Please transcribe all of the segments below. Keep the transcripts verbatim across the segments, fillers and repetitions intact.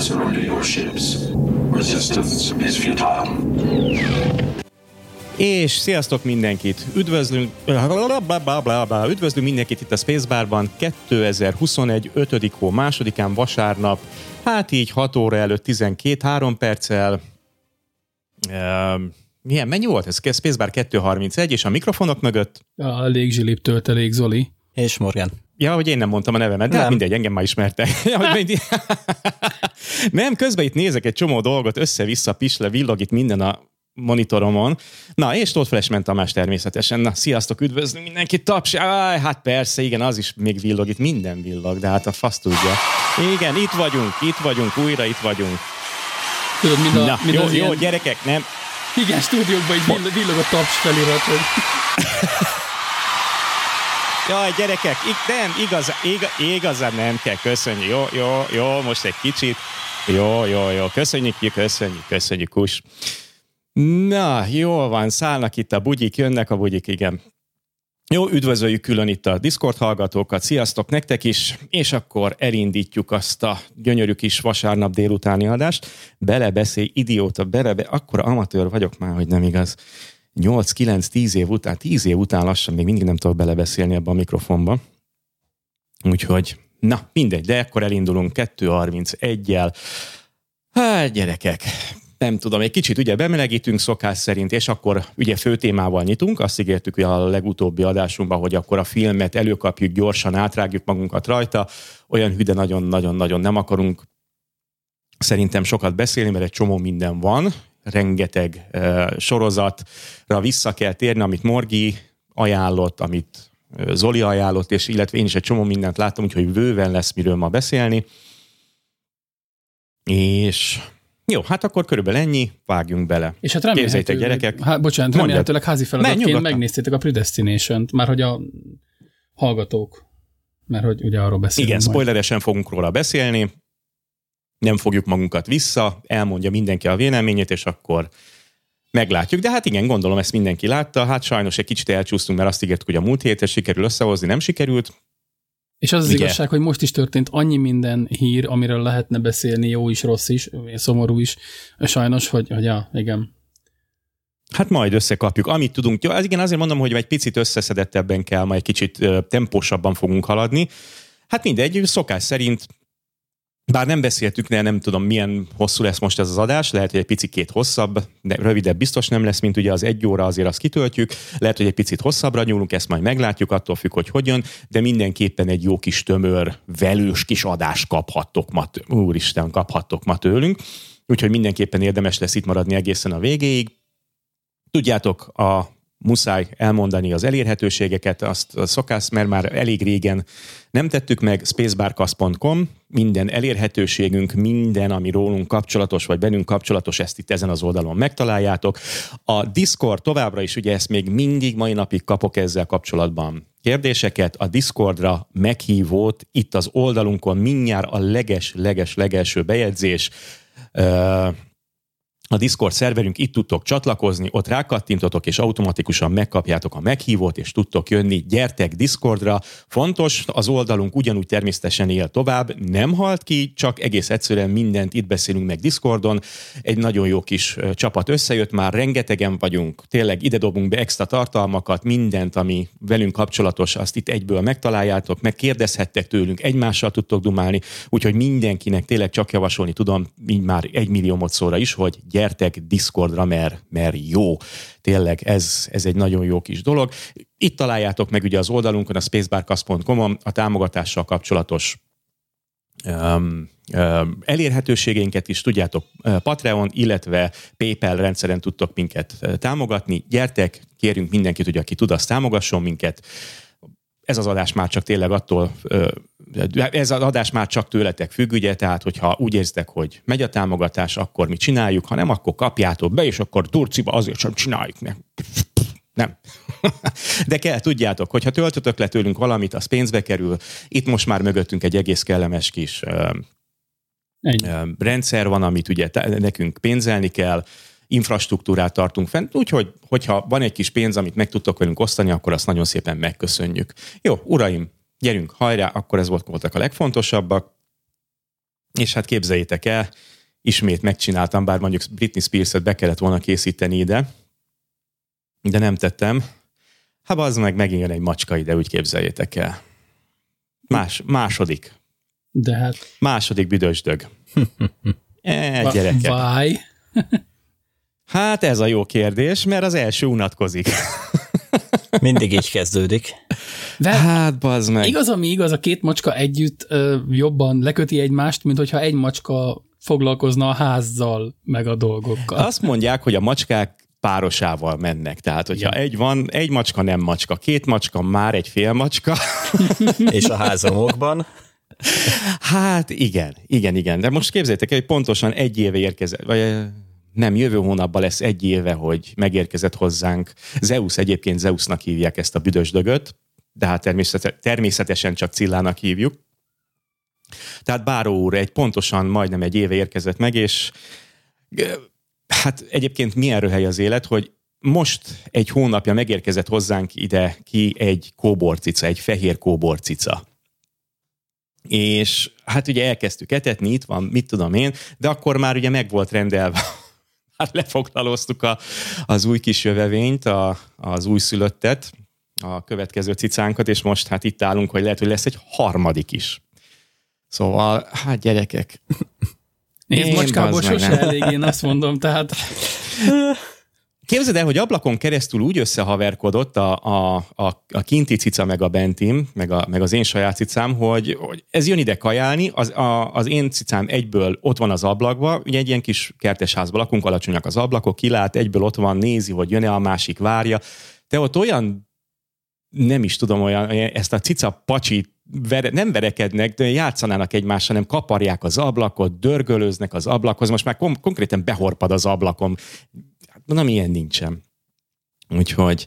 and surrender your ships. Resistance is futile. És sziasztok mindenkit! Üdvözlünk, üdvözlünk mindenkit itt a Spacebarban kétezer-huszonegy. ötödik hó másodikán vasárnap, hát így hat óra előtt tizenkét három perccel. Um, milyen, mennyi volt ez? Spacebar kettő harmincegy, és a mikrofonok mögött? A légzsilip töltelék Zoli. És Morgan. Ja, hogy én nem mondtam a nevemet, de hát mindegy, engem már ismertek. Nem, közben itt nézek egy csomó dolgot, össze-vissza pisle, villog itt minden a monitoromon. Na, és Tóth Flashman Tamás természetesen. Na, sziasztok, üdvözlünk mindenkit, taps! Áj, hát persze, igen, az is még villog, itt minden villog, de hát a fasz tudja. Igen, itt vagyunk, itt vagyunk, újra itt vagyunk. Tudod, mind a, Na, mind jó, jó ilyen... gyerekek, nem? Igen, stúdiókban így villog, villog a taps felirat. Jaj, gyerekek, nem, igazán igaz, igaz, nem kell köszönni. Jó, jó, jó, most egy kicsit. Jó, jó, jó, köszönjük, köszönjük, köszönjük, kus. Na, jól van, szállnak itt a bugyik, jönnek a bugyik, igen. Jó, üdvözöljük külön itt a Discord hallgatókat, sziasztok nektek is, és akkor elindítjuk azt a gyönyörű kis vasárnap délutáni adást. Belebeszélj, idióta, belebe, akkora amatőr vagyok már, hogy nem igaz. nyolc-kilenc-tíz év után, tíz év után lassan még mindig nem tudok belebeszélni ebbe a mikrofonba. Úgyhogy, na, mindegy, de akkor elindulunk kettő harmincegyel. Hát, gyerekek, nem tudom, egy kicsit ugye bemelegítünk szokás szerint, és akkor ugye főtémával nyitunk, azt ígértük a legutóbbi adásunkban, hogy akkor a filmet előkapjuk, gyorsan átrágjuk magunkat rajta, olyan hű, de nagyon-nagyon-nagyon nem akarunk szerintem sokat beszélni, mert egy csomó minden van, rengeteg uh, sorozatra vissza kell térni, amit Morgi ajánlott, amit Zoli ajánlott, és illetve én is egy csomó mindent láttam, úgyhogy bőven lesz miről ma beszélni. És jó, hát akkor körülbelül ennyi, vágjunk bele. És hát remélhető, gyerekek. Hát, bocsánat, remélhetőleg házi feladatként megnéztétek a Predestination-t, már hogy a hallgatók, mert hogy ugye arról beszélünk. Igen, majd spoileresen fogunk róla beszélni. Nem fogjuk magunkat vissza, elmondja mindenki a véleményét, és akkor meglátjuk. De hát igen, gondolom, ezt mindenki látta. Hát sajnos egy kicsit elcsúsztunk, mert azt ígértük, hogy a múlt héten sikerül összehozni, nem sikerült. És az az Ugye? igazság, hogy most is történt annyi minden hír, amiről lehetne beszélni, jó is, rossz is, szomorú is, sajnos, hogy, hogy ja, igen. Hát majd összekapjuk, amit tudunk. Ja, igen, azért mondom, hogy egy picit összeszedettebben kell, majd egy kicsit tempósabban fogunk haladni. Hát mindegy, szokás szerint. Bár nem beszéltük, de nem tudom, milyen hosszú lesz most ez az adás, lehet, hogy egy picit hosszabb, de rövidebb biztos nem lesz, mint ugye az egy óra, azért azt kitöltjük, lehet, hogy egy picit hosszabbra nyúlunk, ezt majd meglátjuk, attól függ, hogy hogyan, de mindenképpen egy jó kis tömör, velős kis adást kaphattok ma, tő- úristen, kaphattok ma tőlünk, úgyhogy mindenképpen érdemes lesz itt maradni egészen a végéig. Tudjátok, a muszáj elmondani az elérhetőségeket, azt szokás, mert már elég régen nem tettük meg, spacebarcast pont com, minden elérhetőségünk, minden, ami rólunk kapcsolatos, vagy bennünk kapcsolatos, ezt itt ezen az oldalon megtaláljátok. A Discord továbbra is, ugye ezt még mindig mai napig kapok ezzel kapcsolatban kérdéseket, a Discordra meghívót, itt az oldalunkon mindjárt a leges-leges-legelső bejegyzés, Ö- a Discord szerverünk, itt tudtok csatlakozni, ott rákattintotok, és automatikusan megkapjátok a meghívót, és tudtok jönni. Gyertek Discordra. Fontos, az oldalunk ugyanúgy természetesen él tovább, nem halt ki, csak egész egyszerűen mindent itt beszélünk meg Discordon. Egy nagyon jó kis csapat összejött, már rengetegen vagyunk, tényleg ide dobunk be extra tartalmakat, mindent, ami velünk kapcsolatos, azt itt egyből megtaláljátok, megkérdezhettek tőlünk, egymással tudtok dumálni, úgyhogy mindenkinek tényleg csak javasolni tudom, így már egy milliómot szóra is, hogy gyertek Discordra, mert, mert jó. Tényleg ez, ez egy nagyon jó kis dolog. Itt találjátok meg ugye az oldalunkon, a spacebarcast pont com-on a támogatással kapcsolatos um, um, elérhetőségeinket is, tudjátok, Patreon, illetve PayPal rendszeren tudtok minket támogatni. Gyertek, kérünk mindenkit, hogy aki tud, azt támogasson minket. Ez az adás már csak tényleg attól, ez az adás már csak tőletek függ, ugye, tehát hogyha úgy érzitek, hogy megy a támogatás, akkor mi csináljuk, ha nem, akkor kapjátok be, és akkor turciba azért sem csináljuk, ne. Nem. De kell, tudjátok, hogyha töltötök le tőlünk valamit, az pénzbe kerül, itt most már mögöttünk egy egész kellemes kis egy. rendszer van, amit ugye nekünk pénzelni kell, infrastruktúrát tartunk fent, úgyhogy, hogyha van egy kis pénz, amit meg tudtok velünk osztani, akkor azt nagyon szépen megköszönjük. Jó, uraim, gyerünk, hajrá, akkor ez voltak a legfontosabbak. és hát képzeljétek el, ismét megcsináltam, bár mondjuk Britney Spears-et be kellett volna készíteni ide, de nem tettem. Hát az meg megint jön egy macska ide, úgy képzeljétek el. Más, második. De hát... Második büdösdög. E, gyerekek. Why? Hát ez a jó kérdés, mert az első unatkozik. Mindig így kezdődik. De hát bazd meg. Igaz, ami igaz, a két macska együtt ö, jobban leköti egymást, mint hogyha egy macska foglalkozna a házzal, meg a dolgokkal. Azt mondják, hogy a macskák párosával mennek. Tehát, hogyha ja. egy van, egy macska nem macska, két macska már egy fél macska. És a házamokban. Hát igen, igen, igen. De most képzeljétek el, hogy pontosan egy éve érkezett, vagy nem, jövő hónapban lesz egy éve, hogy megérkezett hozzánk. Zeus, egyébként Zeusnak hívják ezt a büdös dögöt, de hát természetesen, természetesen csak Cillának hívjuk. Tehát Báró úr egy pontosan majdnem egy éve érkezett meg, és hát egyébként milyen röhely az élet, hogy most egy hónapja megérkezett hozzánk ide ki egy kóborcica, egy fehér kóborcica. És hát ugye elkezdtük etetni, itt van, mit tudom én, de akkor már ugye meg volt rendelve. Hát lefoglalóztuk a, az új kis jövevényt, a, az újszülöttet, a következő cicánkat, és most hát itt állunk, hogy lehet, hogy lesz egy harmadik is. Szóval, hát gyerekek... Nézd, macskából sose elég, én azt mondom, tehát... Képzeld el, hogy ablakon keresztül úgy összehaverkodott a, a, a, a kinti cica, meg a bentim, meg, a, meg az én saját cicám, hogy, hogy ez jön ide kajálni, az, a, az én cicám egyből ott van az ablakba, ugye egy ilyen kis kertesházban lakunk, alacsonyak az ablakok, kilát, egyből ott van, nézi, hogy jön-e, a másik várja. Te ott olyan, nem is tudom, olyan, ezt a cica pacsit, Vere, nem verekednek, de játszanának egymással, nem kaparják az ablakot, dörgölőznek az ablakhoz, most már kom- konkrétan behorpad az ablakom. Mondom, ilyen nincsen. Úgyhogy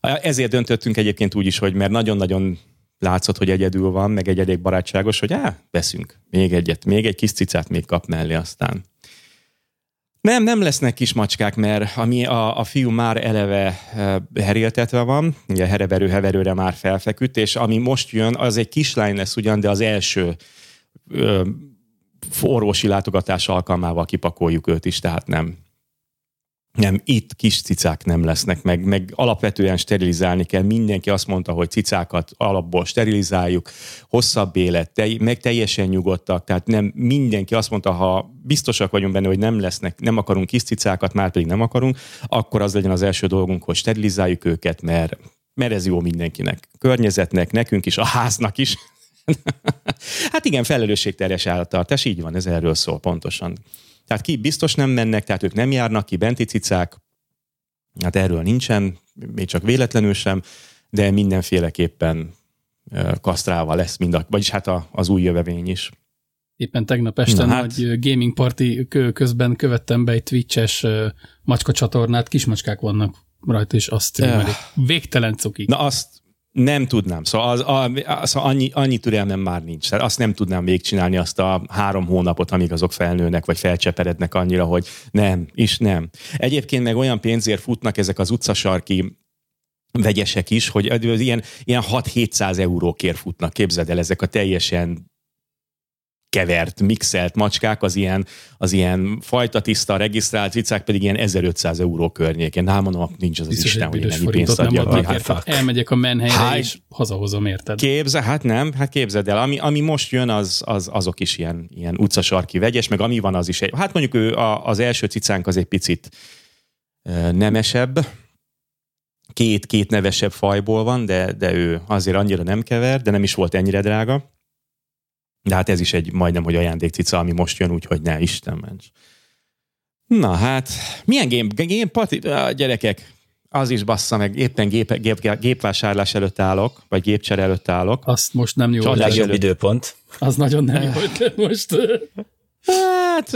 ezért döntöttünk egyébként úgy is, hogy mert nagyon-nagyon látszott, hogy egyedül van, meg egy elég barátságos, hogy á, veszünk még egyet, még egy kis cicát még kap mellé aztán. Nem, nem lesznek kis macskák, mert ami a, a fiú már eleve heréltetve van, ugye hereverő-heverőre már felfeküdt, és ami most jön, az egy kislány lesz ugyan, de az első ö, orvosi látogatás alkalmával kipakoljuk őt is, tehát nem. Nem, itt kis cicák nem lesznek, meg, meg alapvetően sterilizálni kell. Mindenki azt mondta, hogy cicákat alapból sterilizáljuk, hosszabb élet, te, meg teljesen nyugodtak, tehát nem, mindenki azt mondta, ha biztosak vagyunk benne, hogy nem lesznek, nem akarunk kis cicákat, már pedig nem akarunk, akkor az legyen az első dolgunk, hogy sterilizáljuk őket, mert, mert ez jó mindenkinek, környezetnek, nekünk is, a háznak is. Hát igen, felelősségteljes állattartás, így van, ez erről szól pontosan. Tehát ki biztos nem mennek, tehát ők nem járnak ki, benti cicák, hát erről nincsen, még csak véletlenül sem, de mindenféleképpen kasztrálva lesz mind a, vagyis hát a, az új jövevény is. Éppen tegnap este Na, nagy hát. gaming party közben követtem be egy Twitch-es macska csatornát, kismacskák vannak rajta, és azt streamelik. Végtelen cukik. Na azt nem tudnám, szóval az, az, az annyi, annyi türelmem már nincs. Tehát azt nem tudnám végigcsinálni, azt a három hónapot, amíg azok felnőnek, vagy felcseperednek annyira, hogy nem, és nem. Egyébként meg olyan pénzért futnak ezek az utcasarki vegyesek is, hogy ilyen, ilyen hat-hétszáz eurókért futnak, képzeld el, ezek a teljesen kevert, mixelt macskák, az ilyen, az ilyen fajta tiszta, regisztrált cicák pedig ilyen ezerötszáz euró környéken. Nál mondom, nincs az az Biztos Isten, hogy én ennyi pénzt adjak. Hát, elmegyek a menhelyre, hát, és hazahozom, érted? Képzel, hát nem, hát képzeld el. Ami, ami most jön, az, az, azok is ilyen, ilyen utcasarki vegyes, meg ami van, az is egy. Hát mondjuk ő, a, az első cicánk az egy picit e, nemesebb, két-két nevesebb fajból van, de, de ő azért annyira nem kever, de nem is volt ennyire drága. De hát ez is egy majdnem, hogy ajándékcica, ami most jön, úgyhogy ne, Isten ments. Na hát, milyen game, game party, gyerekek, az is bassza meg, éppen gép, gép, gépvásárlás előtt állok, vagy gépcsere előtt állok. Azt most nem jó. A legjobb időpont. Az nagyon nem jó, hogy most. Hát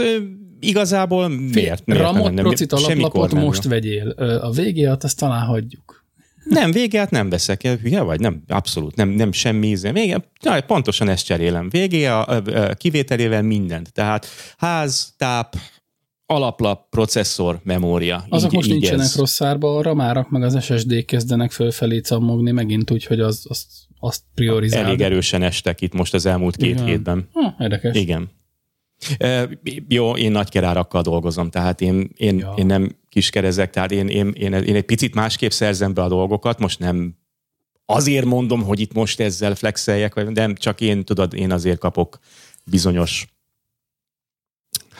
igazából miért? miért Ramot procit alaplapot most vegyél. A végéját azt talán hagyjuk. Nem, végéját nem veszek el, hülye vagy? Nem, abszolút, nem, nem semmi íze. Végé, pontosan ezt cserélem. Végéjá kivételével mindent. Tehát ház, táp, alaplap, processzor, memória. Azok így, most így nincsenek ez. Rossz árba, a ramárak meg az es es dé kezdenek fölfelé cammogni megint úgy, hogy az, azt, azt priorizálni. Elég erősen estek itt most az elmúlt két Igen. hétben. Ha, érdekes. Igen. E, jó, én nagy kerárakkal dolgozom, tehát én, én, ja. én nem kiskerezek, tehát én, én, én, én egy picit másképp szerzem be a dolgokat, most nem azért mondom, hogy itt most ezzel flexeljek, vagy nem, csak én, tudod, én azért kapok bizonyos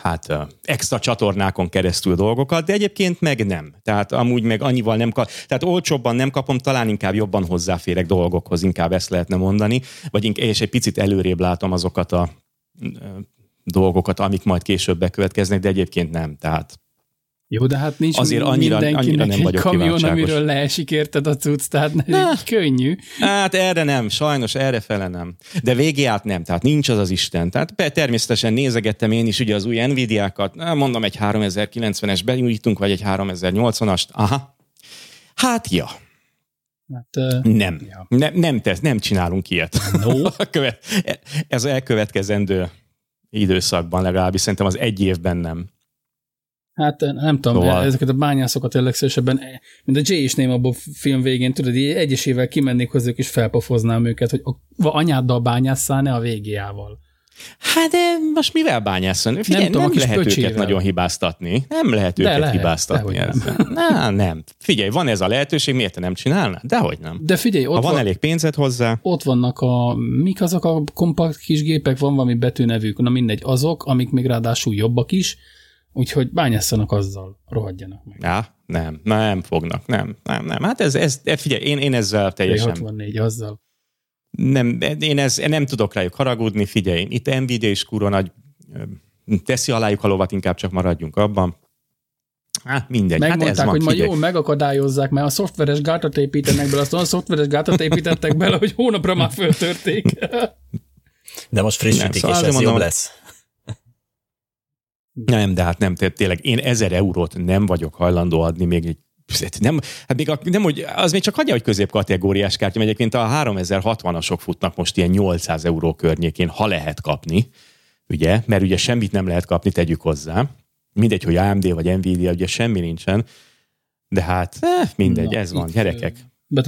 hát extra csatornákon keresztül dolgokat, de egyébként meg nem. Tehát amúgy meg annyival nem kap, tehát olcsóbban nem kapom, talán inkább jobban hozzáférek dolgokhoz, inkább ezt lehetne mondani, vagy és egy picit előrébb látom azokat a dolgokat, amik majd később bekövetkeznek, de egyébként nem, tehát jó, de hát nincs azért annyira, annyira nem vagyok kamion, kíváncságos. Amiről leesik érted a cucc, tehát ne, könnyű. Hát erre nem, sajnos errefele nem. De végéját nem, tehát nincs az az Isten. Tehát be, természetesen nézegettem én is ugye az új Nvidiákat, mondom egy háromezer-kilencvenes benyújtunk, vagy egy háromezer-nyolcvanast. Aha. Hát ja. Hát, nem. Ja. Ne, nem, tesz, nem csinálunk ilyet. No. Követ, ez elkövetkezendő időszakban legalábbis, szerintem az egy évben nem. Hát nem tudom, szóval. Ezeket a bányászokat a legszívesebben, mint a Jay is ném abban a film végén, tudod, egyes évvel kimennék hozzájuk és felpofoznám őket, hogy a anyáddal bányásszál, ne a végéjával. Hát de most mivel bányászol? Figyelj, nem, tudom, nem lehet pöcsével. Őket nagyon hibáztatni. Nem lehet őket lehet, hibáztatni. Nem. Na, nem. Figyelj, van ez a lehetőség, miért te nem csinálnád? Dehogy nem. De figyelj, ott ha van, van elég pénzed hozzá. Ott vannak a, mik azok a kompakt kis gépek, van valami betűnevük, na mindegy, azok, amik még ráadásul jobbak is, úgyhogy bányásszanak azzal, rohadjanak meg. Á, nem, nem fognak, nem, nem, nem. Hát ez, ez figyelj, én, én ezzel teljesen... hatvannégy azzal. Nem, én ez, nem tudok rájuk haragudni, figyelj, itt Nvidia is kurva nagy teszi alájuk a lovat, inkább csak maradjunk abban. Hát mindegy, hát ez van, hogy ma jól megakadályozzák, mert a szoftveres gátat építenek bele, aztán a szoftveres gátat építettek bele, hogy hónapra már föltörték. De most frissítik, szóval és ez mondom, jobb lesz. Nem, de hát nem, tényleg én ezer eurót nem vagyok hajlandó adni még egy, nem, hát még a, nem, hogy az még csak hagyja, hogy középkategóriás kártya, egyébként a háromezer-hatvanasok futnak most ilyen nyolcszáz euró környékén, ha lehet kapni, ugye, mert ugye semmit nem lehet kapni, tegyük hozzá, mindegy, hogy á em dé vagy Nvidia, ugye semmi nincsen, de hát eh, mindegy, na, ez van, gyerekek.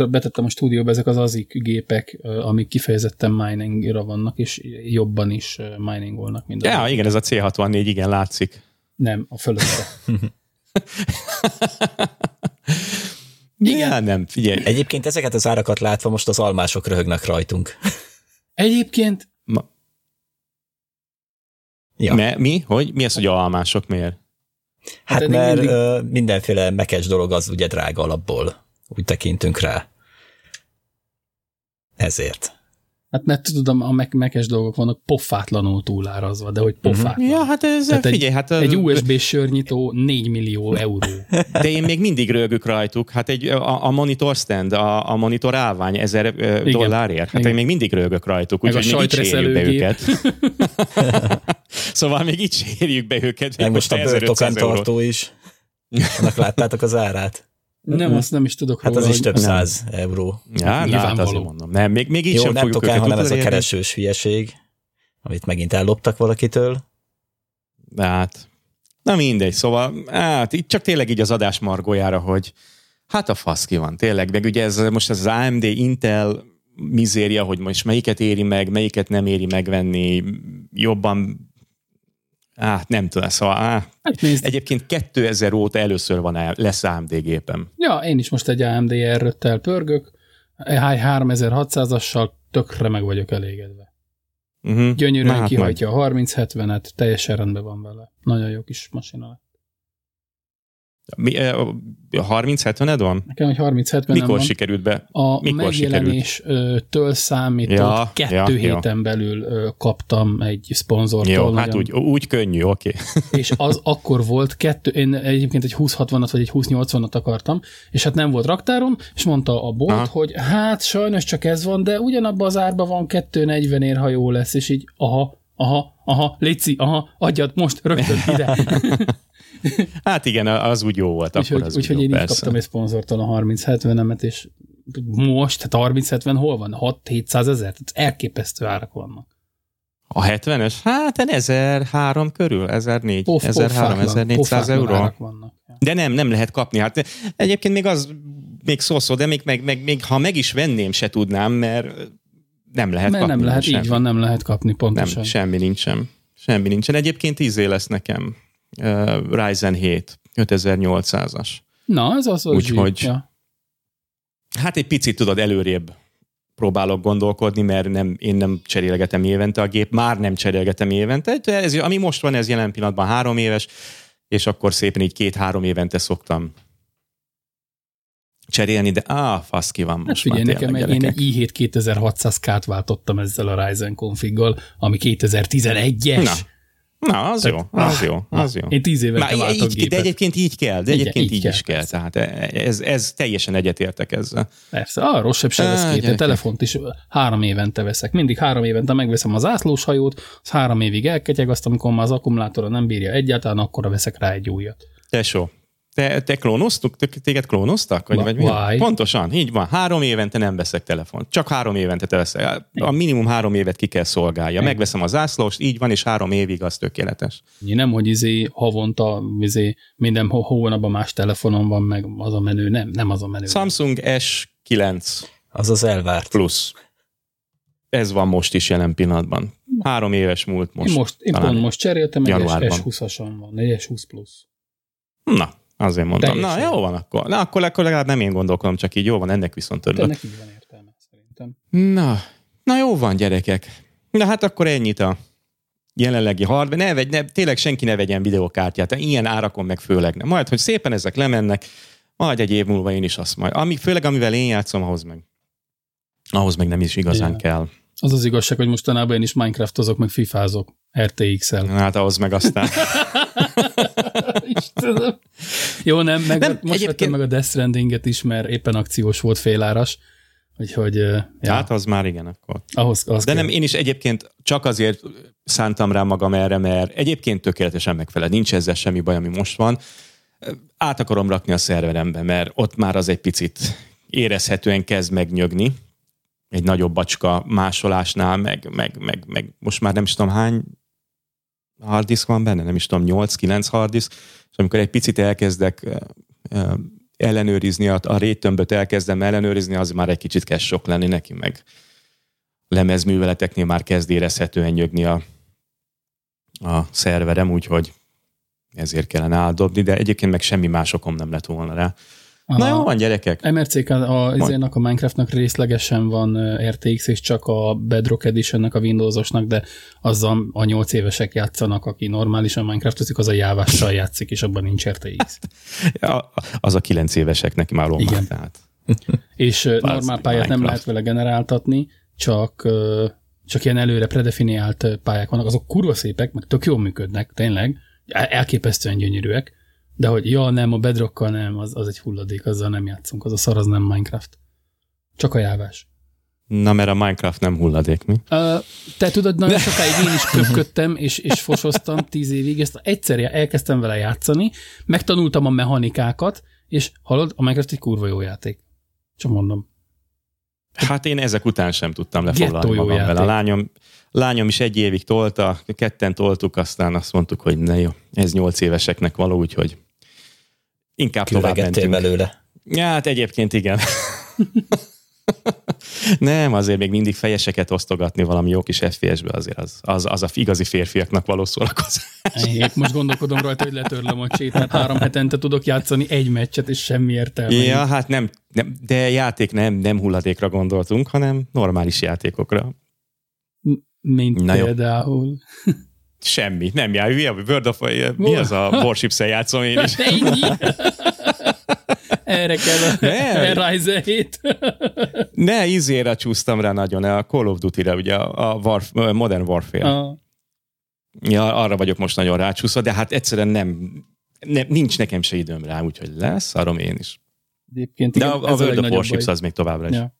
Betettem a stúdióba ezek az azik gépek, amik kifejezetten miningra vannak, és jobban is miningolnak. Ja, igen, ez a cé hatvannégy, igen, látszik. Nem, a fölötte. Igen, ja, nem, figyelj. Egyébként ezeket az árakat látva most az almások röhögnek rajtunk. Egyébként? Ma... Ja. Me, mi? Hogy? Mi az, hogy almások miért? Hát, hát mert mindig... mindenféle mekes dolog az ugye drága alapból. Úgy tekintünk rá. Ezért. Hát mert tudod, a me- mekes dolgok vannak pofátlanul túlárazva, de hogy pofátlan. Ja, hát ez, tehát figyelj, egy, hát... Egy u es bé-sörnyitó négy millió euró. De én még mindig rögök rajtuk. Hát egy, a, a monitor stand, a, a monitor állvány ezer dollárért. Hát igen. Én még mindig rögök rajtuk, úgyhogy még így be őket. Szóval még így sérjük be őket. Meg most a bőrtokántartó is. Ennek láttátok az árát? Nem, azt nem is tudok hát róla. Hát az is több száz nem. euró. Ja, nyilvánvaló. Hát azért mondom. Nem, még, még így jó, sem nem fogjuk tokán, hanem ez a keresős hülyeség, amit megint elloptak valakitől. Hát, na mindegy, szóval hát itt csak tényleg így az adás margójára, hogy hát a fasz ki van, tényleg. Meg ugye ez, most ez az á em dé Intel mizéria, hogy most melyiket éri meg, melyiket nem éri megvenni, jobban hát nem tudom, szóval á, hát egyébként kétezer óta először van, lesz á em dé gépem. Ja, én is most egy á em dé R öttel pörgök, háromezer-hatszázassal tökre meg vagyok elégedve. Uh-huh. Gyönyörűen hát kihajtja meg. A harminc hetvenet, teljesen rendben van vele. Nagyon jó kis masina lett. Mi, a harminc hetvened van? Nekem, hogy harminc hetvenem van. Mikor sikerült be? A Mikor megjelenéstől számított ja, kettő ja, héten ja. belül kaptam egy szponzortól. Jó, hát úgy, úgy könnyű, oké. Okay. És az akkor volt kettő, én egyébként egy húsz hatvanat vagy egy húsz nyolcvanat akartam, és hát nem volt raktárom, és mondta a bolt, aha. hogy hát sajnos csak ez van, de ugyanabban az árban van kettő negyvenért, ha jó lesz, és így aha, aha, aha, léci, aha, adjad most rögtön ide. Hát igen, az úgy jó volt. Úgyhogy én így kaptam egy szponzortól a harminc hetvenemet, és most, hát harminc hetven hol van? hat-hétszázezer? Elképesztő árak vannak. A hetvenes? Hát ezerhárom körül, ezernégy, ezerhárom, ezernégyszáz euró. Árak vannak. De nem, nem lehet kapni. Hát egyébként még az, még szó-szó, de még, meg, meg, még ha meg is venném, se tudnám, mert nem lehet mert kapni. Mert nem lehet, így van, nem lehet kapni pontosan. Nem, semmi nincs sem. Semmi nincsen. Egyébként tíz lesz nekem. Uh, Ryzen hét, ötezer-nyolcszázas. Na, ez az az úgyhogy, ja. Hát egy picit, tudod, előrébb próbálok gondolkodni, mert nem, én nem cserélgetem évente a gép, már nem cserélgetem évente, ez, ami most van, ez jelen pillanatban három éves, és akkor szépen így két-három évente szoktam cserélni, de á, fasz ki van most hát figyelj, már tényleg nekem, én egy i hét kétezer-hatszáz ká-t váltottam ezzel a Ryzen configgal, ami kétezer-tizenegyes. Na, Na az, tehát, jó, az ah, jó, az jó. Én tíz éve váltok gépet. De egyébként így kell, de egyébként Igen, így, így kell, is kell. Tehát ez, ez teljesen egyetértek ezzel. Persze, a rosszabb sem lesz két. A telefont is három évente veszek. Mindig három évente megveszem az ászlós hajót, az három évig elketyeg, azt amikor már az akkumulátora nem bírja egyáltalán, akkora veszek rá egy újat. Tesó, te, te klónoztuk? Téged klónoztak? Vagy, vagy mi? Pontosan, így van. Három évente nem veszek telefont. Csak három évente te veszel. A minimum három évet ki kell szolgálja. Megveszem a zászlóst, így van, és három évig az tökéletes. Nem, hogy izé havonta izé, minden hónapban más telefonon van, meg az a menő, nem, nem az a menő. Samsung S kilenc. Az az elvárt. Plusz. Ez van most is jelen pillanatban. Három éves múlt most. Én, most, én pont most cseréltem, egy S húszason van, egy S húsz plusz. Na. Azért mondtam. Na, jó van akkor. Na, akkor, akkor legalább nem én gondolkodom, csak így jó van, ennek viszont örülök. Ennek így van értelme, szerintem. Na, na jó van, gyerekek. Na, hát akkor ennyit a jelenlegi hardware. Ne vegy, ne, tényleg senki ne vegyen videókártyát. Ilyen árakon meg főleg nem. Majd, hogy szépen ezek lemennek, majd egy év múlva én is azt majd. Ami, főleg amivel én játszom, ahhoz meg, ahhoz meg nem is igazán ja. kell. Az az igazság, hogy mostanában én is Minecraftozok, meg fifázok er té iksszel. Hát ahhoz meg aztán. Istenem. Jó, nem, meg nem, most vettem meg a Death Strandinget is, mert éppen akciós volt, féláras, úgyhogy... Ja. Hát az már igen, akkor. Ahhoz, de kell. Nem, én is egyébként csak azért szántam rá magam erre, mert egyébként tökéletesen megfelel, nincs ezzel semmi baj, ami most van. Át akarom rakni a szerverembe, mert ott már az egy picit érezhetően kezd megnyögni, egy nagyobb bacska másolásnál, meg, meg, meg, meg most már nem is tudom hány harddisk van benne, nem is tudom, nyolc-kilenc harddisk, és amikor egy picit elkezdek uh, ellenőrizni, a, a réttömböt elkezdem ellenőrizni, az már egy kicsit kezd sok lenni neki, meg lemezműveleteknél már kezd érezhetően nyögni a, a szerverem, úgyhogy ezért kellene áldobni, de egyébként meg semmi más okom nem lett volna rá. A Na jó, van gyerekek. em er cé-k a Minecraftnak részlegesen van er té iksz, és csak a Bedrock Editionnek, a Windowsosnak, de azzal a nyolc évesek játszanak, aki normálisan Minecraftozik, az a jávással játszik, és abban nincs er té iksz. Ja, az a kilenc éveseknek már lomba. Igen. Tehát. És normál pályát nem lehet vele generáltatni, csak, csak ilyen előre predefiniált pályák vannak. Azok kurva szépek, meg tök jól működnek, tényleg. Elképesztően gyönyörűek. De hogy ja, nem, a Bedrockkal nem, az, az egy hulladék, azzal nem játszunk, az a szar, az nem Minecraft. Csak a jávás. Na, mert a Minecraft nem hulladék, mi? Uh, te tudod, nagyon sokáig én is köpködtem, és, és fosoztam tíz évig, ezt egyszer elkezdtem vele játszani, megtanultam a mechanikákat, és hallod, a Minecraft egy kurva jó játék. Csak mondom. Hát én ezek után sem tudtam lefoglalni magam vele. A lányom, lányom is egy évig tolta, ketten toltuk, aztán azt mondtuk, hogy ne jó, ez nyolc éveseknek való, úgyhogy inkább tovább mentünk. Belőle. Ja, hát egyébként igen. Nem, azért még mindig fejeseket osztogatni valami jó kis ef pé es-be, azért az, az, az a igazi férfiaknak való szórakozás. Én most gondolkodom rajta, hogy letörlöm a csétát, három hetente tudok játszani egy meccset, és semmi értelme. Ja, hát nem, nem, de játék nem, nem hulladékra gondoltunk, hanem normális játékokra. Mint Na például... Jó. Semmi, nem jár, mi, a World of, mi az a Warships-el játszom én is. Erre kell a Ryzen hét. Ne, izére csúsztam rá nagyon, a Call of Duty-re, ugye a Warf- Modern Warfare. Ah. Ja, arra vagyok most nagyon rácsúszva, de hát egyszerűen nem, nem, nincs nekem se időm rá, úgyhogy leszarom én is. Egyébként de igen, a, a World a of Warships baj. Az még továbbra is. Ja.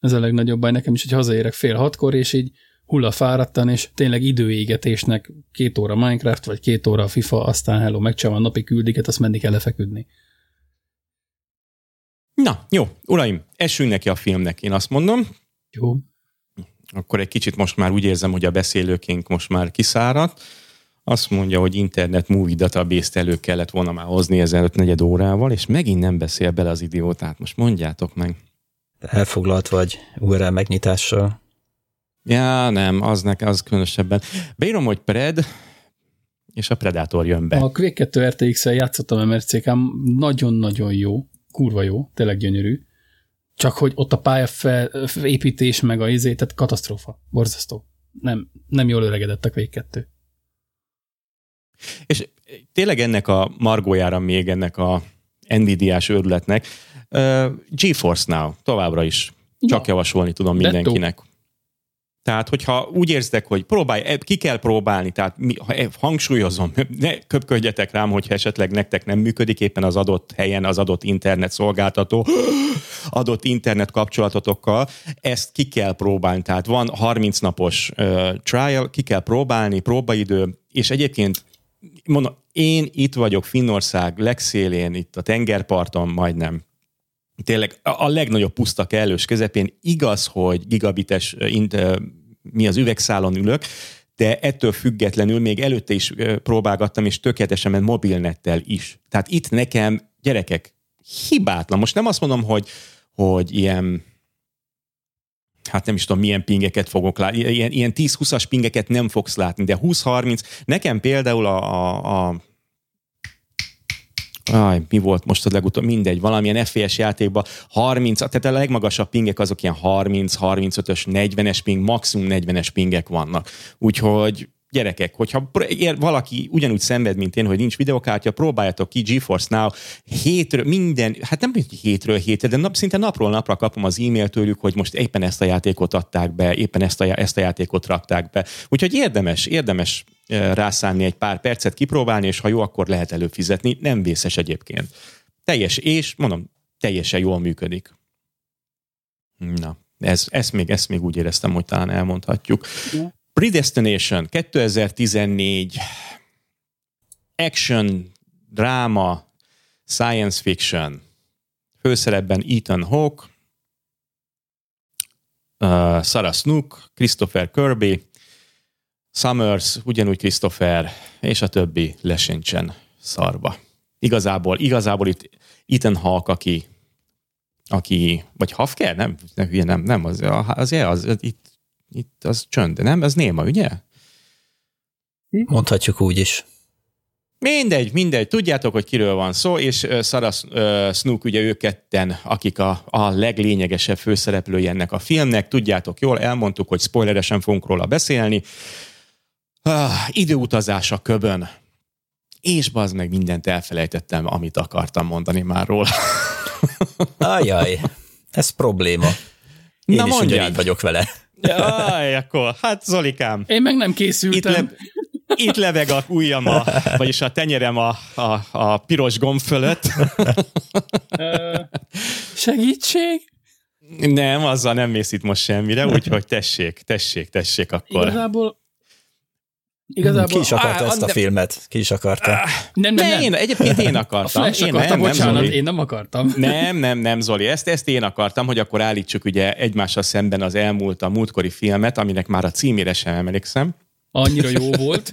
Ez a legnagyobb baj nekem is, hogy hazaérek fél hatkor, és így hulla fáradtan, és tényleg időégetésnek két óra Minecraft, vagy két óra FIFA, aztán hello, megcsinálom a napi küldiket, azt menni kell lefeküdni. Na, jó, uraim, essünk neki a filmnek, én azt mondom. Jó. Akkor egy kicsit most már úgy érzem, hogy a beszélőkénk most már kiszáradt. Azt mondja, hogy Internet Movie Database-t elő kellett volna már hozni ezelőtt negyed órával, és megint nem beszél bele az idiótát. Most mondjátok meg. Elfoglalt vagy u er el megnyitással. Ja, nem, az nekem, az különösebben. Beírom, hogy Pred, és a Predator jön be. A Quake kettő er té iksszel játszottam em er cé ká-n, nagyon-nagyon jó, kurva jó, tényleg gyönyörű, csak hogy ott a pályaépítés meg a izé, tehát katasztrófa, borzasztó. Nem, nem jól öregedett a Quake kettő. És tényleg ennek a margójára még ennek a Nvidia-s őrületnek, uh, GeForce Now továbbra is csak ja. javasolni tudom mindenkinek. Detto. Tehát, hogyha úgy érzitek, hogy próbálj, ki kell próbálni, tehát mi, hangsúlyozom, ne köpködjetek rám, hogyha esetleg nektek nem működik éppen az adott helyen, az adott internet szolgáltató, adott internet kapcsolatotokkal, ezt ki kell próbálni. Tehát van harminc napos uh, trial, ki kell próbálni, próbaidő, és egyébként mondom, én itt vagyok Finnország legszélén, itt a tengerparton majdnem. Tényleg a legnagyobb puszta kellős közepén, igaz, hogy gigabites mi az üvegszálon ülök, de ettől függetlenül még előtte is próbálgattam, és tökéletesen ment mobilnettel is. Tehát itt nekem, gyerekek, hibátlan. Most nem azt mondom, hogy, hogy ilyen, hát nem is tudom, milyen pingeket fogok látni, ilyen, ilyen tíz-húszas pingeket nem fogsz látni, de húsz-harminc, nekem például a... a, a Aj, mi volt most a legutóbb? Mindegy, valamilyen ef pé es játékban harminc, tehát a legmagasabb pingek azok ilyen harminc, harmincötös, negyvenes ping, maximum negyvenes pingek vannak. Úgyhogy gyerekek, hogyha valaki ugyanúgy szenved, mint én, hogy nincs videokártya, próbáljátok ki GeForce Now, hétről, minden, hát nem hétről hétre, de nap, szinte napról napra kapom az e-mail tőlük, hogy most éppen ezt a játékot adták be, éppen ezt a, ezt a játékot rakták be. Úgyhogy érdemes, érdemes rászánni egy pár percet, kipróbálni, és ha jó, akkor lehet előfizetni. Nem vészes egyébként. Teljes, és mondom, teljesen jól működik. Na, ez, ezt, még, ezt még úgy éreztem, hogy talán elmondhatjuk. Yeah. Predestination kétezer-tizennégy, action, dráma, science fiction, főszerepben Ethan Hawke, uh, Sarah Snook, Christopher Kirby, Summers, ugyanúgy Christopher, és a többi lesincsen szarba. Igazából, igazából itt Ethan Hawke, aki, aki vagy Hawke, nem, nem, nem, az, az, az, az itt Itt az csönd, nem? Ez néma, ugye? Mondhatjuk úgy is. Mindegy, mindegy. Tudjátok, hogy kiről van szó, és Sarah Snook, ugye ők ketten, akik a, a leglényegesebb főszereplői ennek a filmnek. Tudjátok jól, elmondtuk, hogy spoileresen fogunk róla beszélni. Ah, időutazás a köbön. És bazd meg, mindent elfelejtettem, amit akartam mondani már róla. Ajaj, ez probléma. Én Na is ugyanígy vagyok vele. Jaj, akkor, hát Zolikám. Én meg nem készültem. Itt, le, itt leveg a ujjam, a, vagyis a tenyerem a, a, a piros gomb fölött. Segítség? Nem, azzal nem mész itt most semmire, úgyhogy tessék, tessék, tessék akkor. Igazából... Igazából, ki is akarta á, ezt a de... filmet? Ki is akarta? Nem, nem, nem. Én, egyébként én akartam. A Flash én akartam, nem, bocsánat, nem, én nem akartam. Nem, nem, nem, Zoli, ezt, ezt én akartam, hogy akkor állítsuk ugye egymással szemben az elmúlt, a múltkori filmet, aminek már a címére sem emlékszem. Annyira jó volt.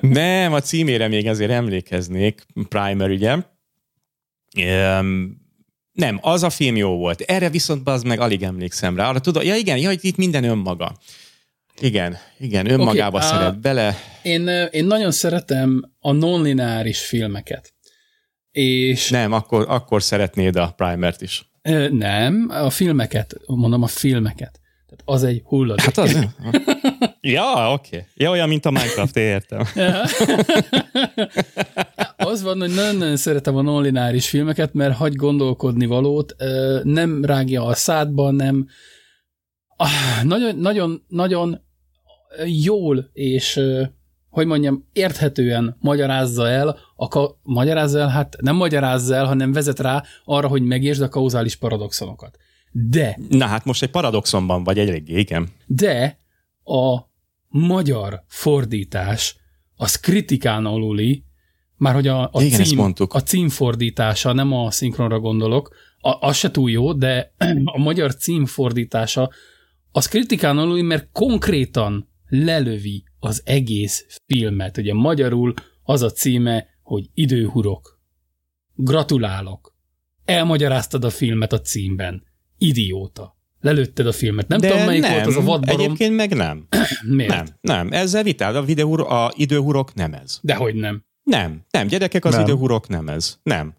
Nem, a címére még azért emlékeznék, Primer ugye. Um, nem, az a film jó volt. Erre viszont az meg alig emlékszem rá. Arra tudod, ja igen, ja, itt minden önmaga. Igen, igen, önmagába okay, szeret a, bele. Én, én nagyon szeretem a non-lineáris filmeket. És nem, akkor, akkor szeretnéd a Primert is. Nem, a filmeket, mondom a filmeket. Tehát az egy hulladék. Hát az nem. Ja, oké. Okay. Ja, olyan, mint a Minecraft, értem. Az van, hogy nagyon-nagyon szeretem a non-lineáris filmeket, mert hagy gondolkodni valót, nem rágja a szádba, nem nagyon-nagyon jól és, hogy mondjam, érthetően magyarázza el, a ka- magyarázza el, hát nem magyarázza el, hanem vezet rá arra, hogy megértsd a kauzális paradoxonokat. De... Na hát most egy paradoxonban vagy eléggé, igen. De a magyar fordítás az kritikán aluli, már hogy a, a, igen, cím, a címfordítása, nem a szinkronra gondolok, a, az se túl jó, de a magyar címfordítása az kritikán alul, mert konkrétan lelövi az egész filmet. Ugye magyarul az a címe, hogy Időhurok. Gratulálok. Elmagyaráztad a filmet a címben. Idióta. lelőtted a filmet. Nem de tudom, melyik nem, volt az a vadbarom. Egyébként meg nem. Miért? Nem, nem. Ezzel vitál, a, videóhur, a időhurok nem ez. Dehogy nem. Nem, nem, gyerekek, az nem. Időhurok nem ez. Nem.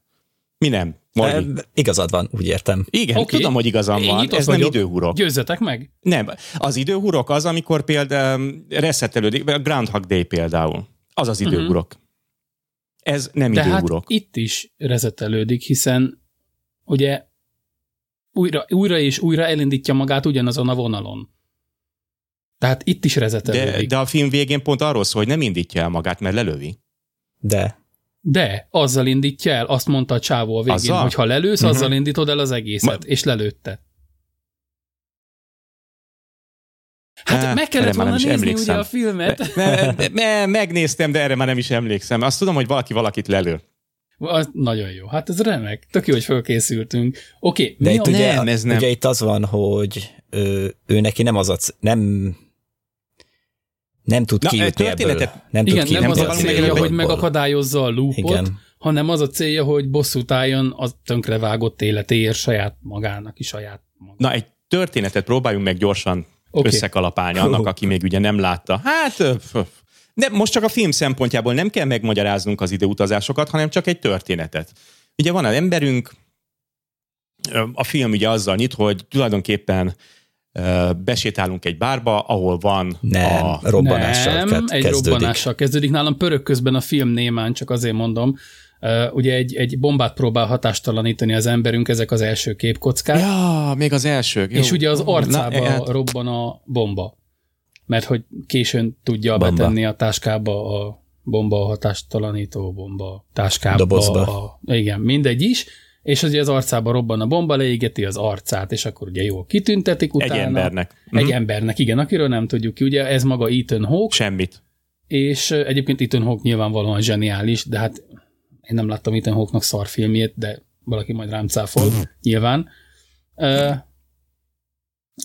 Mi nem? De, igazad van, úgy értem. Igen, okay. Tudom, hogy igazam én van, ez nem időhurok. Győzzetek meg? Nem, az időhurok az, amikor például reszettelődik, a Groundhog Day például, az az időhurok. Uh-huh. Ez nem de időhurok. Hát itt is reszettelődik, hiszen ugye újra, újra és újra elindítja magát ugyanazon a vonalon. Tehát itt is rezetelődik. De, de a film végén pont arról szól, hogy nem indítja el magát, mert lelövi. De. De, azzal indítja el, azt mondta a csávó a végén, azzal? Hogy ha lelősz, uh-huh. azzal indítod el az egészet, Ma... és lelőtte. Hát Há, meg kellett volna nézni ugye a filmet. Me, me, me, megnéztem, de erre már nem is emlékszem. Azt tudom, hogy valaki valakit lelő. Az nagyon jó. Hát ez remek. Tök jó, hogy felkészültünk. Oké. Okay, de itt ugye, nem, ez nem. Ugye itt az van, hogy ő, ő neki nem az a... C- nem, nem tud Na, kijutni történetet... ebből. Nem igen, tud ki, nem az a célja, hogy megakadályozza a loopot, igen. Hanem az a célja, hogy bosszút álljon a tönkrevágott életéért saját magának is saját magának. Na, egy történetet próbáljunk meg gyorsan okay. összekalapálni annak, aki még ugye nem látta. Hát... De most csak a film szempontjából nem kell megmagyaráznunk az időutazásokat, hanem csak egy történetet. Ugye van az emberünk, a film ugye azzal nyit, hogy tulajdonképpen besétálunk egy bárba, ahol van nem, a... Robbanással nem, kezdődik. egy robbanással kezdődik. Nálam pörög közben a film némán, csak azért mondom, ugye egy, egy bombát próbál hatástalanítani az emberünk, ezek az első képkockák. Ja, még az elsők. És ugye az arcába Na, hát... robban a bomba. Mert hogy későn tudja bomba. betenni a táskába a bomba, a hatástalanító bomba, táskába. Dobozba. A, igen, mindegy is, és ugye az arcába robban a bomba, leégeti az arcát, és akkor ugye jól kitüntetik utána. Egy embernek. Egy mm-hmm. embernek, igen, akiről nem tudjuk ki. Ugye ez maga Ethan Hawke. Semmit. És egyébként Ethan Hawke nyilvánvalóan zseniális, de hát én nem láttam Ethan Hawke-nak szarfilmjét, de valaki majd rám cáfol, nyilván. Uh,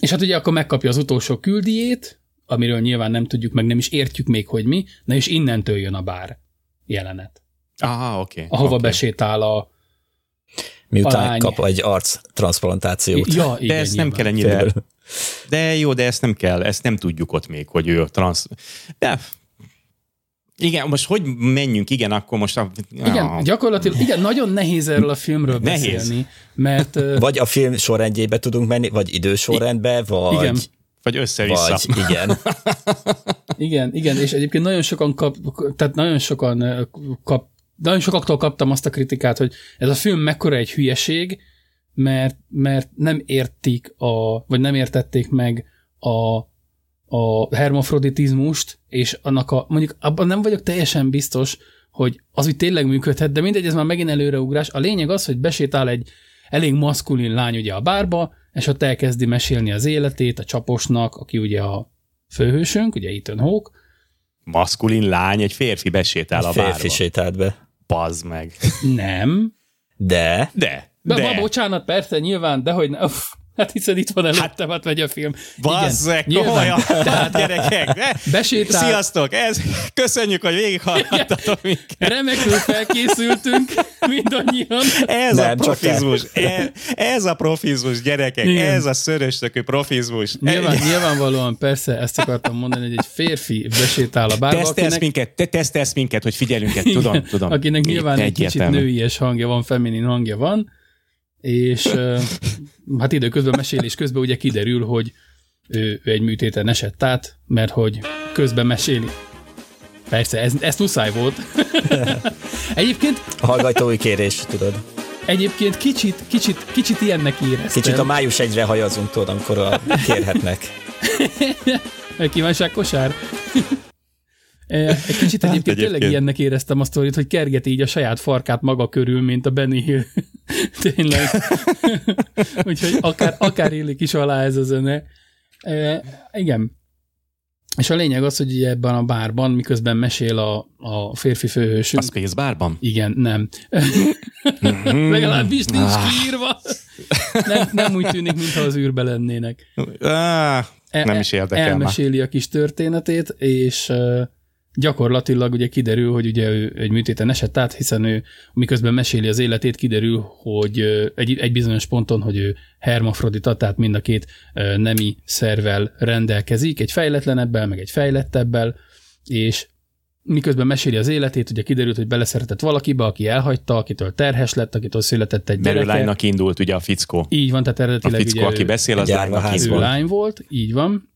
és hát ugye akkor megkapja az utolsó küldijét, amiről nyilván nem tudjuk, meg nem is értjük még, hogy mi, na és innentől jön a bár jelenet. Aha, oké. Okay, ahova okay. besétál a Miután alány. Kap egy arctranszplantációt. Ja, igen, de ezt nyilván. Nem kell ennyire. De jó, de ezt nem kell, ezt nem tudjuk ott még, hogy ő a transz... De... Igen, most hogy menjünk? Igen, akkor most... A... Igen, gyakorlatilag, igen, nagyon nehéz erről a filmről nehéz. beszélni, mert... Vagy a film sorrendjébe tudunk menni, vagy idősorrendbe, vagy... Igen. Vagy össze-vissza. Vagy, igen. igen, igen, és egyébként nagyon sokan kap, tehát nagyon sokan kap, nagyon sokaktól kaptam azt a kritikát, hogy ez a film mekkora egy hülyeség, mert, mert nem értik a, vagy nem értették meg a, a hermafroditizmust, és annak a, mondjuk abban nem vagyok teljesen biztos, hogy az úgy tényleg működhet, de mindegy, ez már megint előreugrás. A lényeg az, hogy besétál egy elég maszkulin lány ugye a bárba, és ott elkezdi mesélni az életét a csaposnak, aki ugye a főhősünk, ugye Ethan Hawke. Maszkulin lány, egy férfi besétál a bárba. Férfi sétált be. Bazd meg. Nem. De. De. de. de. Ma, bocsánat, persze, nyilván, de hogy ne. Uff, hát hiszen itt van előttem, hát megy a film. Bazzek, komolyan, tehát gyerekek. Besétál. Sziasztok, ez, köszönjük, hogy végighallgattatok minket. Remekül felkészültünk. Mindannyian. Ez nem, a profizmus. Ez, ez a profizmus, gyerekek. Igen. Ez a szöröstökű profizmus. Nyilván, nyilvánvalóan persze ezt akartam mondani, hogy egy férfi besétál a bárba. Tesztelsz akinek... minket, te tesztelsz minket, hogy figyelünket. Tudom, igen. tudom. Akinek nyilván egy kicsit nőies hangja van, feminin hangja van, és hát időközben, mesélés közben ugye kiderül, hogy ő, ő egy műtéten esett át, mert hogy közben meséli. Persze, ez, ez muszáj volt. Egyébként... A hallgatói kérés, tudod. Egyébként kicsit, kicsit, kicsit ilyennek éreztem. Kicsit a május egyre hajazunk, tudod, amikor a kérhetnek. Kívánság kosár. Egy kicsit egyébként hát tényleg ilyennek éreztem a sztorit, hogy kergeti így a saját farkát maga körül, mint a Benny Hill. Tényleg. Úgyhogy akár, akár élik is alá ez a zene. E, igen. És a lényeg az, hogy ugye ebben a bárban, miközben mesél a, a férfi főhősünk. A Spacebarban? Igen, nem. Mm-hmm. Legalábbis nincs ah. kiírva. Nem, nem úgy tűnik, mintha az űrbe lennének. Ah, nem is érdekel. Elmeséli már a kis történetét, és gyakorlatilag ugye kiderül, hogy ugye ő egy műtéten esett át, hiszen ő miközben meséli az életét, kiderül, hogy egy, egy bizonyos ponton, hogy ő hermafrodita, tehát mind a két nemi szervvel rendelkezik, egy fejletlenebbel, meg egy fejlettebbel, és miközben meséli az életét, ugye kiderült, hogy beleszeretett valakibe, aki elhagyta, akitől terhes lett, akitől született egy gyereke. Mert ő lánynak indult ugye a fickó. Így van, tehát eredetileg a fickó, ugye aki beszél, az lánynak indult. Ő lány volt, így van.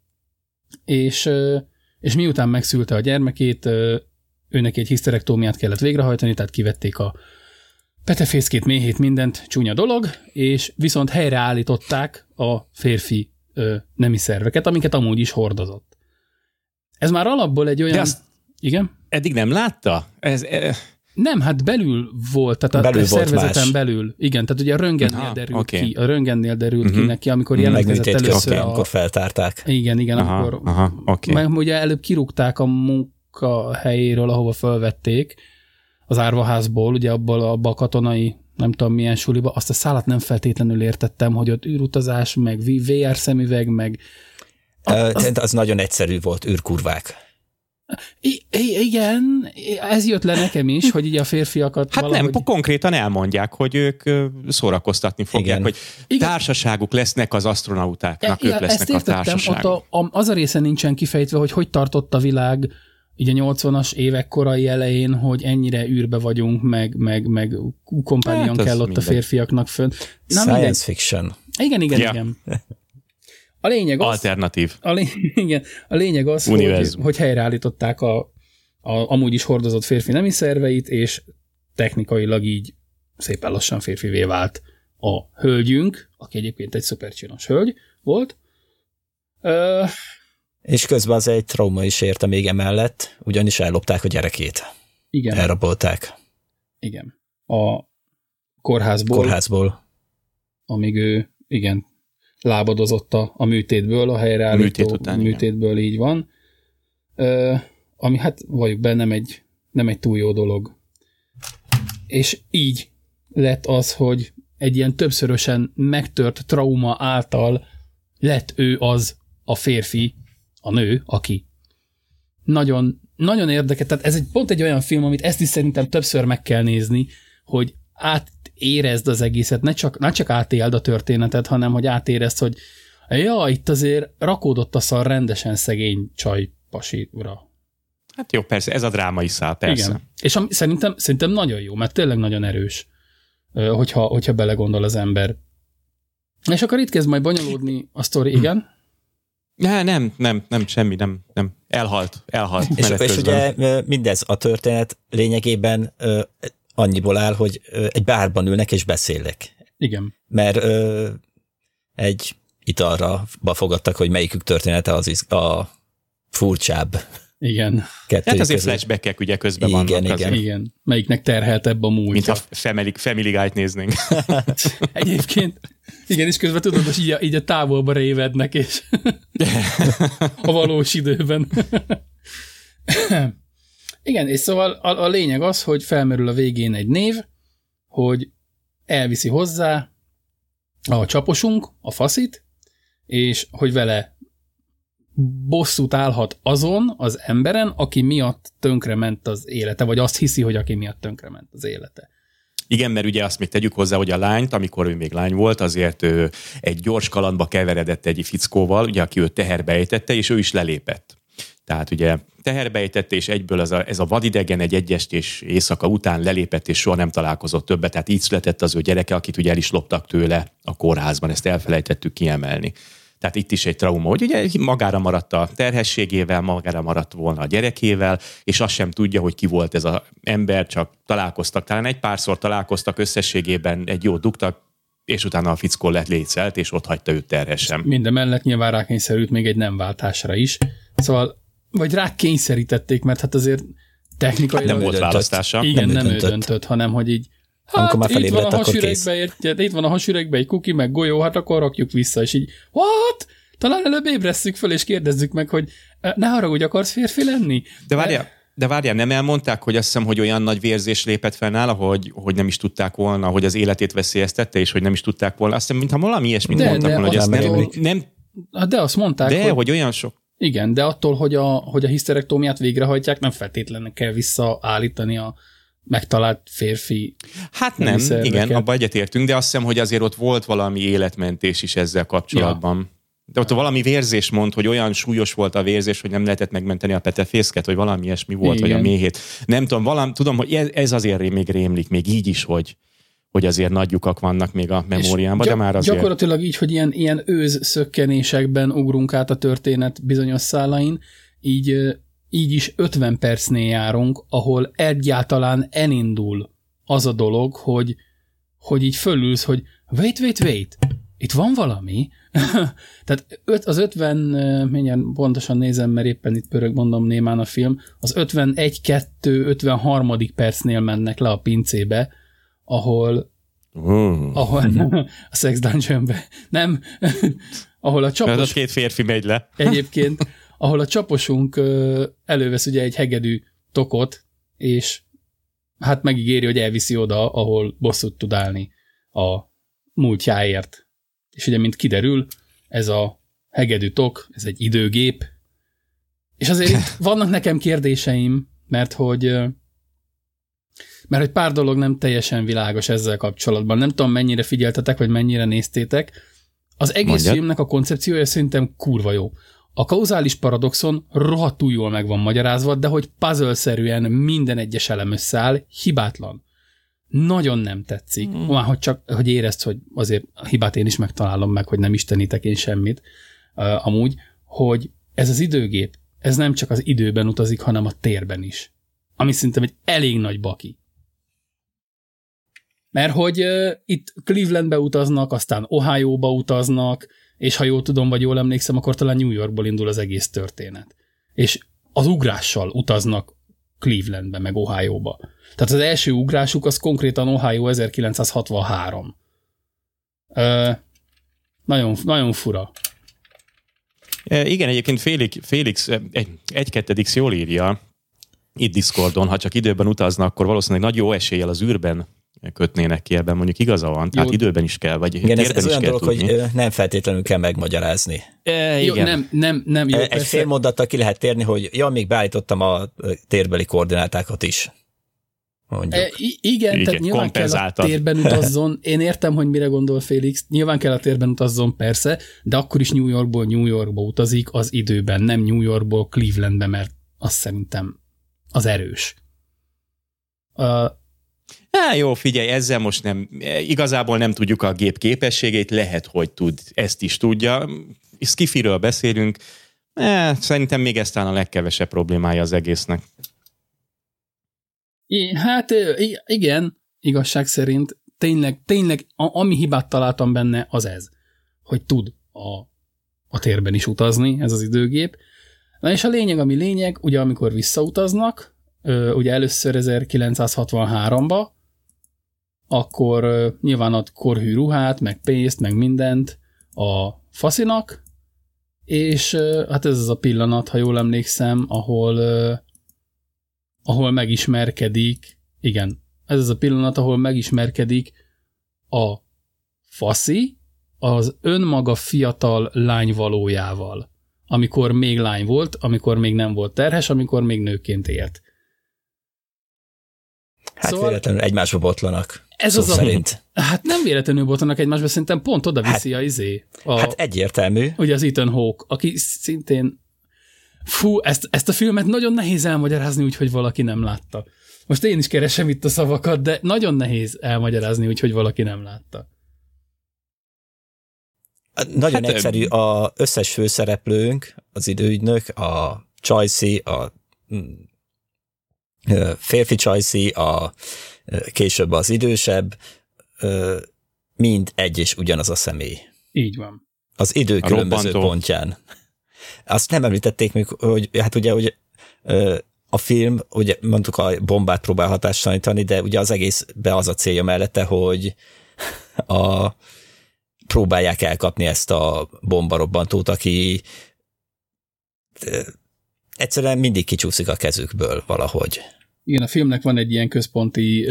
És, és miután megszülte a gyermekét, őnek egy hiszterektómiát kellett végrehajtani, tehát kivették a petefészkét, méhét, mindent, csúnya dolog, és viszont helyreállították a férfi nemi szerveket, amiket amúgy is hordozott. Ez már alapból egy olyan... Igen? Eddig nem látta? Ez, e... Nem, hát belül volt, tehát belül a szervezeten más. belül. Igen, tehát ugye a röntgennél Aha, derült okay. ki, a röntgennél derült uh-huh. ki neki, amikor jelentkezett először okay, a... Amikor feltárták. Igen, igen, aha, akkor... Aha, okay. Meg ugye előbb kirúgták a munkahelyéről, ahova fölvették, az árvaházból, ugye abban abba a katonai, nem tudom milyen suliba, azt a szállat nem feltétlenül értettem, hogy ott űrutazás, meg vé er szemüveg, meg... Az, az nagyon egyszerű volt, űrkurvák. I- igen, ez jött le nekem is, hogy így a férfiakat hát valahogy... nem, konkrétan elmondják, hogy ők szórakoztatni fogják, igen. hogy igen. társaságuk lesznek az astronautáknak, e, ők lesznek a társaságok. Az a része nincsen kifejtve, hogy hogy tartott a világ így a nyolcvanas évek korai elején, hogy ennyire űrbe vagyunk, meg, meg, meg kompányon hát kell ott minden. A férfiaknak fönn. Na, Science mindegy. Fiction. Igen, igen, yeah. igen. A lényeg az, alternatív. A lény, igen, a lényeg az, hogy, hogy helyreállították a, a amúgy is hordozott férfi nemi szerveit, és technikailag így szépen lassan férfivé vált a hölgyünk, aki egyébként egy szupercsinos hölgy volt. Ö... És közben az egy trauma is érte még emellett, ugyanis ellopták a gyerekét. Igen. Elrabolták. Igen. A kórházból. Kórházból. Amíg ő, igen, lábadozott a, a műtétből, a helyreállító műtét után, műtétből, igen. így van. Ö, ami hát valljuk be, nem egy, nem egy túl jó dolog. És így lett az, hogy egy ilyen többszörösen megtört trauma által lett ő az a férfi, a nő, aki. Nagyon, nagyon érdekes. Tehát ez egy, pont egy olyan film, amit ezt is szerintem többször meg kell nézni, hogy át érezd az egészet, ne csak, ne csak átéld a történetet, hanem hogy átérezd, hogy ja, itt azért rakódott a szar rendesen szegény csaj pasira. Hát jó, persze, ez a drámai szál, persze. Igen. És ami, szerintem, szerintem nagyon jó, mert tényleg nagyon erős, hogyha, hogyha belegondol az ember. És akkor itt kezd majd bonyolódni a sztori, igen? Ne, nem, nem, nem, semmi, nem, nem. Elhalt, elhalt. és, és ugye mindez a történet lényegében annyiból áll, hogy egy bárban ülnek és beszélnek. Igen. Mert ö, egy italra fogadtak, hogy melyikük története az is a furcsább. Igen. Hát azért flashback-ek ugye közben igen, vannak. Igen, azért. igen. Melyiknek terheltebb a múltja. Mint ha Family, family Guy-t néznénk. Egyébként. Igen, és közben tudod, hogy így a, így a távolba révednek, és a valós időben. Igen, és szóval a, a lényeg az, hogy felmerül a végén egy név, hogy elviszi hozzá a csaposunk, a faszit, és hogy vele bosszút állhat azon az emberen, aki miatt tönkrement az élete, vagy azt hiszi, hogy aki miatt tönkrement az élete. Igen, mert ugye azt még tegyük hozzá, hogy a lányt, amikor ő még lány volt, azért ő egy gyors kalandba keveredett egy fickóval, ugye, aki őt teherbe ejtette, és ő is lelépett. Tehát ugye teherbe ejtett, és egyből ez a, ez a vadidegen egy egyest és éjszaka után lelépett, és soha nem találkozott többet. Tehát így született az ő gyereke, akit ugye el is loptak tőle a kórházban, ezt elfelejtettük kiemelni. Tehát itt is egy trauma, hogy ugye magára maradt a terhességével, magára maradt volna a gyerekével, és azt sem tudja, hogy ki volt ez az ember, csak találkoztak, talán egy párszor találkoztak összességében, egy jót dugtak, és utána a fickó lett létszelt, és ott hagyta őt terhesen. Minden mellett nyilván rákényszerült még egy nem váltásra is. Szóval vagy rá kényszerítették, mert hát azért technikai... Hát nem volt választása. Igen, nem ő, ő döntött, hanem hogy így hát itt van, a hasüregbe, ért, itt van a hasüregbe egy kuki, meg golyó, hát akkor rakjuk vissza, és így what? Talán előbb ébresszük föl, és kérdezzük meg, hogy ne haragudj, akarsz férfi lenni? De várjál, de várjál, nem elmondták, hogy azt hiszem, hogy olyan nagy vérzés lépett fel nála, hogy, hogy nem is tudták volna, hogy az életét veszélyeztette, és hogy nem is tudták volna. Azt hiszem, mintha valami ilyesmit mondtak volna, hogy ezt nem... nem de azt mondták, de, hogy, hogy olyan sok Igen, de attól, hogy a, hogy a hiszterektómiát végrehajtják, nem feltétlenül kell visszaállítani a megtalált férfi. Hát nem, igen, abba egyetértünk, de azt hiszem, hogy azért ott volt valami életmentés is ezzel kapcsolatban. Ja. De ott valami vérzés mond, hogy olyan súlyos volt a vérzés, hogy nem lehetett megmenteni a petefészket, vagy valami ilyesmi volt, igen. Vagy a méhét. Nem tudom, valami, tudom, hogy ez azért még rémlik, még így is, hogy, hogy azért nagy lyukak vannak még a memóriámban, de már azért... Gyakorlatilag így, hogy ilyen, ilyen őzszökkenésekben ugrunk át a történet bizonyos szálain, így, így is ötven percnél járunk, ahol egyáltalán elindul az a dolog, hogy, hogy így fölülsz, hogy wait, wait, wait, itt van valami? Tehát az ötven, mindjárt pontosan nézem, mert éppen itt pörög, mondom némán a film, az ötvenegy, kettő, ötvenhárom percnél mennek le a pincébe, ahol uh. ahol a Sex Dungeonbe, nem, ahol a csapos... Az a két férfi megy le. Egyébként, ahol a csaposunk elővesz ugye egy hegedű tokot, és hát megígéri, hogy elviszi oda, ahol bosszút tud állni a múltjáért. És ugye, mint kiderül, ez a hegedű tok, ez egy időgép, és azért itt vannak nekem kérdéseim, mert hogy, mert hogy pár dolog nem teljesen világos ezzel kapcsolatban. Nem tudom, mennyire figyeltetek, vagy mennyire néztétek. Az egész Mondjad. filmnek a koncepciója szerintem kurva jó. A kauzális paradoxon rohadtul jól meg van magyarázva, de hogy puzzle-szerűen minden egyes elem összeáll, hibátlan. Nagyon nem tetszik. Mm. Már hogy csak, hogy érezd, hogy azért a hibát én is megtalálom meg, hogy nem istenítek én semmit. Uh, amúgy, hogy ez az időgép, ez nem csak az időben utazik, hanem a térben is. Ami szerintem egy elég nagy baki. Mert hogy uh, itt Clevelandbe utaznak, aztán Ohioba utaznak, és ha jól tudom, vagy jól emlékszem, akkor talán New Yorkból indul az egész történet. És az ugrással utaznak Clevelandbe, meg Ohioba. Tehát az első ugrásuk, az konkrétan Ohio ezerkilencszázhatvanhárom. Ö, nagyon, nagyon fura. E, igen, egyébként Félix, Félix egy, egy-kettedix jól írja itt Discordon, ha csak időben utaznak, akkor valószínűleg nagy jó eséllyel az űrben kötnének ki, ebben mondjuk igaza van, tehát jó. Időben is kell, vagy igen, térben ez, ez is olyan kell dolog, tudni. Hogy nem feltétlenül kell megmagyarázni. E, jó, igen. Nem, nem, nem, jó, egy persze. Fél mondattal ki lehet térni, hogy ja, még beállítottam a térbeli koordinátákat is. Mondjuk. E, igen, igen, tehát nyilván kell a térben utazzon, én értem, hogy mire gondol Félix, nyilván kell a térben utazzon, persze, de akkor is New Yorkból New Yorkba utazik az időben, nem New Yorkból Clevelandbe, mert azt szerintem az erős. Uh, Há, jó, figyelj, ezzel most nem, igazából nem tudjuk a gép képességét, lehet, hogy tud, ezt is tudja. Skifiről beszélünk, eh, szerintem még ez talán a legkevesebb problémája az egésznek. É, hát igen, igazság szerint tényleg, tényleg a, ami hibát találtam benne, az ez, hogy tud a, a térben is utazni, ez az időgép. Na és a lényeg, ami lényeg, ugye amikor visszautaznak, ugye először ezerkilencszázhatvanháromba, akkor nyilván ad korhű ruhát, meg pénzt, meg mindent a faszinak, és hát ez az a pillanat, ha jól emlékszem, ahol, ahol megismerkedik, igen, ez az a pillanat, ahol megismerkedik a faszi az önmaga fiatal lányvalójával, amikor még lány volt, amikor még nem volt terhes, amikor még nőként élt. Hát szóval véletlenül egymásba botlanak. Ez az szerint. A, hát nem véletlenül botlanak egymásba, szerintem pont oda viszi hát, a izé. A, hát egyértelmű. Ugye az Ethan Hawke, aki szintén... Fú, ezt, ezt a filmet nagyon nehéz elmagyarázni úgy, hogy valaki nem látta. Most én is keresem itt a szavakat, de nagyon nehéz elmagyarázni úgy, hogy valaki nem látta. Hát, nagyon hát, egyszerű, az összes főszereplőnk, az időügynök, a Csajci, a... férfi Csajci, a később az idősebb, mind egy és ugyanaz a személy. Így van. Az idő a különböző robbantó pontján. Azt nem említették még, hogy hát ugye, hogy a film, ugye mondtuk a bombát próbál hatástalanítani, de ugye az egészben az a célja mellette, hogy a, próbálják elkapni ezt a bombarobbantót, aki egyszerűen mindig kicsúszik a kezükből valahogy. Igen, a filmnek van egy ilyen központi,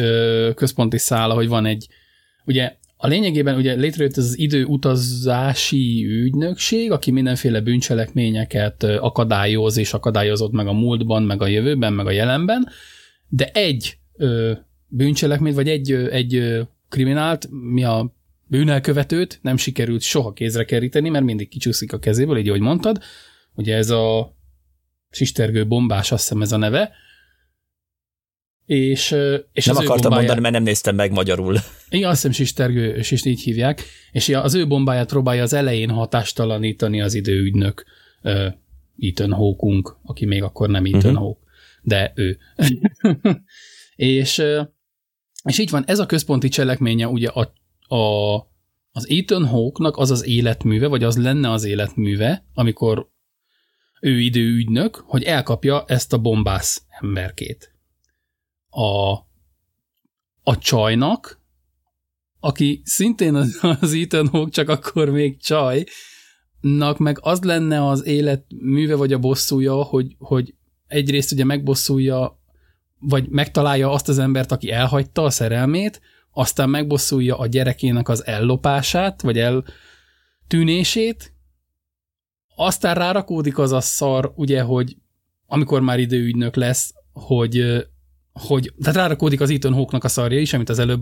központi szála, hogy van egy, ugye A lényegében ugye létrejött ez az időutazási ügynökség, aki mindenféle bűncselekményeket akadályoz és akadályozott meg a múltban, meg a jövőben, meg a jelenben, de egy ö, bűncselekményt, vagy egy, egy kriminált, mi a bűnelkövetőt nem sikerült soha kézre keríteni, mert mindig kicsúszik a kezéből, így ahogy mondtad. Ugye ez a sistergő bombás, azt hiszem ez a neve. És, és nem akartam bombáját... mondani, mert nem néztem meg magyarul. Igen, azt hiszem sistergő, és is így hívják. És az ő bombáját próbálja az elején hatástalanítani az időügynök uh, Ethan Hawke-unk, aki még akkor nem Ethan uh-huh. Hawke, de ő. és, és így van, ez a központi cselekménye ugye a, a, az Ethan Hawke-nak az az életműve, vagy az lenne az életműve, amikor ő időügynök, hogy elkapja ezt a bombász emberkét. A, a csajnak, aki szintén az, az Ethan Hawke, csak akkor még csajnak, meg az lenne az életműve vagy a bosszúja, hogy, hogy egyrészt ugye megbosszulja, vagy megtalálja azt az embert, aki elhagyta a szerelmét, aztán megbosszulja a gyerekének az ellopását, vagy eltűnését, aztán rárakódik az a szar, ugye, hogy amikor már időügynök lesz, hogy hogy, tehát rárakódik az Ethan Hawke-nak a szarja is, amit az előbb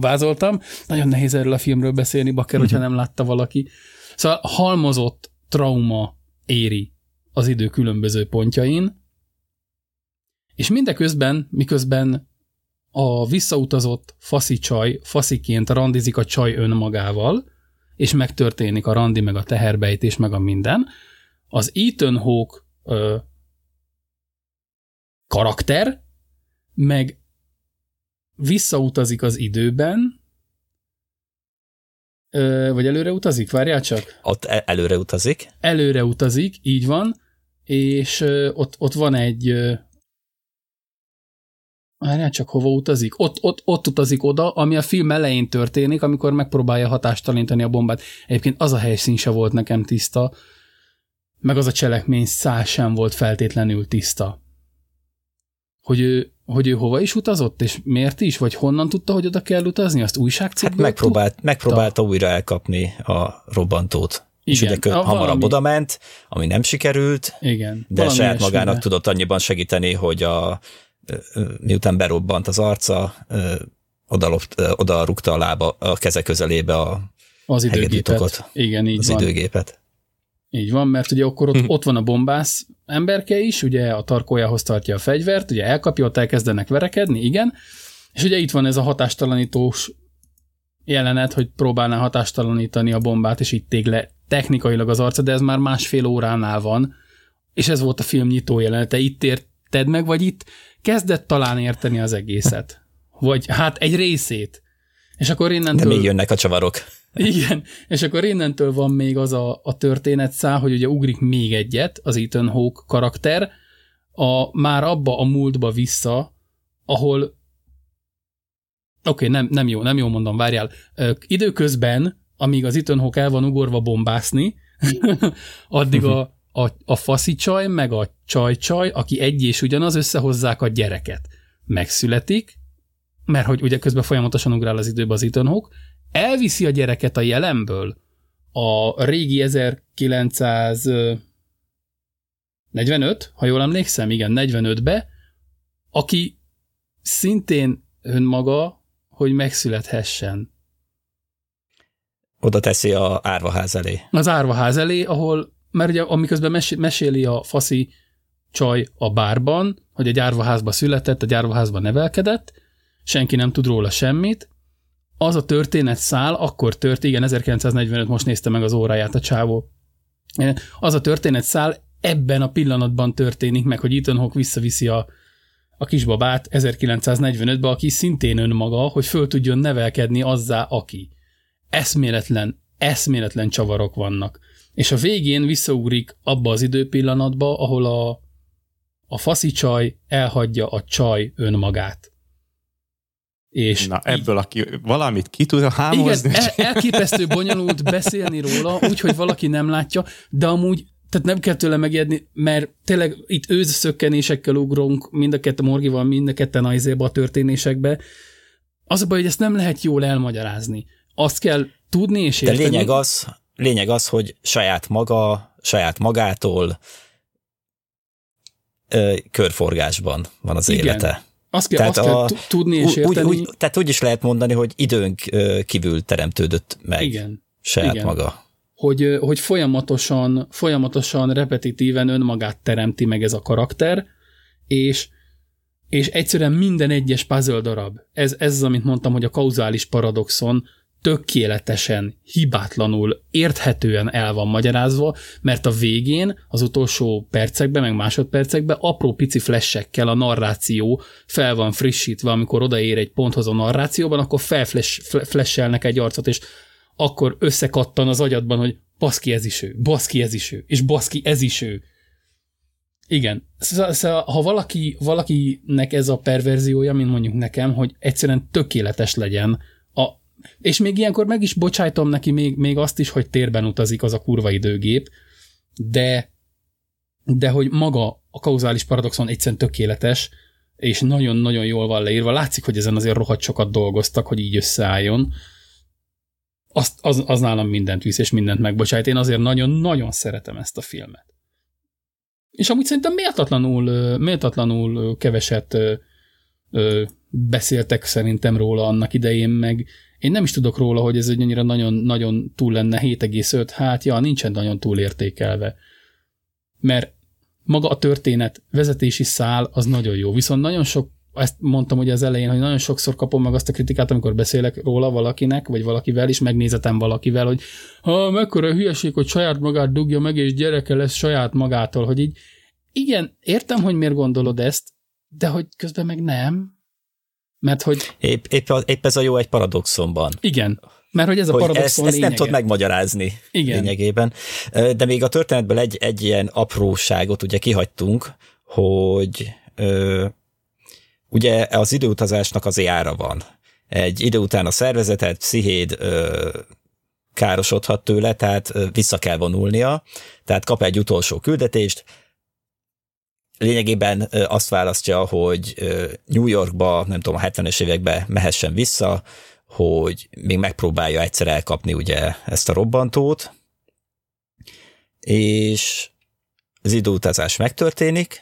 vázoltam. Nagyon nehéz erről a filmről beszélni, bakker, uh-huh. hogyha nem látta valaki. Szóval halmozott trauma éri az idő különböző pontjain, és mindeközben, miközben a visszautazott faszi csaj fasziként randizik a csaj önmagával, és megtörténik a randi, meg a teherbejtés, meg a minden, az Ethan Hawke ö, karakter meg visszautazik az időben, Ö, vagy előre utazik, várjál csak? Ott előre utazik. Előre utazik, így van, és ott, ott van egy, várjál csak, hova utazik? Ott, ott, ott utazik oda, ami a film elején történik, amikor megpróbálja hatástalanítani a bombát. Egyébként az a helyszín se volt nekem tiszta, meg az a cselekmény száz sem volt feltétlenül tiszta. Hogy ő, hogy ő hova is utazott, és miért is, vagy honnan tudta, hogy oda kell utazni, azt újságcikkből? Hát megpróbált, megpróbálta újra elkapni a robbantót. Igen, és ugye kö, hamarabb valami. Oda ment, ami nem sikerült, igen, de saját magának mire. Tudott annyiban segíteni, hogy a, miután berobbant az arca, oda rúgta a lába, a keze közelébe a az időgépet. Igen, így az van. Időgépet. Így van, mert ugye akkor ott, ott van a bombász emberke is, ugye a tarkójához tartja a fegyvert, ugye elkapja, ott elkezdenek verekedni, igen, és ugye itt van ez a hatástalanítós jelenet, hogy próbálná hatástalanítani a bombát, és így tégle technikailag az arca, de ez már másfél óránál van, és ez volt a film nyitó jelenete, itt érted meg, vagy itt kezdett talán érteni az egészet, vagy hát egy részét, és akkor innentől... De még jönnek a csavarok. Igen, és akkor innentől van még az a, a történetszál, hogy ugye ugrik még egyet az Ethan Hawke karakter, a, már abba a múltba vissza, ahol oké, okay, nem, nem jó, nem jó mondom, várjál. Ö, időközben, amíg az Ethan Hawke el van ugorva bombászni, addig a, a, a faszi csaj, meg a csaj-csaj, aki egy és ugyanaz, összehozzák a gyereket. Megszületik, mert hogy ugye közben folyamatosan ugrál az időbe az Ethan Hawke, elviszi a gyereket a jelenből a régi ezerkilencszáznegyvenöt, ha jól emlékszem, igen, negyvenötbe, aki szintén önmaga, hogy megszülethessen. Oda teszi a árvaház elé. Az árvaház elé, ahol, mert ugye amiközben meséli a faszi csaj a bárban, hogy egy árvaházba született, egy árvaházba nevelkedett, senki nem tud róla semmit, az a történetszál akkor tört, igen, ezerkilencszáznegyvenöt, most nézte meg az óráját a csávó. Az a történetszál ebben a pillanatban történik meg, hogy Ethan Hawke visszaviszi a, a kisbabát ezerkilencszáznegyvenötbe, aki szintén önmaga, hogy föl tudjon nevelkedni azzá, aki. Eszméletlen, eszméletlen csavarok vannak. És a végén visszaugrik abba az időpillanatba, ahol a, a faszi csaj elhagyja a csaj önmagát. És na, ebből aki valamit ki tud hámozni. Igen, el, elképesztő bonyolult beszélni róla, úgyhogy valaki nem látja, de amúgy, tehát nem kell tőle megijedni, mert tényleg itt őzszökkenésekkel ugrunk, mind a ketten Morgival, mind a ketten a történésekbe. Az a baj, hogy ezt nem lehet jól elmagyarázni. Azt kell tudni és érteni. De lényeg az, lényeg az, hogy saját maga, saját magától ö, körforgásban van az igen. élete. Azt kell, tehát azt kell tudni és érteni. Úgy, úgy, tehát úgy is lehet mondani, hogy időnk kívül teremtődött meg igen. saját igen. maga. Hogy, hogy folyamatosan, folyamatosan repetitíven önmagát teremti meg ez a karakter, és, és egyszerűen minden egyes puzzle darab. Ez, ez az, amit mondtam, hogy a kauzális paradoxon tökéletesen, hibátlanul, érthetően el van magyarázva, mert a végén, az utolsó percekben, meg másodpercekben apró pici flashekkel a narráció fel van frissítve, amikor odaér egy ponthoz a narrációban, akkor felflesselnek egy arcot, és akkor összekattan az agyadban, hogy baszki ez is ő, baszki ez is ő, és baszki ez is ő. Igen. Szóval, szóval ha valaki, valakinek ez a perverziója, mint mondjuk nekem, hogy egyszerűen tökéletes legyen a, és még ilyenkor meg is bocsájtom neki még, még azt is, hogy térben utazik az a kurva időgép, de, de hogy maga a kauzális paradoxon egyszerűen tökéletes, és nagyon-nagyon jól van leírva. Látszik, hogy ezen azért rohadt sokat dolgoztak, hogy így összeálljon. Azt, az, az nálam mindent visz, és mindent megbocsájt. Én azért nagyon-nagyon szeretem ezt a filmet. És amúgy szerintem méltatlanul, méltatlanul keveset beszéltek szerintem róla annak idején, meg én nem is tudok róla, hogy ez egy annyira nagyon-nagyon túl lenne, hét egész öt, hát ja, nincsen nagyon túl értékelve. Mert maga a történet vezetési szál az nagyon jó, viszont nagyon sok, ezt mondtam ugye az elején, hogy nagyon sokszor kapom meg azt a kritikát, amikor beszélek róla valakinek, vagy valakivel, és megnézetem valakivel, hogy ha mekkora hülyeség, hogy saját magát dugja meg, és gyereke lesz saját magától, hogy így, igen, értem, hogy miért gondolod ezt, de hogy közben meg nem. Mert hogy... Épp, épp, épp ez a jó egy paradoxonban. Igen, mert hogy ez a hogy paradoxon ezt, ezt nem tud megmagyarázni igen. lényegében. De még a történetből egy, egy ilyen apróságot ugye kihagytunk, hogy ö, ugye az időutazásnak az ára van. Egy idő után a szervezeted, pszichéd ö, károsodhat tőle, tehát vissza kell vonulnia, tehát kap egy utolsó küldetést, lényegében azt választja, hogy New Yorkba, nem tudom, a hetvenes években mehessen vissza, hogy még megpróbálja egyszer elkapni ugye ezt a robbantót, és az időutazás megtörténik,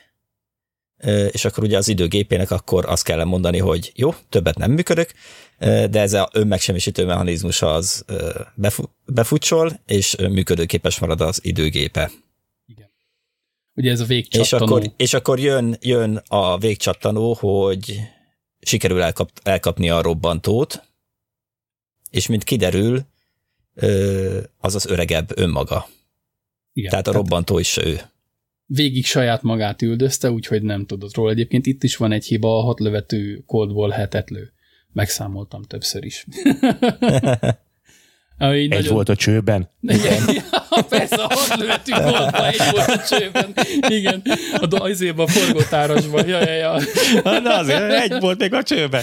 és akkor ugye az időgépének akkor azt kell mondani, hogy jó, többet nem működök, de ez a önmegsemmisítő mechanizmus az befutsol, és működőképes marad az időgépe. Ugye ez a végcsattanó. És akkor, és akkor jön, jön a végcsattanó, hogy sikerül elkap, elkapni a robbantót, és mint kiderül, az az öregebb önmaga. Igen, tehát a tehát robbantó is ő. Végig saját magát üldözte, úgyhogy nem tudott róla. Egyébként itt is van egy hiba, a hat lövető Coldball hetetlő. Megszámoltam többször is. Egy nagyon... volt a csőben. Igen, ja, persze, a hadlövetű golba egy volt a csőben. Igen, a dajzéba, a forgótárosban. Ja, ja, ja. Na azért, egy volt még a csőben.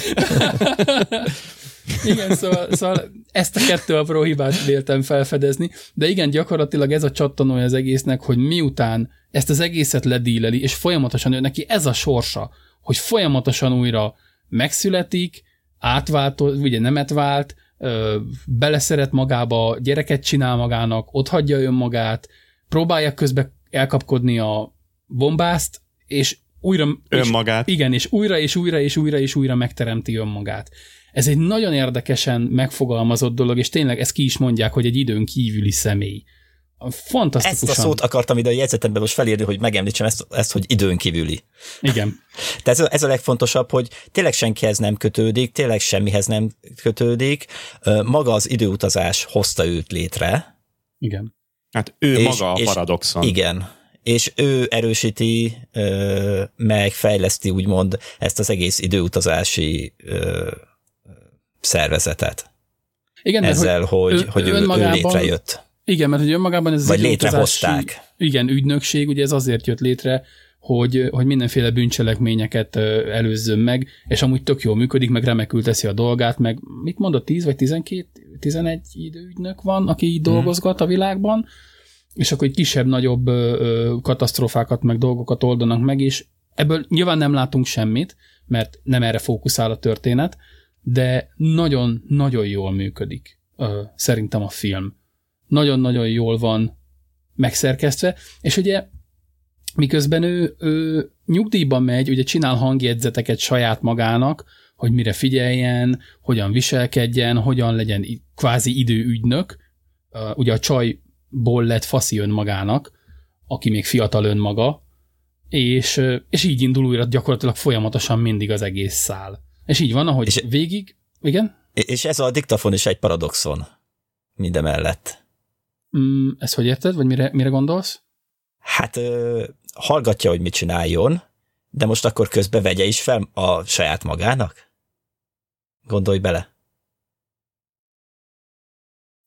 Igen, szóval, szóval ezt a kettő apró hibát véltem felfedezni, de igen, gyakorlatilag ez a csattanója az egésznek, hogy miután ezt az egészet ledíleli, és folyamatosan ő neki ez a sorsa, hogy folyamatosan újra megszületik, átváltoz, ugye nemet vált, beleszeret magába, gyereket csinál magának, otthagyja önmagát, próbálja közben elkapkodni a bombást, és újra... Önmagát. És, igen, és újra, és újra, és újra, és újra megteremti önmagát. Ez egy nagyon érdekesen megfogalmazott dolog, és tényleg ezt ki is mondják, hogy egy időn kívüli személy. Fantasztikusan. Ezt a szót akartam ide a jegyzetemben most felírni, hogy megemlítsem ezt, ezt hogy időn kívüli. Igen. De ez, ez a legfontosabb, hogy tényleg senkihez nem kötődik, tényleg semmihez nem kötődik. Maga az időutazás hozta őt létre. Igen. Hát ő és, maga a paradoxon. Igen. És ő erősíti, meg fejleszti úgymond ezt az egész időutazási szervezetet. Igen, ezzel, hogy, ő, hogy ő, ő létrejött. Igen, mert hogy önmagában ez az időutazási igen, ügynökség, ugye ez azért jött létre, hogy, hogy mindenféle bűncselekményeket előzzön meg, és amúgy tök jól működik, meg remekül teszi a dolgát, meg mit mondott, tíz vagy tizenkét, tizenegy időügynök van, aki így dolgozgat a világban, és akkor kisebb-nagyobb katasztrófákat, meg dolgokat oldanak meg, és ebből nyilván nem látunk semmit, mert nem erre fókuszál a történet, de nagyon-nagyon jól működik. ö, szerintem a film. Nagyon-nagyon jól van megszerkesztve, és ugye miközben ő, ő nyugdíjban megy, ugye csinál hangjegyzeteket saját magának, hogy mire figyeljen, hogyan viselkedjen, hogyan legyen kvázi időügynök. Ugye a csajból lett faszi önmagának, aki még fiatal önmaga, és, és így indul újra gyakorlatilag folyamatosan mindig az egész szál. És így van, ahogy és végig, igen? És ez a diktafon is egy paradoxon mindemellett. Mm, ezt hogy érted, vagy mire, mire gondolsz? Hát hallgatja, hogy mit csináljon, de most akkor közben vegye is fel a saját magának? Gondolj bele.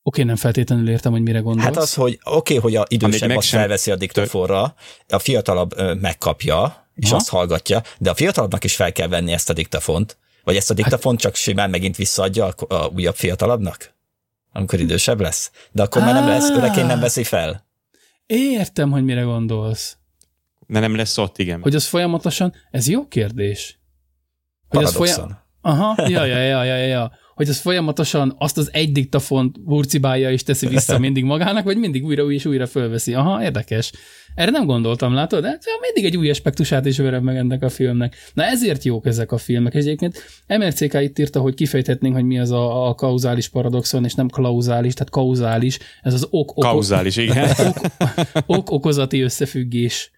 Oké, nem feltétlenül értem, hogy mire gondolsz. Hát az, hogy oké, hogy a idősebb azt sem... felveszi a diktafonra, a fiatalabb megkapja, és ha? Azt hallgatja, de a fiatalabbnak is fel kell venni ezt a diktafont, vagy ezt a diktafont hát... csak simán megint visszaadja a, a újabb fiatalabbnak, amikor idősebb lesz. De akkor már nem lesz, öregként nem veszi fel. Értem, hogy mire gondolsz. De nem lesz ott, igen. Hogy az folyamatosan, ez jó kérdés. Hogy paradoxon. Az folyam... Aha, ja, ja, ja, ja, ja. Hogy az folyamatosan azt az egy diktafont burcibálja és teszi vissza mindig magának, vagy mindig újra és újra fölveszi. Aha, érdekes. Erre nem gondoltam, látod? De mindig egy új aspektusát is verem meg ennek a filmnek. Na ezért jók ezek a filmek. És egyébként em er cé ká itt írta, hogy kifejthetnénk, hogy mi az a, a kauzális paradoxon, és nem klauzális, tehát kauzális. Ez az ok-ok... Kauzális, igen. Ok-okozati összefüggés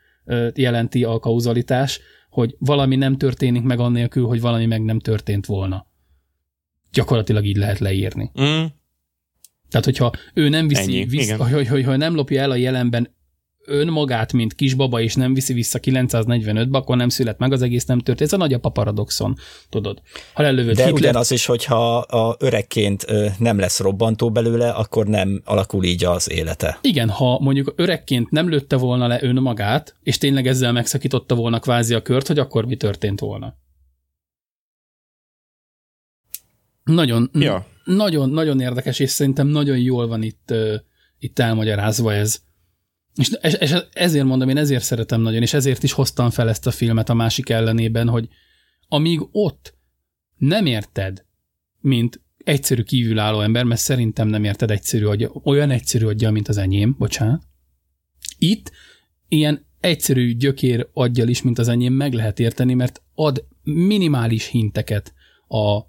jelenti a kauzalitás, hogy valami nem történik meg annélkül, hogy valami meg nem történt volna. Gyakorlatilag így lehet leírni. Mm. Tehát, hogyha ő nem viszi, visz, hogy, hogy, hogy nem lopja el a jelenben önmagát, mint kisbaba, és nem viszi vissza kilencszáznegyvenötbe, akkor nem szület meg, az egész nem történt. Ez a nagyapa paradoxon, tudod. Ha lelövöd de Hitler... ugyanaz is, hogyha a öregként nem lesz robbantó belőle, akkor nem alakul így az élete. Igen, ha mondjuk öregként nem lőtte volna le önmagát, és tényleg ezzel megszakította volna kvázi a kört, hogy akkor mi történt volna. Nagyon, ja. nagyon, nagyon érdekes, és szerintem nagyon jól van itt, itt elmagyarázva ez. És, és ezért mondom, én ezért szeretem nagyon, és ezért is hoztam fel ezt a filmet a másik ellenében, hogy amíg ott nem érted, mint egyszerű kívülálló ember, mert szerintem nem érted egyszerű agya, olyan egyszerű agya, mint az enyém, bocsánat. Itt ilyen egyszerű gyökér aggyal is, mint az enyém, meg lehet érteni, mert ad minimális hinteket a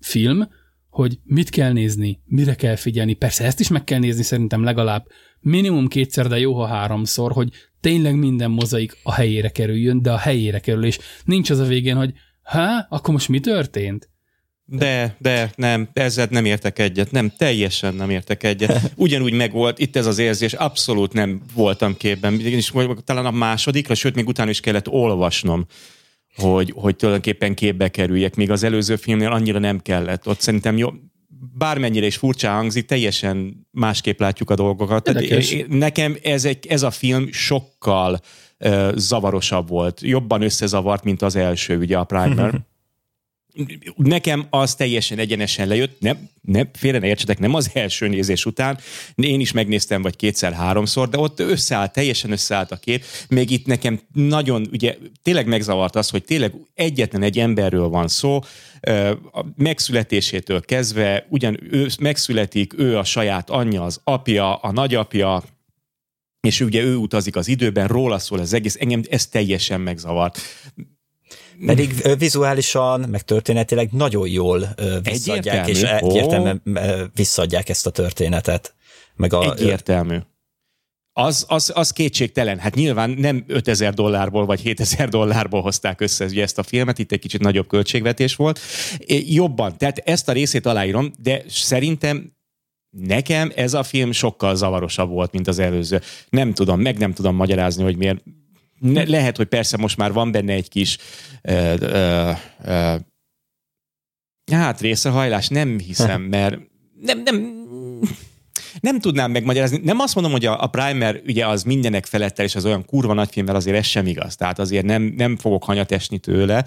film, hogy mit kell nézni, mire kell figyelni. Persze ezt is meg kell nézni szerintem legalább minimum kétszer, de jó, ha háromszor, hogy tényleg minden mozaik a helyére kerüljön, de a helyére kerül, és nincs az a végén, hogy há, akkor most mi történt? De, de nem, ezzel nem értek egyet, nem, teljesen nem értek egyet. Ugyanúgy megvolt, itt ez az érzés, abszolút nem voltam képben, és talán a másodikra, sőt, még utána is kellett olvasnom, hogy, hogy tulajdonképpen képbe kerüljek. Még az előző filmnél annyira nem kellett. Ott szerintem jó, bármennyire is furcsa hangzik, teljesen másképp látjuk a dolgokat. Nekem ez, egy, ez a film sokkal uh, zavarosabb volt. Jobban összezavart, mint az első, ugye a Primer. Nekem az teljesen egyenesen lejött, nem, nem, félre ne értsetek, nem az első nézés után, én is megnéztem vagy kétszer-háromszor, de ott összeállt, teljesen összeállt a kép, még itt nekem nagyon, ugye tényleg megzavart az, hogy tényleg egyetlen egy emberről van szó, a megszületésétől kezdve, ugyan ő megszületik, ő a saját anyja, az apja, a nagyapja, és ugye ő utazik az időben, róla szól az egész, engem ez teljesen megzavart. Pedig vizuálisan, meg történetileg nagyon jól visszaadják, és egyértelműen visszaadják ezt a történetet. Meg a, egyértelmű. Az, az, az kétségtelen. Hát nyilván nem ötezer dollárból vagy hétezer dollárból hozták össze ugye ezt a filmet, itt egy kicsit nagyobb költségvetés volt. Jobban, tehát ezt a részét aláírom, de szerintem nekem ez a film sokkal zavarosabb volt, mint az előző. Nem tudom, meg nem tudom magyarázni, hogy miért. Ne, lehet, hogy persze most már van benne egy kis ö, ö, ö, hát részrehajlás, nem hiszem, mert nem, nem, nem tudnám megmagyarázni. Nem azt mondom, hogy a, a Primer ugye az mindenek felettel, és az olyan kurva nagy filmvel azért ez sem igaz. Tehát azért nem, nem fogok hanyatesni tőle,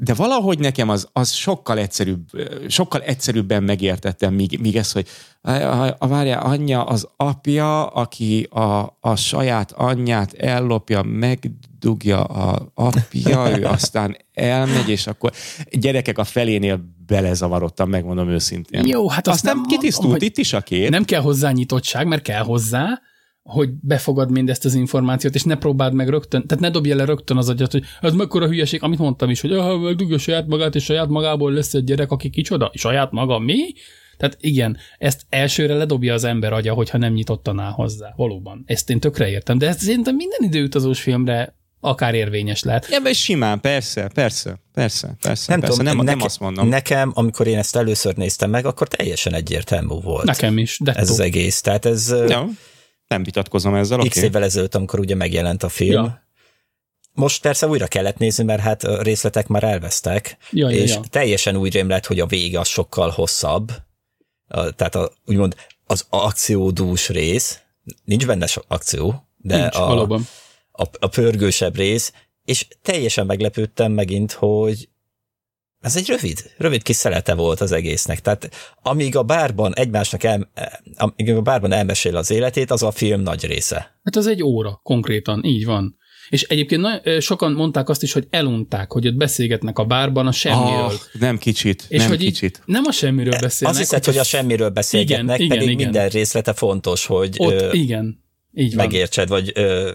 de valahogy nekem az, az sokkal egyszerűbb, sokkal egyszerűbben megértettem, míg, míg ez, hogy a, a, a várja, anyja az apja, aki a, a saját anyját ellopja, meg dugja a apja, ő aztán elmegy, és akkor gyerekek a felénél belezavarodtam, megmondom őszintén. Jó, hát aztán azt nem kitisztult itt is a kép. Nem kell hozzá nyitottság, mert kell hozzá, hogy befogad mindezt az információt, és ne próbáld meg rögtön, tehát ne dobj le rögtön az agyat, hogy ez mekkora hülyeség, amit mondtam is, hogy ah, dugja saját magát, és saját magából lesz egy gyerek, aki kicsoda, és saját maga mi? Tehát igen, ezt elsőre ledobja az ember agya, hogyha nem nyitottaná hozzá. Valóban. Ezt én tökre értem. De ez szerintem minden időutazós filmre akár érvényes lehet. Ja, simán, persze, persze, persze, persze. Nem, persze. Tudom, nem, neke, nem azt mondom. Nekem, amikor én ezt először néztem meg, akkor teljesen egyértelmű volt. Nekem is. De ez tudom. Az egész. Tehát ez... Ja, nem vitatkozom ezzel. X évvel ezelőtt, amikor ugye megjelent a film. Ja. Most persze újra kellett nézni, mert hát a részletek már elvesztek. Ja, és ja, ja. Teljesen úgy rém lett, hogy a vége az sokkal hosszabb. A, tehát a, úgymond az akciódús rész, nincs benne sok akció, de nincs, a, a, a pörgősebb rész, és teljesen meglepődtem megint, hogy ez egy rövid, rövid kis szelete volt az egésznek. Tehát amíg a bárban egymásnak el, amíg a bárban elmesél az életét, az a film nagy része. Hát az egy óra konkrétan, így van. És egyébként na, sokan mondták azt is, hogy elunták, hogy ott beszélgetnek a bárban a semmiről. Oh, nem kicsit, és nem kicsit. Nem a semmiről beszélnek. Azt hiszed, hogy, hogy a semmiről beszélgetnek, igen, pedig igen, minden igen. részlete fontos, hogy ott, ö, igen, így van. Megértsed, vagy ö,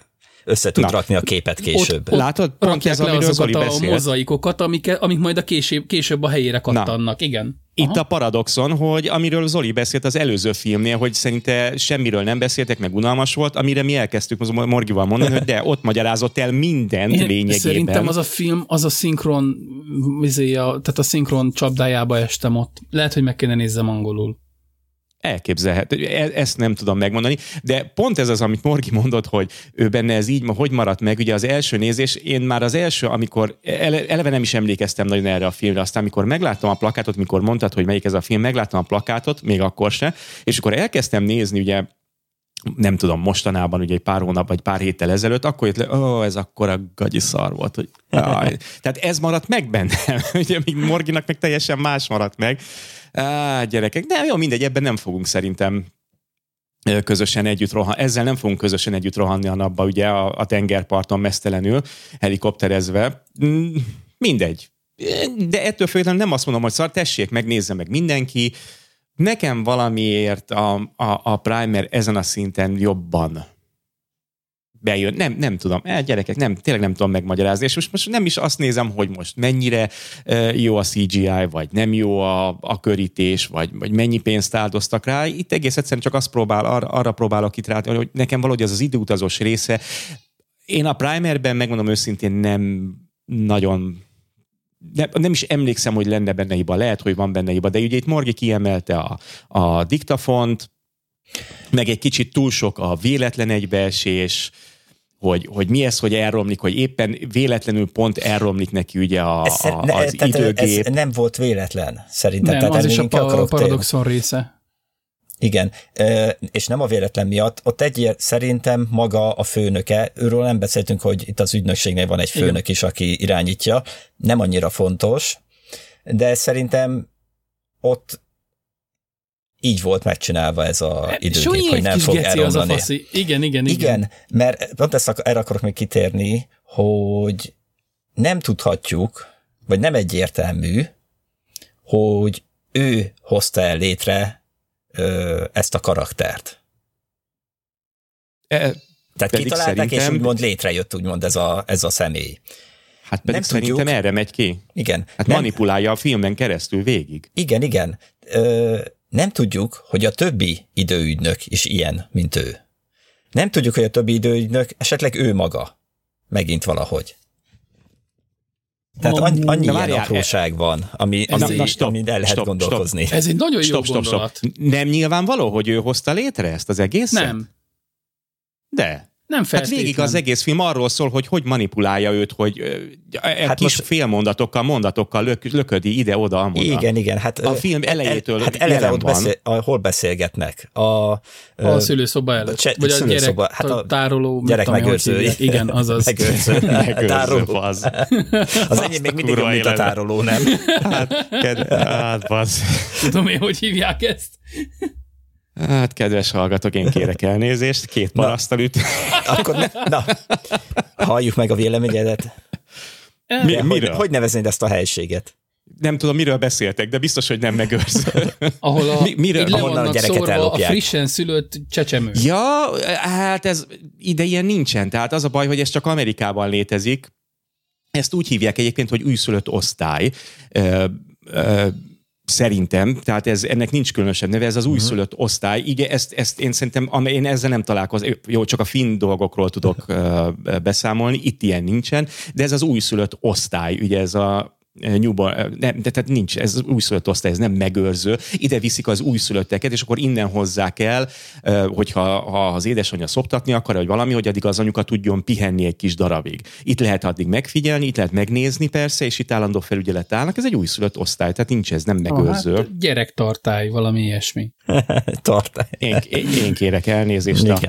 össze tud rakni a képet később. Ott, ott látod, pont ez, amiről Zoli beszél. A mozaikokat, amik, amik majd a később, később a helyére kattannak, na. Igen. Aha. Itt a paradoxon, hogy amiről Zoli beszélt az előző filmnél, hogy szerinte semmiről nem beszéltek, meg unalmas volt, amire mi elkezdtük Morgival mondani, hogy de ott magyarázott el mindent én lényegében. Szerintem az a film, az a szinkron, tehát a szinkron csapdájába estem ott. Lehet, hogy meg kéne nézzem angolul. Elképzelhet. Ezt nem tudom megmondani, de pont ez az, amit Morgi mondott, hogy ő benne ez így, hogy maradt meg, ugye az első nézés, én már az első, amikor eleve nem is emlékeztem nagyon erre a filmre, aztán amikor megláttam a plakátot, mikor mondtad, hogy melyik ez a film, megláttam a plakátot, még akkor se, és akkor elkezdtem nézni, ugye nem tudom, mostanában, ugye egy pár hónap, vagy pár héttel ezelőtt, akkor jött le, ó, oh, ez akkora gagyi szar volt, hogy áj. Tehát ez maradt meg bennem, ugye még Morginak meg teljesen más maradt meg. Á, gyerekek, de jó, mindegy, ebben nem fogunk szerintem közösen együtt rohanni, ezzel nem fogunk közösen együtt rohanni a napba, ugye a, a tengerparton mesztelenül, helikopterezve, mindegy. De ettől függetlenül nem azt mondom, hogy szar, tessék, megnézze meg mindenki, nekem valamiért a, a, a Primer ezen a szinten jobban bejön. Nem, nem tudom. E, gyerekek, nem, tényleg nem tudom megmagyarázni. És most, most nem is azt nézem, hogy most mennyire uh, jó a cé gé i, vagy nem jó a, a körítés, vagy, vagy mennyi pénzt áldoztak rá. Itt egész egyszerűen csak azt próbál, arra, arra próbálok itt rá, hogy nekem valahogy az az időutazós része. Én a Primerben, megmondom őszintén, nem nagyon... Nem, nem is emlékszem, hogy lenne benne hiba, lehet, hogy van benne hiba, de ugye itt Morgi kiemelte a, a diktafont, meg egy kicsit túl sok a véletlen egybeesés, hogy, hogy mi ez, hogy elromlik, hogy éppen véletlenül pont elromlik neki ugye a, ez, a, az ne, időgép. Ez nem volt véletlen, szerintem. Nem, tehát az is a pa- paradoxon része. Igen, és nem a véletlen miatt, ott egy szerintem maga a főnöke, őről nem beszéltünk, hogy itt az ügynökségnél van egy főnök igen. is, aki irányítja, nem annyira fontos, de szerintem ott így volt megcsinálva ez az időgép, hogy nem fog elromlani. Igen, igen, igen. Igen, mert pont ezt erre akarok még kitérni, hogy nem tudhatjuk, vagy nem egyértelmű, hogy ő hozta el létre ezt a karaktert. E, Tehát kitalálták, és úgymond létrejött úgymond ez a, ez a személy. Hát pedig nem szerintem tudjuk. Erre megy ki. Igen. Hát nem, manipulálja a filmen keresztül végig. Igen, igen. Ö, nem tudjuk, hogy a többi időügynök is ilyen, mint ő. Nem tudjuk, hogy a többi időügynök esetleg ő maga. Megint valahogy. Tehát annyi, annyi ilyen várjál, apróság van, ami, ami, egy, na, stop, amit el lehet stop, gondolkozni. Stop. Ez egy nagyon stop, jó gondolat. Stop, stop. Nem nyilvánvaló, hogy ő hozta létre ezt az egészet? Nem. De. Nem feltétlen. Hát végig az egész film arról szól, hogy hogy manipulálja őt, hogy hát kis most... félmondatokkal, mondatokkal lök, löködi ide-oda, amoda. Igen, igen. Hát, a film elejétől hát eleve ott beszél, hol beszélgetnek? A, a szülőszoba előtt. Cse, vagy a gyerek hát a tároló. Gyerek megőrző. Igen, azaz. Megőrző. Megőrző az. Az enyém még mindig a mint a tároló, nem? Hát, kedve, hát, bassz. Tudom én, hogy hívják ezt? Hát, kedves hallgatók, én kérek elnézést, két parasztal üt. Akkor ne, na, halljuk meg a véleményedet. Mi, hogy, hogy neveznéd ezt a helységet? Nem tudom, miről beszéltek, de biztos, hogy nem megőrző. Ahol a, Mi, miről? Így ahonnan a gyereket szorva ellopják. A frissen szülött csecsemő. Ja, hát ez ide ilyen nincsen. Tehát az a baj, hogy ez csak Amerikában létezik. Ezt úgy hívják egyébként, hogy újszülött osztály. Ö, ö, Szerintem, tehát ez, ennek nincs különösebb neve, ez az uh-huh. újszülött osztály. Igen, ezt, ezt én szerintem, én ezzel nem találkozom, jó, csak a finn dolgokról tudok uh, beszámolni, itt ilyen nincsen, de ez az újszülött osztály, ugye ez a nyúban, nem, de, tehát nincs, ez az újszülött osztály, ez nem megőrző, ide viszik az újszülötteket, és akkor innen hozzák el, hogyha ha az édesanyja szoptatni akar, vagy valami, hogy addig az anyuka tudjon pihenni egy kis darabig. Itt lehet addig megfigyelni, itt lehet megnézni persze, és itt állandó felügyelet állnak, ez egy újszülött osztály, tehát nincs, ez nem megőrző. Ah, hát gyerektartály, valami ilyesmi. Tartály. Én, én, én kérek elnézést a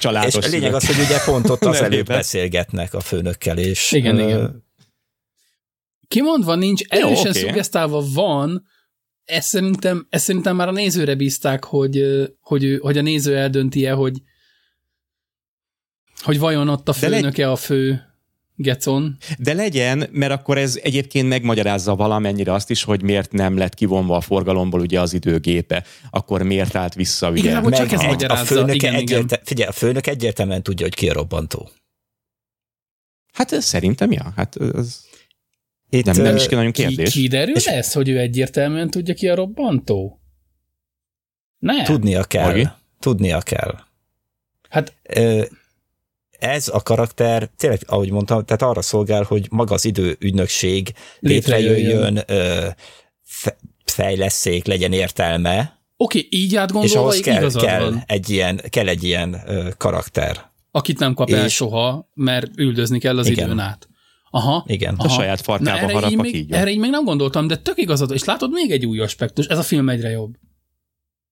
családos. És a lényeg az, hogy ugye pont ott az előbb beszélgetnek a főnökkel, és igen, ö- igen. Kimondva nincs, erősen okay. szuggesztálva van, ezt szerintem, ezt szerintem már a nézőre bízták, hogy, hogy, hogy a néző eldönti-e, hogy, hogy vajon ott a főnöke legy- a fő gecon. De legyen, mert akkor ez egyébként megmagyarázza valamennyire azt is, hogy miért nem lett kivonva a forgalomból ugye az időgépe, akkor miért állt vissza, ugye? Igen, csak ez magyarázza. A igen, egyértelműen, figyelj, a főnök egyértelműen tudja, hogy ki a robbantó. Hát szerintem, ja. Hát az... Itt, nem, nem is kell nagyon kérdés. Ki, kiderül és ez, hogy ő egyértelműen tudja ki a robbantó? Nem. Tudnia kell. Magi? Tudnia kell. Hát ez a karakter, tényleg, ahogy mondtam, tehát arra szolgál, hogy maga az időügynökség létrejöjjön, létrejöjjön fejlesszék, legyen értelme. Oké, okay, így átgondolva igazad kell, van. Egy ilyen, kell egy ilyen karakter. Akit nem kap és, el soha, mert üldözni kell az igen. időn át. Aha, igen, aha. A saját farkába harapnak így. Erre így még nem gondoltam, de tök igazad, és látod még egy új aspektus, ez a film egyre jobb.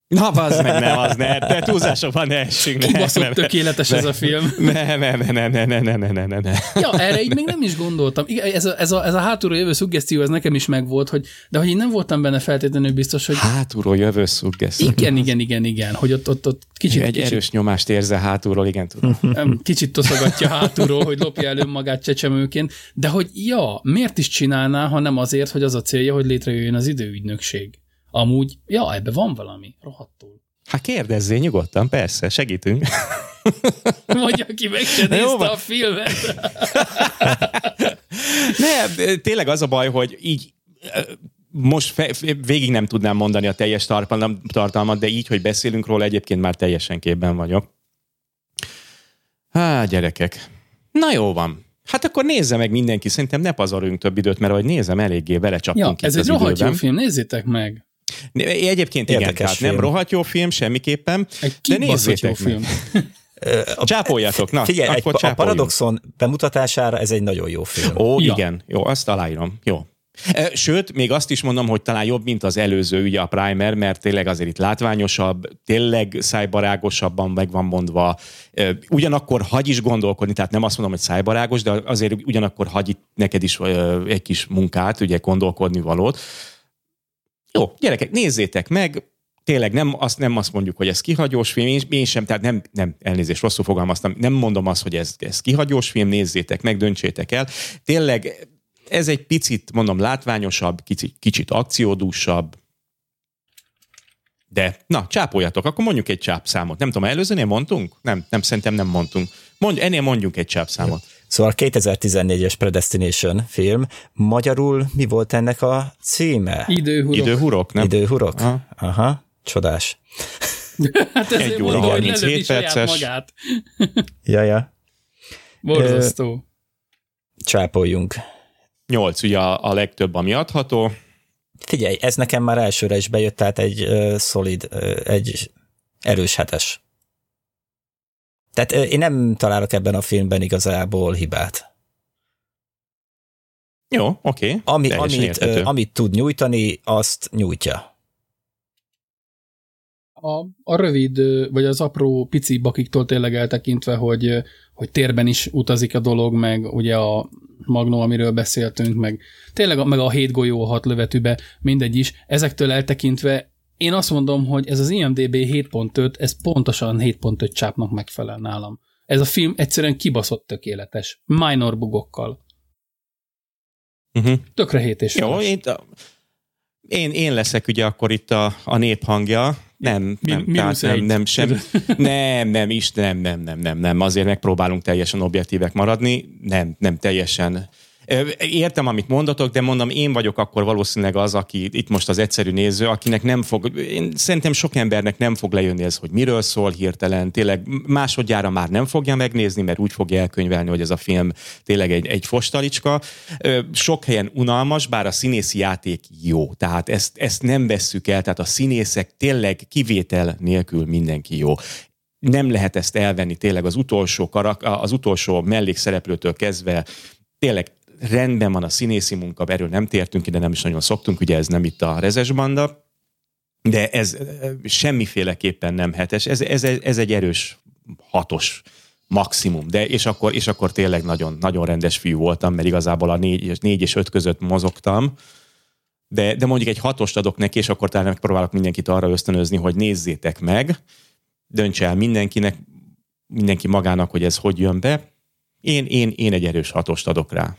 Na, bazd meg, nem, az ne, de túlzásokban ne essünk. Kibaszott ne, tökéletes ne, ez a film. Ne, ne, ne, ne, ne, ne, ne, ne, ne, ne. Ja, erre így ne. még nem is gondoltam. Igen, ez a, ez a, ez a hátulról jövő szuggesztió, ez nekem is megvolt, hogy, de hogy én nem voltam benne feltétlenül biztos, hogy... Hátulról jövő szuggesztió. Igen, igen, igen, igen, hogy ott, ott, ott kicsit... Egy kicsit, erős nyomást érzel hátulról, igen, tudom. Kicsit toszogatja hátulról, hogy lopja elő magát csecsemőként, de hogy ja, miért is csinálná, ha nem azért, hogy az a célja, hogy létrejöjjön az időügynökség. Amúgy, ja, ebben van valami, rohadtul. Hát kérdezzél nyugodtan, persze, segítünk. Mondja, aki meg se nézte a filmet. Ne, tényleg az a baj, hogy így most fe, végig nem tudnám mondani a teljes tartalmat, de így, hogy beszélünk róla, egyébként már teljesen képben vagyok. Há, gyerekek. Na jó van. Hát akkor nézze meg mindenki, szerintem ne pazaruljunk több időt, mert ahogy nézem, eléggé belecsaptunk ja, itt az időben. Ez egy rohadt jó film, nézzétek meg. Egyébként érdekes igen, tehát nem rohadt jó film, semmiképpen, de nézzétek meg. Film. Csápoljátok, na, figyelj, akkor egy, csápoljunk. A Paradoxon bemutatására ez egy nagyon jó film. Ó, ja. igen, jó, azt aláírom, jó. Sőt, még azt is mondom, hogy talán jobb, mint az előző, ugye a Primer, mert tényleg azért itt látványosabb, tényleg szájbarágosabban meg van mondva. Ugyanakkor hagy is gondolkodni, tehát nem azt mondom, hogy szájbarágos, de azért ugyanakkor hagy itt neked is egy kis munkát, ugye gondolkodni valót. Jó, gyerekek, nézzétek meg, tényleg nem azt, nem azt mondjuk, hogy ez kihagyós film, én, én sem, tehát nem, nem, elnézést, rosszul fogalmaztam, nem mondom azt, hogy ez, ez kihagyós film, nézzétek meg, döntsétek el. Tényleg ez egy picit, mondom, látványosabb, kicsit, kicsit akciódúsabb, de na, csápoljatok, akkor mondjuk egy csápszámot. Nem tudom, előzőnél mondtunk? Nem, nem szerintem nem mondtunk. Mondj, ennél mondjunk egy csápszámot. Szóval a kétezer-tizennégyes Predestination film, magyarul mi volt ennek a címe? Időhurok. Időhurok, nem? Időhurok. Aha, Aha. Csodás. Hát egy óra harminchét perces. Jaja. Borzasztó. Csápoljunk. nyolc, ugye a, a legtöbb, ami adható. Figyelj, ez nekem már elsőre is bejött, tehát egy uh, szolid, uh, egy erős hetes. Tehát uh, én nem találok ebben a filmben igazából hibát. Jó, oké. Okay. Ami, amit, uh, amit tud nyújtani, azt nyújtja. A, a rövid, vagy az apró pici bakiktól tényleg eltekintve, hogy, hogy térben is utazik a dolog, meg ugye a magnó, amiről beszéltünk, meg tényleg meg a hét golyó, a hat lövetűbe, mindegy is. Ezektől eltekintve Én azt mondom, hogy ez az IMDb hét pont öt, ez pontosan hét pont öt csápnak megfelel nálam. Ez a film egyszerűen kibaszott tökéletes. Minor bugokkal. Uh-huh. Tökre hét és jó, én, én, én leszek ugye akkor itt a, a néphangja. Nem, nem, Mi, tehát nem, nem, sem, nem, nem, is, nem, nem, nem, nem, nem, azért megpróbálunk teljesen objektívek maradni, nem, nem teljesen. Értem, amit mondatok, de mondom, én vagyok akkor valószínűleg az, aki itt most az egyszerű néző, akinek nem fog, én szerintem sok embernek nem fog lejönni ez, hogy miről szól hirtelen, tényleg másodjára már nem fogja megnézni, mert úgy fogja elkönyvelni, hogy ez a film tényleg egy, egy fostalicska. Sok helyen unalmas, bár a színészi játék jó, tehát ezt, ezt nem vesszük el, tehát a színészek tényleg kivétel nélkül mindenki jó. Nem lehet ezt elvenni tényleg az utolsó, karak, az utolsó mellékszereplőtől kezdve, tényleg rendben van a színészi munka, erről nem tértünk, ide nem is nagyon szoktunk, ugye ez nem itt a rezes banda, de ez semmiféleképpen nem hetes, ez, ez, ez egy erős hatos maximum, de és akkor, és akkor tényleg nagyon, nagyon rendes fiú voltam, mert igazából a négy, négy és öt között mozogtam, de, de mondjuk egy hatost adok neki, és akkor talán megpróbálok mindenkit arra ösztönözni, hogy nézzétek meg, döntse el mindenkinek, mindenki magának, hogy ez hogy jön be. Én, én, én egy erős hatost adok rá.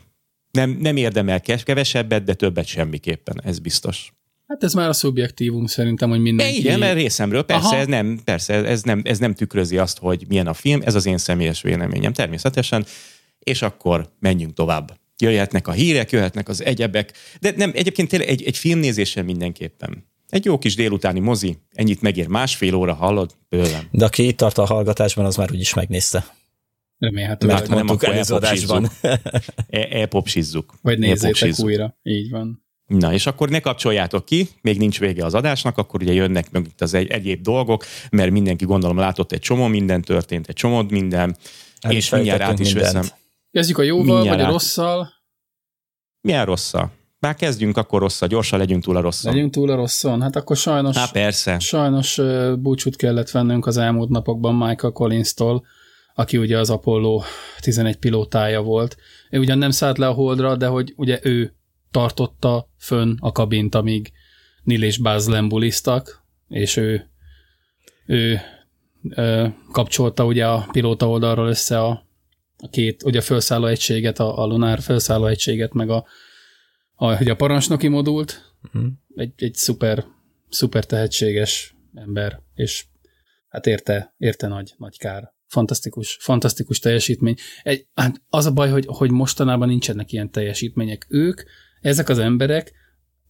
Nem, nem érdemel kevesebbet, de többet semmiképpen, ez biztos. Hát ez már a szubjektívum szerintem, hogy mindenki... Igen, mert részemről persze, ez nem, persze ez, nem, ez nem tükrözi azt, hogy milyen a film, ez az én személyes véleményem természetesen, és akkor menjünk tovább. Jöhetnek a hírek, jöhetnek az egyebek, de nem, egyébként tényleg egy, egy filmnézéssel mindenképpen. Egy jó kis délutáni mozi, ennyit megér, másfél óra, hallod? Bőlem. De aki itt tart a hallgatásban, az már úgyis megnézte. Remélhetően. Mert mondtuk előző adásban. Elpopsizzuk. Vagy nézzétek újra. Így van. Na, és akkor ne kapcsoljátok ki, még nincs vége az adásnak, akkor ugye jönnek meg itt az egy, egyéb dolgok, mert mindenki gondolom látott, egy csomó minden történt, egy csomó minden, El és mindjárt át is mindent. Veszem. Kezdjük a jóval, mindjárt vagy a rosszal? Milyen rosszal? Már kezdjünk akkor rosszal, gyorsan legyünk túl a rosszon. Legyünk túl a rosszon, hát akkor sajnos, Há, persze. sajnos búcsút kellett vennünk az elmúlt napokban Michael Collins-tól, aki ugye az Apollo tizenegy pilótája volt. Ő ugyan nem szállt le a Holdra, de hogy ugye ő tartotta fönn a kabint, amíg Neil és Buzz lembuliztak, és ő, ő ö, kapcsolta ugye a pilóta oldalról össze a, a két, ugye a felszálló egységet, a, a lunár felszálló egységet, meg a, a, ugye a parancsnoki modult. Uh-huh. Egy, egy szuper, szuper tehetséges ember, és hát érte, érte nagy, nagy kár. Fantasztikus, fantasztikus teljesítmény. Egy, hát az a baj, hogy, hogy mostanában nincsenek ilyen teljesítmények. Ők, ezek az emberek,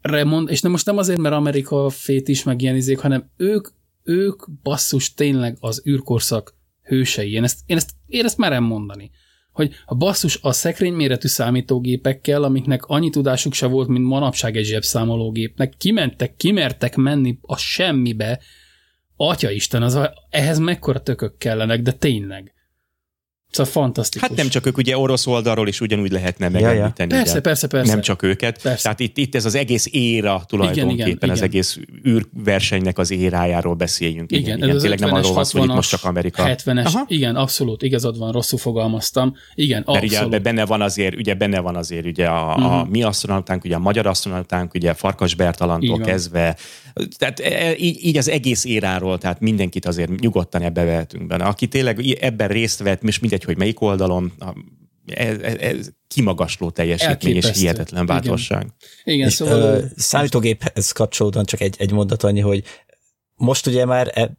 remond, és nem most nem azért, mert Amerika fétis meg ilyen izék, hanem ők, ők basszus tényleg az űrkorszak hősei. Én ezt, én ezt, én ezt merem mondani. Hogy a basszus a szekrényméretű számítógépekkel, amiknek annyi tudásuk se volt, mint manapság egy zsebszámológépnek, kimentek, kimertek menni a semmibe. Atyaisten, az, ehhez mekkora tökök kellenek, de tényleg. Szóval fantasztikus. Hát nem csak ők, ugye orosz oldalról is ugyanúgy lehetne megemlíteni. Ja, ja. Persze, persze, persze. Nem csak őket. Persze. Tehát itt, itt ez az egész éra tulajdonképpen, igen, igen, az igen. Egész űrversenynek az érájáról beszéljünk. Igen, igen, igen. Ez tényleg nem arról van szó, hogy most csak Amerika. hetvenes, aha. Igen, abszolút, igazad van, rosszul fogalmaztam. Igen, abszolút. Mert ugye benne van azért, ugye benne van azért, ugye a, uh-huh. a mi asztronautánk, ugye a magyar asztronautánk, ugye Farkas Bertalantól kezdve. Tehát így, így az egész éráról, tehát mindenkit azért nyugodtan ebbe vehetünk benne. Aki tényleg ebben részt vett, és mindegy, hogy melyik oldalon, ez, ez kimagasló teljesítmény és hihetetlen változság. Igen, igen, szóval... Uh, számítógéphez kapcsolódóan csak egy, egy mondat annyi, hogy most ugye már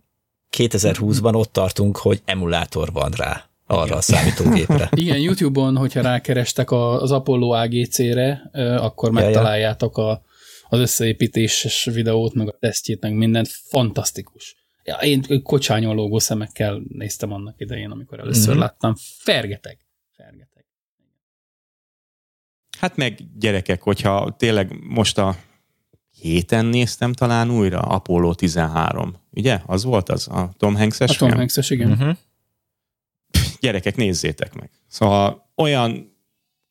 kétezer-húszban ott tartunk, hogy emulátor van rá arra igen. A számítógépre. Igen, YouTube-on, hogyha rákerestek az Apollo á gé cé-re, akkor megtaláljátok a az összeépítéses videót, meg a tesztjét, meg mindent, fantasztikus. Ja, én kocsányon lógó szemekkel néztem annak idején, amikor először mm-hmm. láttam. Fergeteg. Fergeteg. Hát meg gyerekek, hogyha tényleg most a héten néztem talán újra, Apollo tizenhárom, ugye? Az volt az? A Tom Hanks-es? A Tom Hanks-es, igen. Uh-huh. Gyerekek, nézzétek meg. Szóval olyan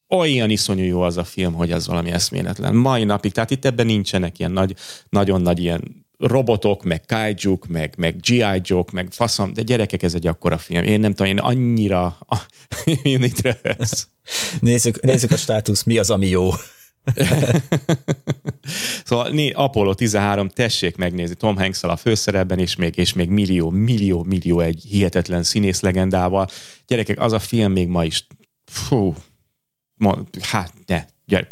olyan iszonyú jó az a film, hogy az valami eszméletlen. Mai napig, tehát itt ebben nincsenek ilyen nagy, nagyon nagy ilyen robotok, meg kaijuk, meg, meg gé i. Joe-k, meg faszom, de gyerekek, ez egy akkora film. Én nem tudom, én annyira... Nézzük, nézzük a státusz, mi az, ami jó. Szóval né, Apollo tizenhárom, tessék megnézni, Tom Hanks-szal a főszerepben, és még, és még millió, millió, millió egy hihetetlen színész legendával. Gyerekek, az a film még ma is, fú, ma, hát ne, gyere,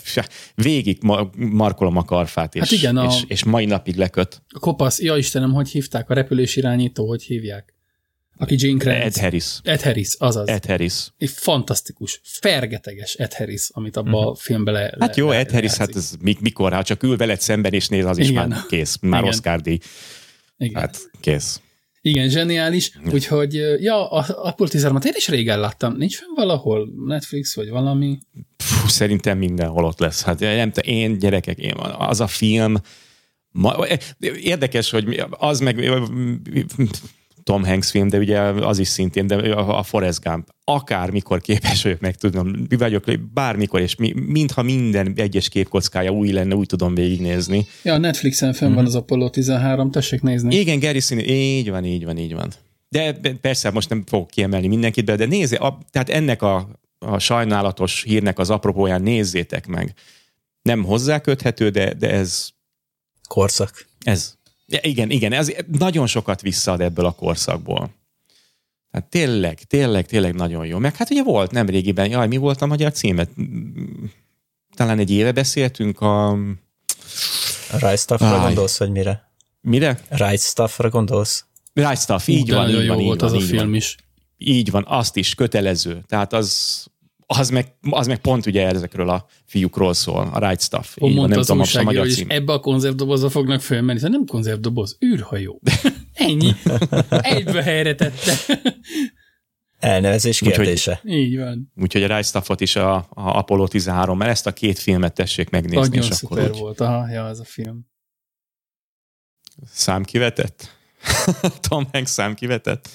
végig ma, markolom a karfát, és, hát igen, a, és, és mai napig leköt. A kopasz, ja Istenem, hogy hívták a repülés irányító, hogy hívják? Aki Jane Krenz. Ed Harris. Ed Harris, azaz. Ed Harris. Egy fantasztikus, fergeteges Ed Harris, amit abban uh-huh. a filmben le... Hát jó, le, Ed Harris, hát ez mikor, ha hát csak ül veled szemben és néz, az is igen. Már kész. Már igen. Oscar-díj. Igen. Hát kész. Igen, zseniális. Úgyhogy, ja, a Apollo tizenhárom én is régen láttam. Nincs fenn valahol? Netflix vagy valami? Fú, szerintem mindenhol ott lesz. Hát nem tudom, én gyerekek, én, az a film... Ma, érdekes, hogy az meg... Tom Hanks film, de ugye az is szintén, de a Forrest Gump. Akármikor képes vagyok meg tudnom, vagyok bármikor, és mi, mintha minden egyes képkockája új lenne, úgy tudom végignézni. Ja, a Netflixen fenn mm. van az Apollo tizenhárom, tessék nézni. Igen, Gary színű, így van, így van, így van. De persze most nem fogok kiemelni mindenkit bele, de nézzé, a, tehát ennek a, a sajnálatos hírnek az apropóján nézzétek meg. Nem hozzáköthető, de, de ez... Korszak. Ez... Ja, igen, igen, ez nagyon sokat visszaad ebből a korszakból. Hát tényleg, tényleg, tényleg nagyon jó. Meg hát ugye volt nemrégiben, jaj, mi volt a magyar címet? Talán egy éve beszéltünk a... A Right Stuffra gondolsz, vagy mire? Mire? Right Stuffra gondolsz. Right Stuff, így Ugyan, van, így van, így volt van, az így a film van. Is. Így van, azt is, kötelező. Tehát az... Az meg, az meg pont ugye ezekről a fiúkról szól, a Right Stuff. Ó, mondta az újságíró, hogy ebbe a konzervdobozba fognak fölmenni. Szóval nem konzervdoboz, űrhajó. Ennyi. Egybe helyre tette. Elnevezés kérdése. Úgyhogy, így van. Úgyhogy a Right Stuffot is a, a Apollo tizenhárom-mel, ezt a két filmet tessék megnézni. Nagyon és szuper akkor volt, aha, ja, az a film. Számkivetett? Tom Hanks számkivetett?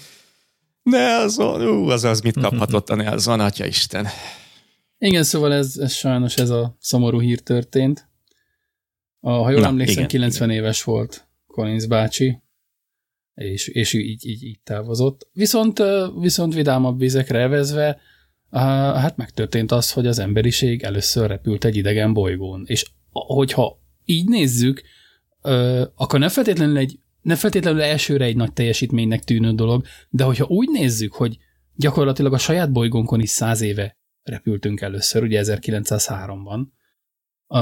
Nelson, ú, az az mit kaphatott a Nelson, atyaisten. Igen, szóval ez, ez sajnos ez a szomorú hír történt. A, ha jól Na, emlékszem, igen, kilencven igen. éves volt Collins bácsi, és, és így, így, így távozott. Viszont, viszont vidámabb vizekre elvezve, hát megtörtént az, hogy az emberiség először repült egy idegen bolygón. És hogyha így nézzük, akkor nem feltétlenül egy nem feltétlenül elsőre egy nagy teljesítménynek tűnő dolog, de hogyha úgy nézzük, hogy gyakorlatilag a saját bolygónkon is száz éve repültünk először, ugye ezerkilencszázháromban, a,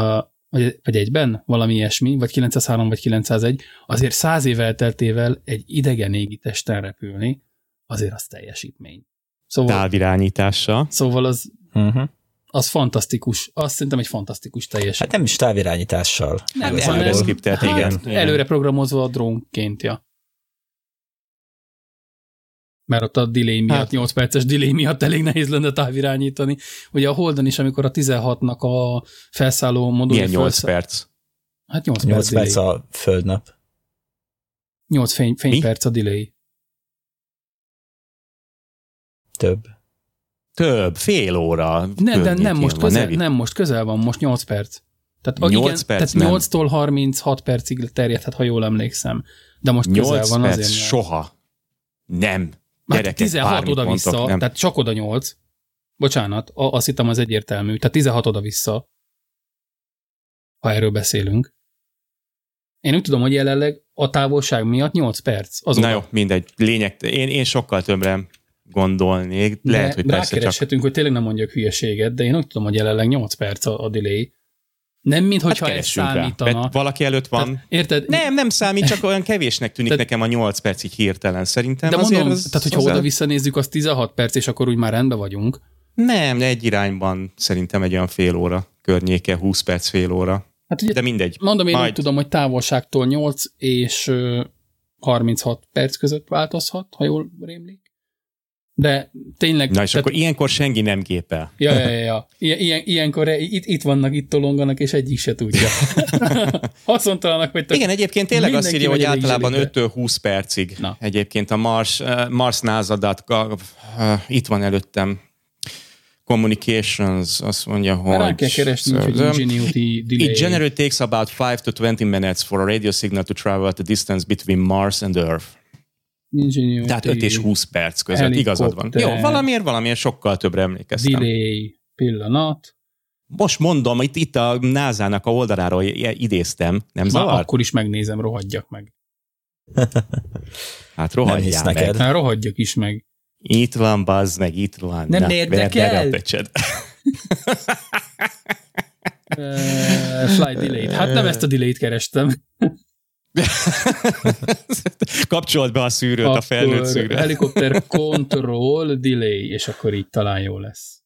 vagy, vagy egyben valami ilyesmi, vagy kilencszázhárom, vagy kilencszázegy, azért száz év elteltével egy idegen égi testen repülni, azért az teljesítmény. Szóval, távirányítással. Szóval az... Uh-huh. Az fantasztikus. Azt szerintem egy fantasztikus teljes. Hát nem is távirányítással. Nem, előre, előre szkriptelt, hát igen. Előre programozva a drónként, ja. Mert ott a delay miatt, hát. nyolc perces delay miatt elég nehéz lenne távirányítani. Ugye a Holdon is, amikor a tizenhatnak a felszálló modulja... Milyen nyolc felszáll... perc? Hát nyolc, nyolc perc, perc a földnap. nyolc fény, fényperc a delay. Több. Több, fél óra. Ne, de nem most, van, közel, nem most közel van, most nyolc perc. Tehát, nyolc igen, perc tehát nyolctól harminchat percig terjedhet, ha jól emlékszem. De most közel van perc azért. Soha. Nem. Gyerekek, tizenhat oda-vissza, tehát csak oda nyolc. Bocsánat, azt hittem az egyértelmű. Tehát tizenhat oda-vissza, ha erről beszélünk. Én úgy tudom, hogy jelenleg a távolság miatt nyolc perc. Azonban. Na jó, mindegy. Lényeg, én, én sokkal többre gondolnék. Lehet, de hogy persze rákereshetünk, csak... hogy tényleg nem mondjak hülyeséget, de én úgy tudom, hogy jelenleg nyolc perc a, a delay. Nem, minthogyha hát ez számítana. Valaki előtt van. Tehát, érted? Nem, nem számít, csak olyan kevésnek tűnik tehát, nekem a nyolc perc így hirtelen szerintem. De azért mondom, az, tehát hogyha oda visszanézzük, az tizenhat perc, és akkor úgy már rendben vagyunk. Nem, egy irányban szerintem egy olyan fél óra környéke, húsz perc fél óra. Hát ugye, de mindegy. Mondom, én Majd... úgy tudom, hogy távolságtól nyolc és uh, harminchat perc között változhat, ha jól rémlik. De tényleg... Na és tehát, akkor ilyenkor senki nem gépel. Ja, ja, ja. Ilyen, ilyenkor itt, itt vannak, itt tolonganak, és egyik se tudja. Haszontalanok, hogy... Igen, egyébként tényleg azt írja, hogy általában öttől húsz percig. Na. Egyébként a Mars, Mars názadat, itt van előttem, Communications, azt mondja, hogy... Rá kell keresni, hogy ingenuity delay. It generally takes about five to twenty minutes for a radio signal to travel at a distance between Mars and Earth. Ingenuity. Tehát öt és húsz perc között, igazad van. Jó, valamiért, valamiért sokkal többre emlékeztem. Delay, pillanat, Most mondom, itt, itt a nászának a oldaláról idéztem, nem zavar? Már akkor is megnézem, rohadjak meg. Hát rohadjál meg. Neked. Hát rohadjak is meg. Itt van, bazd meg, itt van. Nem érdekel. Uh, flight delay. Hát nem ezt a delay-t kerestem. Kapcsolt be a szűrőt, akkor a felnőtt szűrőt. Helikopter control delay, és akkor így talán jó lesz.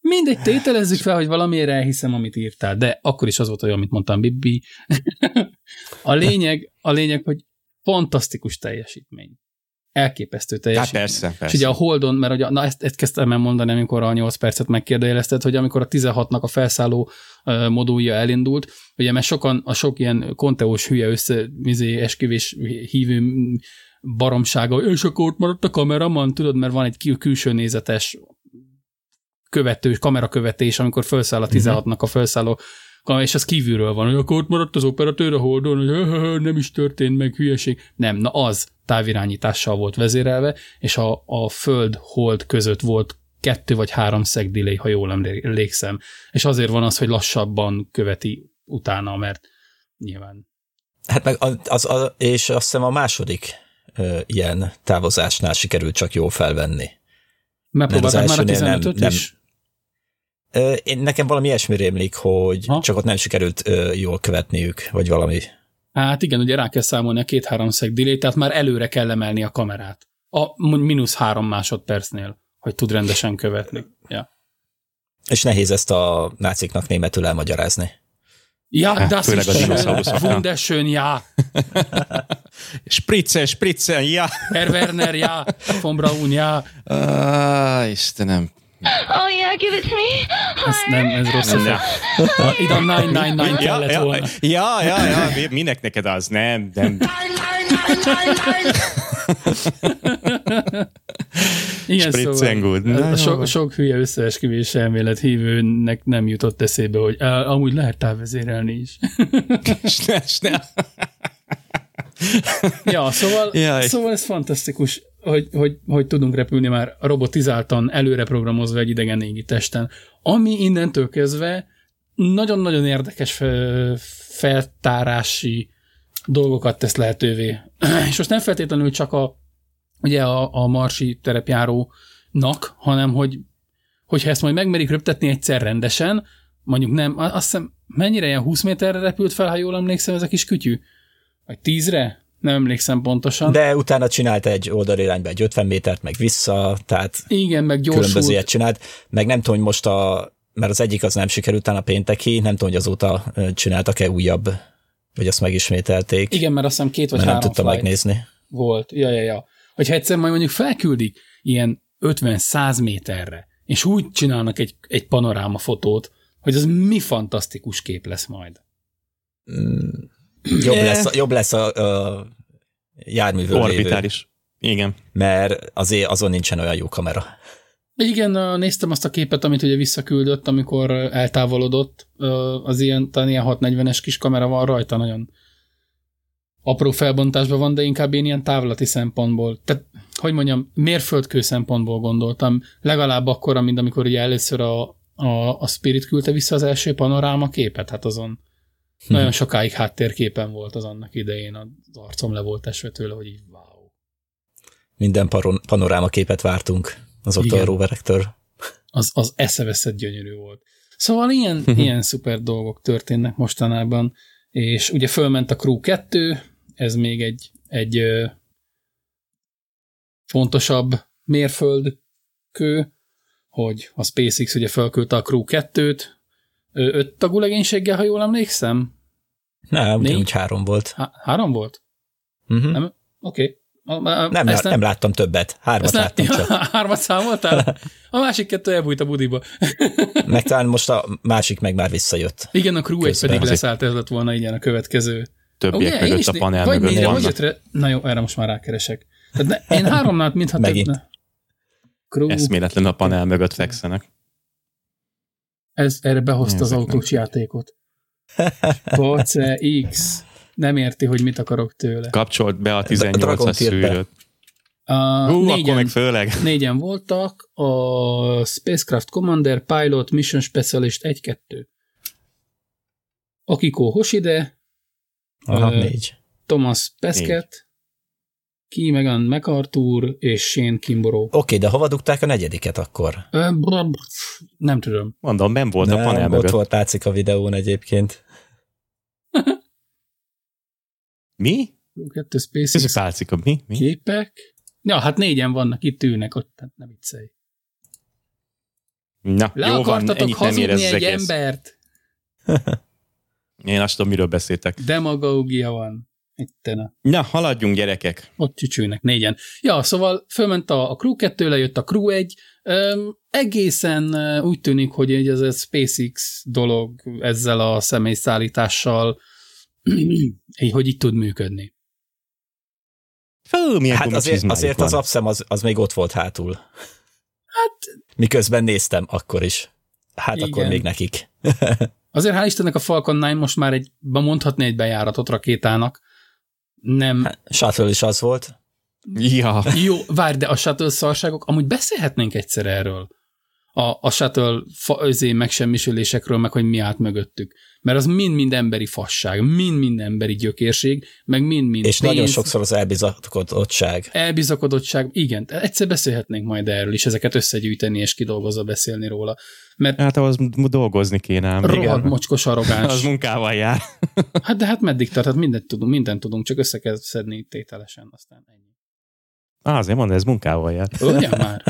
Mindegy, tételezzük fel, hogy valamiért elhiszem, amit írtál, de akkor is az volt olyan, amit mondtam, Bibi. A lényeg, a lényeg, hogy fantasztikus teljesítmény. Elképesztő teljesítmény. Hát persze, persze. És ugye a Holdon, mert ugye, na ezt, ezt kezdtem el mondani, amikor a nyolc percet megkérdőjelezted, hogy amikor a tizenhatnak a felszálló uh, modulja elindult, ugye mert sokan, a sok ilyen konteós hülye össze, mizé, esküvés hívő baromsága, és akkor ott maradt a kameraman, tudod, mert van egy kül- külső nézetes követő, kamerakövetés, amikor felszáll a tizenhatnak a felszálló, és az kívülről van, hogy akkor ott maradt az operatőr a Holdon, hogy nem is történt meg, hülyeség. Nem, na az távirányítással volt vezérelve, és a, a Föld-Hold között volt kettő vagy három szeg delay, ha jól emlékszem. És azért van az, hogy lassabban követi utána, mert nyilván. Hát meg az, az, az és azt hiszem a második ö, ilyen távozásnál sikerült csak jól felvenni. Megpróbáltam már a tizenötöt nem, is? Nem, én, nekem valami ilyesmi rémlik, hogy ha? Csak ott nem sikerült ö, jól követniük, vagy valami. Hát igen, ugye rá kell számolni a két-három szeg delay, tehát már előre kell emelni a kamerát. A mínusz három másodpercnél, hogy tud rendesen követni. Ja. És nehéz ezt a náciknak németül elmagyarázni. Ja, hát, das ist schön, wunderschön, ja. Spritze, spritze, ja. Herr Werner, ja. Von Braun, ja. Ah, Istenem. Oh yeah, give it to me. Ez nem, ez rossz. Ida, nein, nein, nein kellett ja, volna. Ja, ja, ja, minek neked az? Nem, nem. Igen, szóval sok, sok hülye összeesküvés elmélet hívőnek nem jutott eszébe, hogy á, amúgy lehet távvezérelni is. Ja, szóval, szóval ez fantasztikus, hogy, hogy, hogy tudunk repülni már robotizáltan, előre programozva egy idegen égi testen. Ami innentől kezdve nagyon-nagyon érdekes feltárási dolgokat tesz lehetővé. És most nem feltétlenül csak a ugye a, a marsi terepjárónak, hanem hogy hogyha ezt majd megmerik röptetni egyszer rendesen, mondjuk nem, azt hiszem mennyire ilyen húsz méterre repült fel, ha jól emlékszem, ez a kis kütyű? Vagy tízre? Nem emlékszem pontosan. De utána csinált egy oldalirányba egy ötven métert, meg vissza, tehát igen, meg gyorsult. Különböző ilyet csinált. Meg nem tudom, hogy most a, mert az egyik az nem sikerült, utána pénteki, nem tudom, hogy azóta csináltak-e újabb, vagy azt megismételték. Igen, mert azt hiszem két vagy három nem tudtam megnézni. Volt, ja, ja, ja. Hogyha egyszer majd mondjuk felküldik ilyen ötven-száz méterre, és úgy csinálnak egy, egy panorámafotót, hogy az mi fantasztikus kép lesz majd. Mm, jobb, lesz a, jobb lesz a, a járművől orbitális. Igen. Mert azért azon nincsen olyan jó kamera. Igen, néztem azt a képet, amit ugye visszaküldött, amikor eltávolodott. Az ilyen, talán ilyen hatszáznegyvenes kis kamera van rajta, nagyon apró felbontásban van, de inkább én ilyen távlati szempontból, tehát, hogy mondjam, mérföldkő szempontból gondoltam, legalább akkora, mint amikor ugye először a, a, a Spirit küldte vissza az első panoráma képet, hát azon hmm. nagyon sokáig háttérképen volt az annak idején, az arcom le volt esve tőle, hogy így wow. Minden paron- panoráma képet vártunk azoktól a roverektől. Az, az eszeveszett gyönyörű volt. Szóval ilyen, hmm. ilyen szuper dolgok történnek mostanában, és ugye fölment a Crew kettő, ez még egy, egy ö, fontosabb mérföldkő, hogy a SpaceX ugye fölküldte a Crew kettőt, öt tagú legénységgel, ha jól emlékszem? Nem, Négy? Úgy három volt. Há- három volt? Uh-huh. Nem? Oké. Okay. Nem, nem, nem láttam többet. Hármat nem, láttam ja, csak. Hármat számoltál? A másik kettő elbújt a budiba. Meg talán most a másik meg már visszajött. Igen, a Crew egy pedig leszállt, ez lett volna igen a következő. Többiek okay, mögött a panel vagy mögött vannak. Re... Na jó, erre most már rákeresek. Tehát ne, én háromnál, mintha megint. Több... Crew... Eszméletlen a panel mögött fekszenek. Ez, erre behozta az autós játékot. Pace X. Nem érti, hogy mit akarok tőle. Kapcsolt be a tizennyolcas szűrőt. Uh, Hú, négyen, akkor meg főleg. Négyen voltak, a Spacecraft Commander, Pilot, Mission Specialist egy kettő. Akiko Hoshide, aha, uh, Thomas Pesquet, Key Megan McArthur és Shane Kimborough. Oké, okay, de hova dugták a negyediket akkor? Uh, nem tudom. Mondom, nem volt nem, a panel mögött. Ott volt, látszik a videón egyébként. Mi? Kettő SpaceX. Ez látszik a mi? mi? Képek. Ja, hát négyen vannak, itt ülnek, ott nem viccelj. Na, le jó van, ennyit nem érez az egész. Embert? Én azt tudom, miről beszéltek. Demagógia van. Ittene. Na, haladjunk gyerekek. Ott csücsülnek négyen. Ja, szóval fölment a, a Crew kettő, lejött a Crew egy. Üm, egészen úgy tűnik, hogy ez a SpaceX dolog ezzel a személyszállítással hogy így tud működni. Fú, hát azért, azért az abszem az, az még ott volt hátul. Hát... Miközben néztem akkor is. Hát igen. Akkor még nekik. Azért hál' Istennek a Falcon kilenc most már egy, mondhatni egy bejáratot rakétának. Nem... Hát, Shuttle is az volt. Ja. Jó, várj, de a Shuttle szarságok, amúgy beszélhetnénk egyszer erről. A, a Shuttle fa- megsemmisülésekről, meg hogy mi állt mögöttük. Mert az mind-mind emberi fasság, mind-mind emberi gyökérség, meg mind-mind és pénz. Nagyon sokszor az elbizakodottság. Elbizakodottság, igen. Egyszer beszélhetnénk majd erről is, ezeket összegyűjteni és kidolgozva beszélni róla. Mert hát ahhoz dolgozni kéne. Ám. Rohadt mocskos arrogáns. Az munkával jár. Hát de hát meddig tart? Hát mindent tudunk, mindent tudunk, csak össze kell szedni tételesen, aztán ennyi. Á, azért mondom, ez munkával jár. Ugyan már.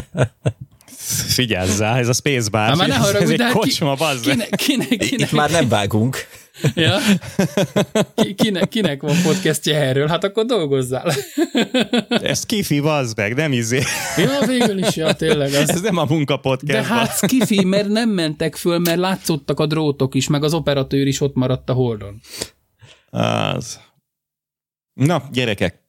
Figyelzzá, ez a Spacebar. Már ne haragudj, ez de egy kocsma, bazd. Kinek, kinek, kinek, kinek. Itt már nem vágunk. Ja? Kinek, kinek van podcastje erről? Hát akkor dolgozzál. Ez kifi, bazd meg, nem izé. Ja, végül is, ja, tényleg. Az. Ez nem a munka podcast. De hát kifi, mert nem mentek föl, mert látszottak a drótok is, meg az operatőr is ott maradt a Holdon. Az. Na, gyerekek.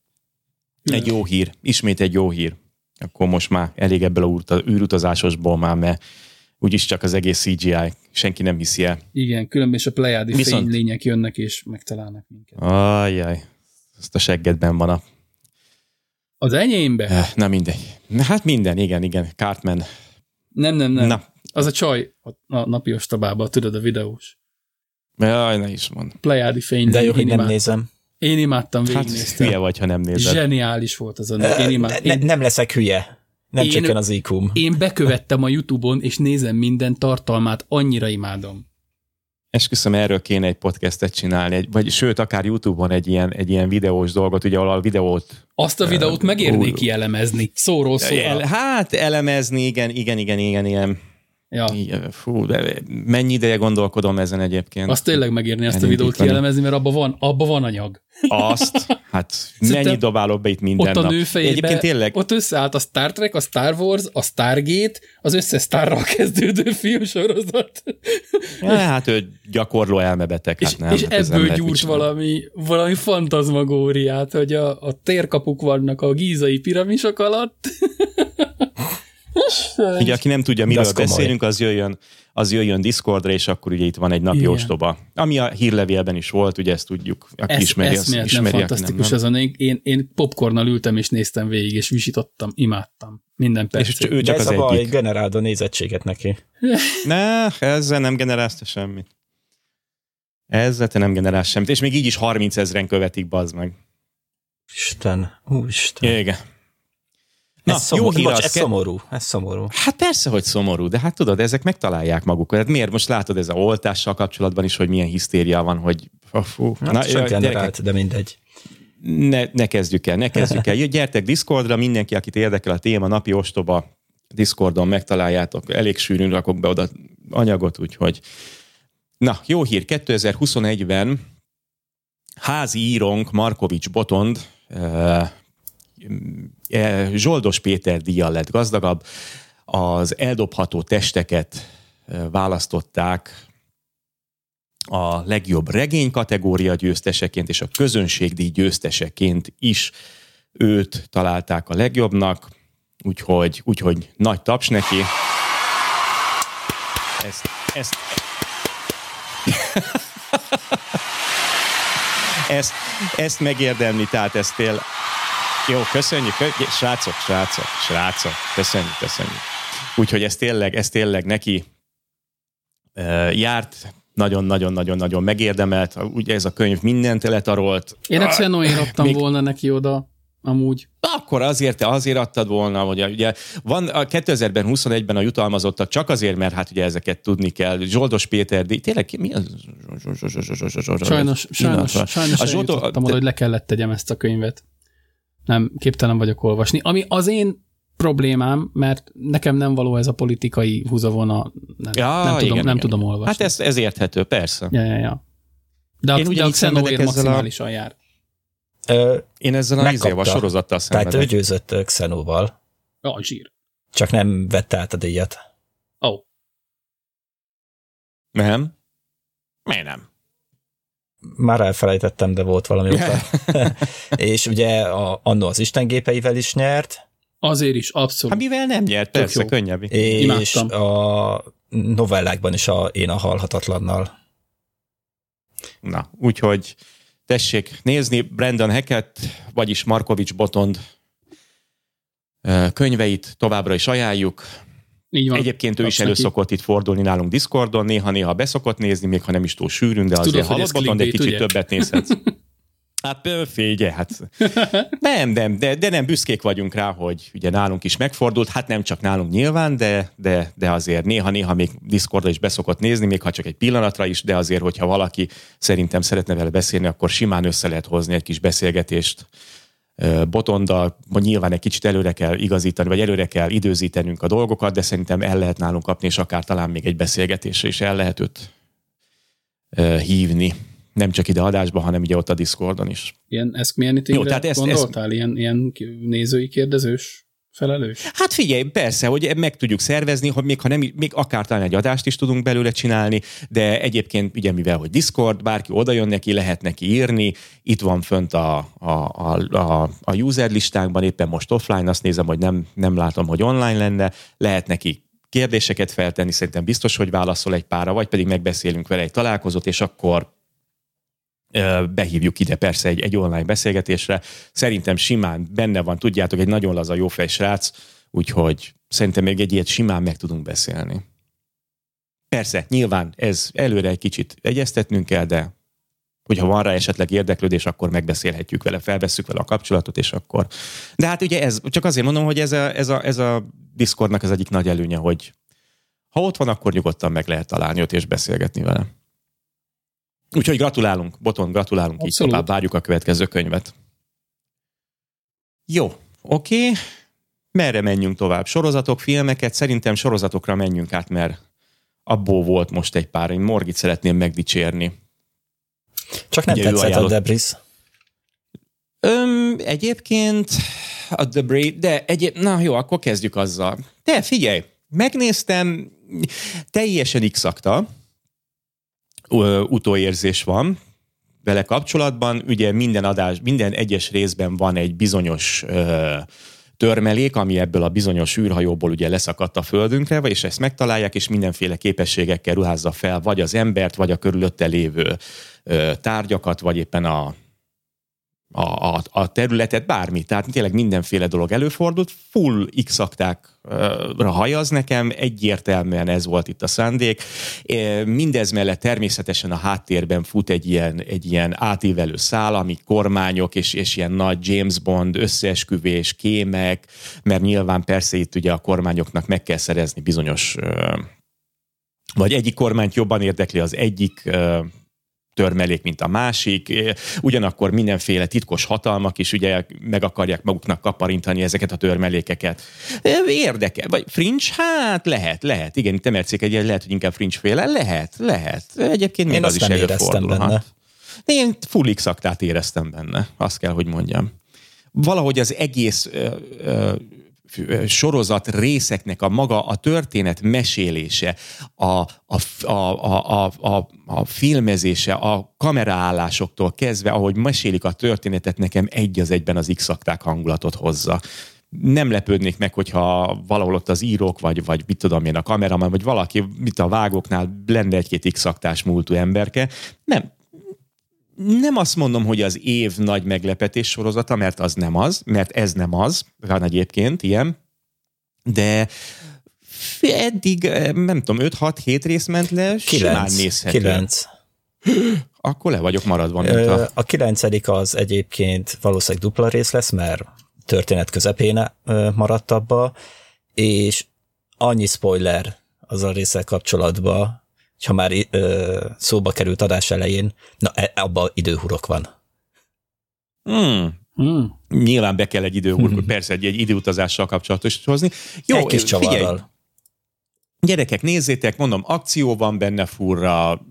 Egy jó hír. Ismét egy jó hír. Akkor most már elég ebből a űrutazásosból már, mert úgyis csak az egész cé gé í, senki nem hiszi el. Igen, különben is a plejádi viszont... fénylények jönnek és megtalálnak minket. Ajjaj, ezt a seggedben van a... Az enyémben? Na mindegy. Hát minden, igen, igen. Cartman. Nem, nem, nem. Na. Az a csaj a napi ostabában, tudod, a videós. Jaj, ne is mondd. Plejádi fénylény. De jó, hogy nem nézem. Én imádtam, végignéztem. Hát hülye vagy, ha nem nézed. Zseniális volt az a nő. Én imád... ne, nem leszek hülye. Nem csökken az í kú-m. Én bekövettem a YouTube-on, és nézem minden tartalmát. Annyira imádom. Esküszöm, erről kéne egy podcastet csinálni. Egy, vagy sőt, akár YouTube-on egy ilyen, egy ilyen videós dolgot, ugye, ahol a videót... Azt a videót uh, megérnék uh, kielemezni. Szóról szóra. Ele, hát, elemezni, igen, igen, igen, igen, igen. Ja. Fú, de mennyi ideje gondolkodom ezen egyébként. Azt tényleg megérni ezt a videót kielemezni, mert abban van, abba van anyag. Azt, hát szerintem mennyi dobálok be itt minden nap. Ott a nő fejébe, tényleg... ott összeállt a Star Trek, a Star Wars, a Stargate, az összes Starral kezdődő filmsorozat. Ja, hát ő gyakorló elmebeteg. Hát és nem, és hát ebből gyúrt valami, valami fantazmagóriát, hogy a, a térkapuk vannak a gízai piramisok alatt. Ugye, aki nem tudja, miről beszélünk, az jöjjön, az jöjjön Discordra, és akkor ugye itt van egy napi ostoba. Ami a hírlevélben is volt, ugye ezt tudjuk, aki ez, ismeri, az ismeri. Nem fantasztikus nem, nem. Az a nég. Én, én popcornnal ültem, és néztem végig, és visítottam, imádtam. Minden percet. Ő csak az egyik. Ez a baj, generáld a nézettséget neki. Ne, ezzel nem generálsz te semmit. Ezzel te nem generálsz semmit. És még így is harmincezren követik, bazd meg. Isten, úristen. Igen. Na, ez szomorú, jó hír, bocs, ez, ke- szomorú, ez szomorú. Hát persze, hogy szomorú, de hát tudod, ezek megtalálják magukat. Hát miért most látod ez a oltással kapcsolatban is, hogy milyen hisztéria van, hogy... Oh, fú. Na, na, jaj, generált, de mindegy. Ne, ne kezdjük el, ne kezdjük el. Gyertek Discordra, mindenki, akit érdekel a téma, napi ostoba Discordon megtaláljátok. Elég sűrűn rakok be oda anyagot, úgyhogy... Na, jó hír, kétezer-huszonegyben házi írónk Markovics Botond... Uh, Zsoldos Péter díjjal lett gazdagabb. Az eldobható testeket választották a legjobb regény kategória győzteseként, és a közönségdíj győzteseként is őt találták a legjobbnak, úgyhogy, úgyhogy nagy taps neki. Ezt, ezt... ezt, ezt megérdemli, tehát ezt tél... Jó, köszönjük, köszönjük. Srácok, srácok, srácok. Köszönjük, köszönjük. Úgyhogy ez tényleg, ez tényleg neki uh, járt, nagyon-nagyon-nagyon-nagyon megérdemelt. Ugye ez a könyv mindent eletarolt. Én a Xenó írtam még... volna neki oda, amúgy. Akkor azért, te azért adtad volna, hogy ugye van a kétezer-ben, huszonegyben a jutalmazottak csak azért, mert hát ugye ezeket tudni kell. Zsoldos Péter, de tényleg mi az? Sajnos, sajnos, sajnos eljutottam oda, hogy le kellett tegyem ezt a könyvet. Nem, képtelen vagyok olvasni. Ami az én problémám, mert nekem nem való ez a politikai húzavona. Nem, ja, nem, tudom, igen, nem igen. tudom olvasni. Hát ez, ez érthető, persze. Ja, ja, ja. De én a, a Xenóért maximálisan a... jár. Ö, Én ezzel a izéval, sorozattal szenvedek. Tehát ő győzött Xenóval. Ja, zsír. Csak nem vette át a díjat. Ó. Oh. Nem? Miért nem? Már elfelejtettem, de volt valami után. És ugye a, anno az istengépeivel is nyert. Azért is, abszolút. Hát mivel nem nyert, persze, könnyebb. És imádtam. A novellákban is a Én a halhatatlannal. Na, úgyhogy tessék nézni Brandon Hackett, vagyis Markovics Botond könyveit továbbra is ajánljuk. Egyébként ő is elő szokott itt fordulni nálunk Discordon, néha-néha beszokott nézni, még ha nem is túl sűrűn, de azért halott Botond, egy kicsit többet nézhetsz. Hát figyelj, hát nem, nem, de, de nem büszkék vagyunk rá, hogy ugye nálunk is megfordult, hát nem csak nálunk nyilván, de, de, de azért néha-néha még Discordra is beszokott nézni, még ha csak egy pillanatra is, de azért, hogyha valaki szerintem szeretne vele beszélni, akkor simán össze lehet hozni egy kis beszélgetést Botonddal, nyilván egy kicsit előre kell igazítani, vagy előre kell időzítenünk a dolgokat, de szerintem el lehet nálunk kapni, és akár talán még egy beszélgetésre is el lehet őt hívni. Nem csak ide adásban, hanem ugye ott a Discordon is. Ilyen eszkmérnitingre gondoltál? Ez... Ilyen, ilyen nézői kérdezős felelős? Hát figyelj, persze, hogy meg tudjuk szervezni, hogy még, ha nem, még akár talán egy adást is tudunk belőle csinálni, de egyébként ugye mivel, hogy Discord, bárki odajön neki, lehet neki írni, itt van fönt a, a, a, a, a user listánkban, éppen most offline, azt nézem, hogy nem, nem látom, hogy online lenne, lehet neki kérdéseket feltenni, szerintem biztos, hogy válaszol egy pára, vagy pedig megbeszélünk vele egy találkozót, és akkor behívjuk ide persze egy, egy online beszélgetésre. Szerintem simán benne van, tudjátok, egy nagyon laza jófej srác, úgyhogy szerintem még egy ilyet simán meg tudunk beszélni. Persze, nyilván ez előre egy kicsit egyeztetnünk kell, de hogyha van rá esetleg érdeklődés, akkor megbeszélhetjük vele, felvesszük vele a kapcsolatot, és akkor... De hát ugye ez, csak azért mondom, hogy ez a, ez a, ez a Discordnak az egyik nagy előnye, hogy ha ott van, akkor nyugodtan meg lehet találni ott, és beszélgetni vele. Úgyhogy gratulálunk, Botond, gratulálunk, abszolút. Így tovább, várjuk a következő könyvet. Jó, oké, merre menjünk tovább? Sorozatok, filmeket, szerintem sorozatokra menjünk át, mert abból volt most egy pár, én Morgit szeretném megdicsérni. Csak nem ugye tetszett ajánlott... a Debris. Öm, egyébként a Debris, de egyéb... na jó, akkor kezdjük azzal. De figyelj, megnéztem, teljesen x-akta, utóérzés van vele kapcsolatban. Ugye minden adás, minden egyes részben van egy bizonyos ö, törmelék, ami ebből a bizonyos űrhajóból ugye leszakadt a földünkre, és ezt megtalálják, és mindenféle képességekkel ruházza fel, vagy az embert, vagy a körülötte lévő ö, tárgyakat, vagy éppen a, a, a, a területet, bármi. Tehát tényleg mindenféle dolog előfordult. Full x-akták ra hajaz nekem, egyértelműen ez volt itt a szándék. Mindez mellett természetesen a háttérben fut egy ilyen, egy ilyen átívelő szál, ami kormányok és, és ilyen nagy James Bond, összeesküvés, kémek, mert nyilván persze itt ugye a kormányoknak meg kell szerezni bizonyos, vagy egyik kormányt jobban érdekli az egyik törmelék, mint a másik, ugyanakkor mindenféle titkos hatalmak is ugye meg akarják maguknak kaparintani ezeket a törmelékeket. Érdekel, vagy fringe? Hát lehet, lehet. Igen, te mertszik egy, lehet, hogy inkább fringe-féle. Lehet, lehet. Egyébként még az is előfordulhat. Én full x-aktát éreztem benne, azt kell, hogy mondjam. Valahogy az egész ö, ö, sorozat részeknek a maga, a történet mesélése, a, a, a, a, a, a filmezése, a kameraállásoktól kezdve, ahogy mesélik a történetet, nekem egy az egyben az x-akták hangulatot hozza. Nem lepődnék meg, hogyha valahol ott az írók, vagy, vagy mit tudom én, a kameraman, vagy valaki, mit a vágóknál lenne egy-két x-aktás múltú emberke. Nem. Nem azt mondom, hogy az év nagy meglepetés sorozata, mert az nem az, mert ez nem az, van egyébként ilyen, de eddig, nem tudom, öt hat hét rész ment le, simán nézhető. kilenc Akkor le vagyok maradva. Mint a... a kilencedik az egyébként valószínűleg dupla rész lesz, mert történet közepén maradt abba, és annyi spoiler az a résszel kapcsolatban, ha már ö, szóba került adás elején, na abban időhurok van. Hmm. Hmm. Nyilván be kell egy időhúr, hmm. persze egy, egy időutazással kapcsolatos hozni. Jó, egy kis csavarral. Gyerekek, nézzétek, mondom, akció van benne furra,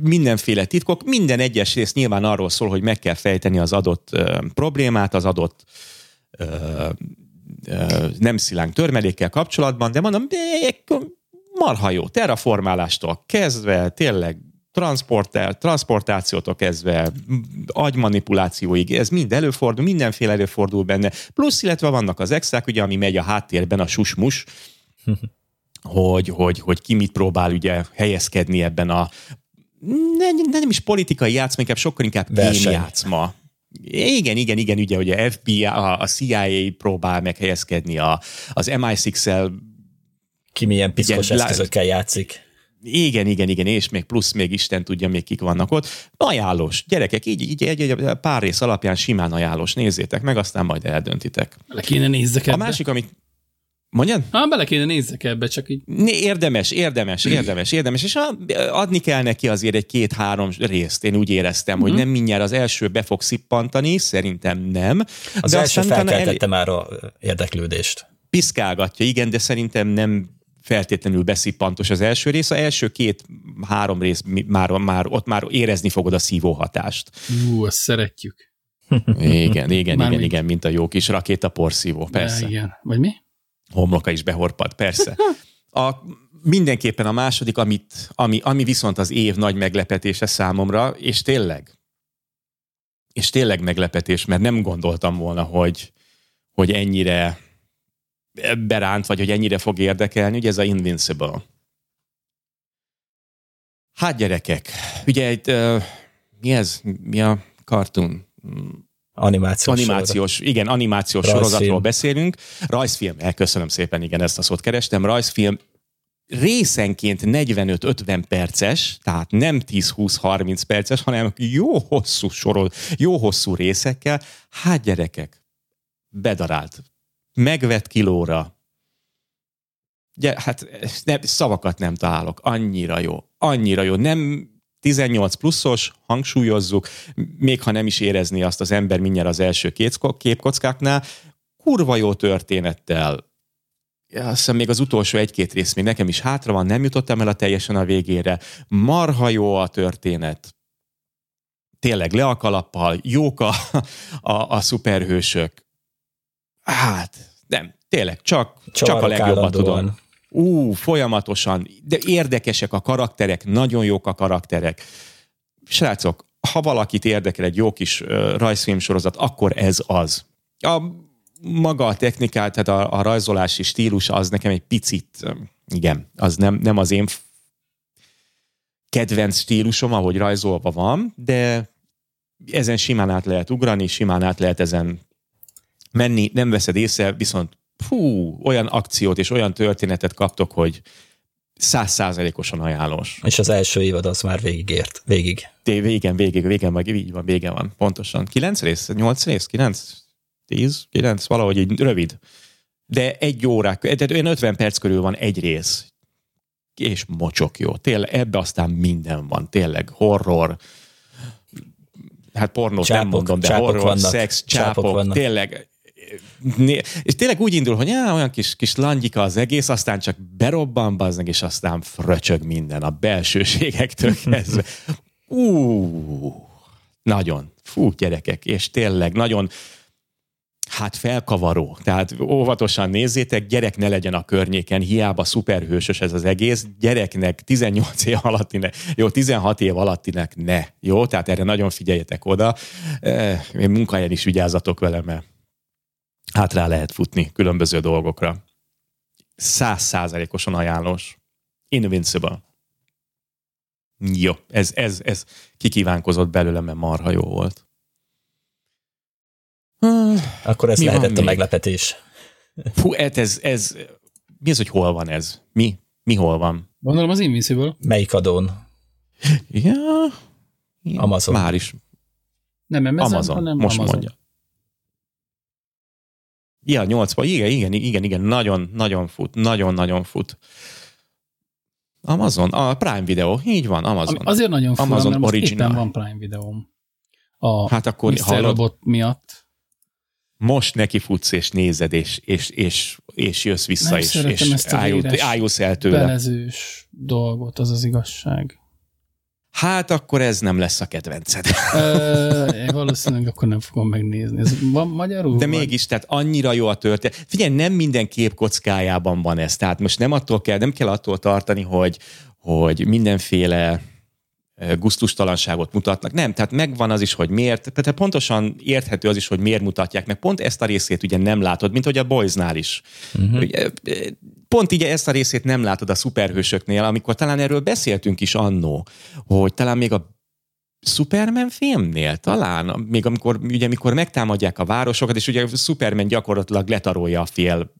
mindenféle titkok, minden egyes rész nyilván arról szól, hogy meg kell fejteni az adott ö, problémát, az adott ö, ö, nem szilánk törmelékkel kapcsolatban, de mondom, de, marha jó, terraformálástól kezdve, tényleg transzportációtól kezdve, agymanipulációig, ez mind előfordul, mindenféle előfordul benne. Plusz, illetve vannak az extrák, ugye, ami megy a háttérben, a susmus, hogy, hogy, hogy ki mit próbál ugye helyezkedni ebben a nem, nem is politikai játszma, inkább sokkal inkább kémjátszma. Igen, igen, igen, ugye, ugye a ef bé i, a cé i á próbál meghelyezkedni a, az em i hat-el, ki milyen piszkos igen, eszközökkel játszik. Igen, igen, igen, és még plusz még Isten tudja, még kik vannak ott. Ajánlós, gyerekek, így, így egy, egy pár rész alapján simán ajánlós. Nézzétek meg, aztán majd eldöntitek. Bele kéne nézzek ebbe. A másik, amit... Mondjad? Ha, bele kéne nézzek ebbe, csak így... Érdemes, érdemes, érdemes, érdemes. És adni kell neki azért egy két-három részt. Én úgy éreztem, mm-hmm. hogy nem mindjárt az első be fog szippantani, szerintem nem. Az de első felkeltette el... már a érdeklődést. Piszkálgatja, igen, de szerintem nem... feltétlenül beszippantos az első rész. A első két-három rész már, már, ott már érezni fogod a szívó hatást. Ú, azt szeretjük. Igen, igen, már igen, mind. igen, mint a jó kis rakétaporszívó, persze. De, igen, vagy mi? Homloka is behorpad, persze. A, mindenképpen a második, amit, ami, ami viszont az év nagy meglepetése számomra, és tényleg, és tényleg meglepetés, mert nem gondoltam volna, hogy, hogy ennyire beránt, vagy hogy ennyire fog érdekelni, ugye ez a Invincible. Hát gyerekek, ugye egy, uh, mi ez? Mi a cartoon? Animációs, animációs sorozat. Igen, animációs rajzfilm. Sorozatról beszélünk. Rajzfilm, elköszönöm szépen, igen, ezt a szót kerestem. Rajzfilm részenként negyvenöt-ötven perces, tehát nem tíz-húsz-harminc perces, hanem jó hosszú sorol, jó hosszú részekkel. Hát gyerekek, bedarált. Megvett kilóra. Ugye, hát ne, szavakat nem találok. Annyira jó. Annyira jó. Nem tizennyolc pluszos, hangsúlyozzuk, még ha nem is érezni azt az ember mindjárt az első képkockáknál. Kurva jó történettel. Azt hiszem még az utolsó egy-két rész még nekem is hátra van, nem jutottam el a teljesen a végére. Marha jó a történet. Tényleg le a kalappal, jók a, a, a szuperhősök. Hát, nem, tényleg, csak, csak a legjobbat tudom. Ú, folyamatosan, de érdekesek a karakterek, nagyon jók a karakterek. Srácok, ha valakit érdekel egy jó kis uh, rajzfilmsorozat, akkor ez az. A maga a technikát, tehát a, a rajzolási stílus az nekem egy picit, um, igen, az nem, nem az én kedvenc stílusom, ahogy rajzolva van, de ezen simán át lehet ugrani, simán át lehet ezen menni, nem veszed észre, viszont fú, olyan akciót és olyan történetet kaptok, hogy száz százalékosan ajánlós. És az első évad az már végigért, végig. De végén, végig, végén, vagy így van, vége van, pontosan. Kilenc rész, nyolc rész, kilenc, tíz, kilenc, valahogy így rövid. De egy órák, tehát olyan ötven perc körül van egy rész. És mocsok jó. Tényleg, ebbe aztán minden van. Tényleg horror, hát pornót nem mondom, de horror, vannak, szex, csápok, csápok tényleg... És tényleg úgy indul, hogy já, olyan kis, kis langyika az egész, aztán csak berobban baznak, és aztán fröcsög minden a belsőségektől kezdve. Úúúú, nagyon, fú, gyerekek, és tényleg nagyon, hát felkavaró. Tehát óvatosan nézzétek, gyerek ne legyen a környéken, hiába szuperhősös ez az egész, gyereknek tizennyolc év alattinek, jó, tizenhat év alattinek ne, jó? Tehát erre nagyon figyeljetek oda. Én munkahelyen is vigyázzatok velem, mert hát rá lehet futni különböző dolgokra. Száz százalékosan ajánlós. Invincible. Jó, ez, ez, ez kikívánkozott belőlem, mert marha jó volt. Akkor ez mi lehetett a meglepetés. Fú, ez, ez, mi az, hogy hol van ez? Mi? Mi hol van? Gondolom az Invincible. Melyik adón? Ja, ja. Amazon. Már is. Nem Amazon, Amazon hanem most Amazon. Mondja. Ja, nyolcban. Igen, igen, igen, igen. Nagyon, nagyon fut. Nagyon, nagyon fut. Amazon? A Prime Video. Így van, Amazon. Ami azért nagyon fut, Amazon mert Original. Most éppen van Prime Videóm. A hát akkor miszter Robot miatt. Most neki futsz, és nézed, és, és, és, és jössz vissza, nem és, és ezt álljussz el tőle. Belezős dolgot, az az igazság. Hát akkor ez nem lesz a kedvenced. Ö, valószínűleg akkor nem fogom megnézni. Ez van magyarul? De vagy? Mégis, tehát annyira jó a történet. Figyelj, nem minden kép kockájában van ez. Tehát most nem attól kell, nem kell attól tartani, hogy, hogy mindenféle gusztustalanságot mutatnak. Nem, tehát megvan az is, hogy miért. Tehát pontosan érthető az is, hogy miért mutatják meg. Pont ezt a részét ugye nem látod, mint hogy a Boysnál is. Uh-huh. Pont így ezt a részét nem látod a szuperhősöknél, amikor talán erről beszéltünk is annó, hogy talán még a Superman filmnél talán, még amikor, ugye, amikor megtámadják a városokat, és ugye Superman gyakorlatilag letarolja a fél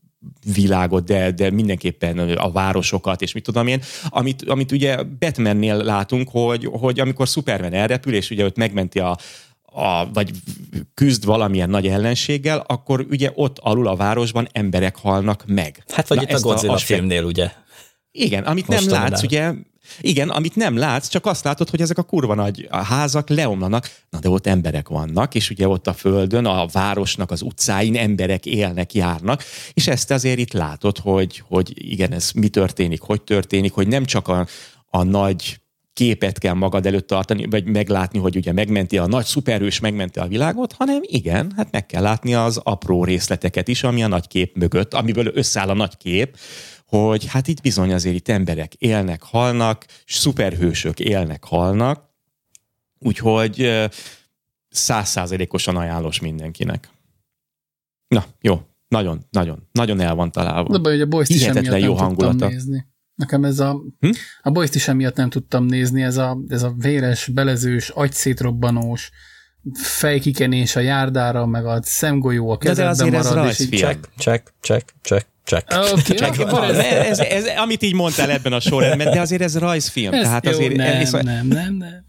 világot, de, de mindenképpen a városokat, és mit tudom én, amit, amit ugye Batmannél látunk, hogy, hogy amikor Superman elrepül, és ugye ott megmenti a, a, vagy küzd valamilyen nagy ellenséggel, akkor ugye ott alul a városban emberek halnak meg. Hát vagy na, itt a Godzilla a, a filmnél, ugye? Igen, amit most nem látsz, ugye, igen, amit nem látsz, csak azt látod, hogy ezek a kurva nagy házak leomlanak, na de ott emberek vannak, és ugye ott a földön, a városnak az utcáin emberek élnek, járnak, és ezt azért itt látod, hogy, hogy igen, ez mi történik, hogy történik, hogy nem csak a, a nagy képet kell magad előtt tartani, vagy meglátni, hogy ugye megmenti a nagy szuperhős, megmenti a világot, hanem igen, hát meg kell látni az apró részleteket is, ami a nagy kép mögött, amiből összeáll a nagy kép, hogy hát itt bizony azért itt emberek élnek, halnak, szuperhősök élnek, halnak, úgyhogy száz százalékosan ajánlós mindenkinek. Na, jó, nagyon, nagyon, nagyon el van találva. De baj, hogy a Boyst is emiatt nem hangulata. Tudtam nézni. Nekem ez a, hm? a Boyst is emiatt nem tudtam nézni, ez a, ez a véres, belezős, agyszétrobbanós, fejkikenés a járdára, meg a szemgolyó a kezedben marad. De azért ez rajzfilm. Csek, csek, csek. Check. Okay, check. Okay, van, ez, ez, ez, ez, amit így mondtál ebben a sorrendben, de azért ez rajzfilm. Ez tehát jó, azért, nem, ez, nem, nem, nem, nem,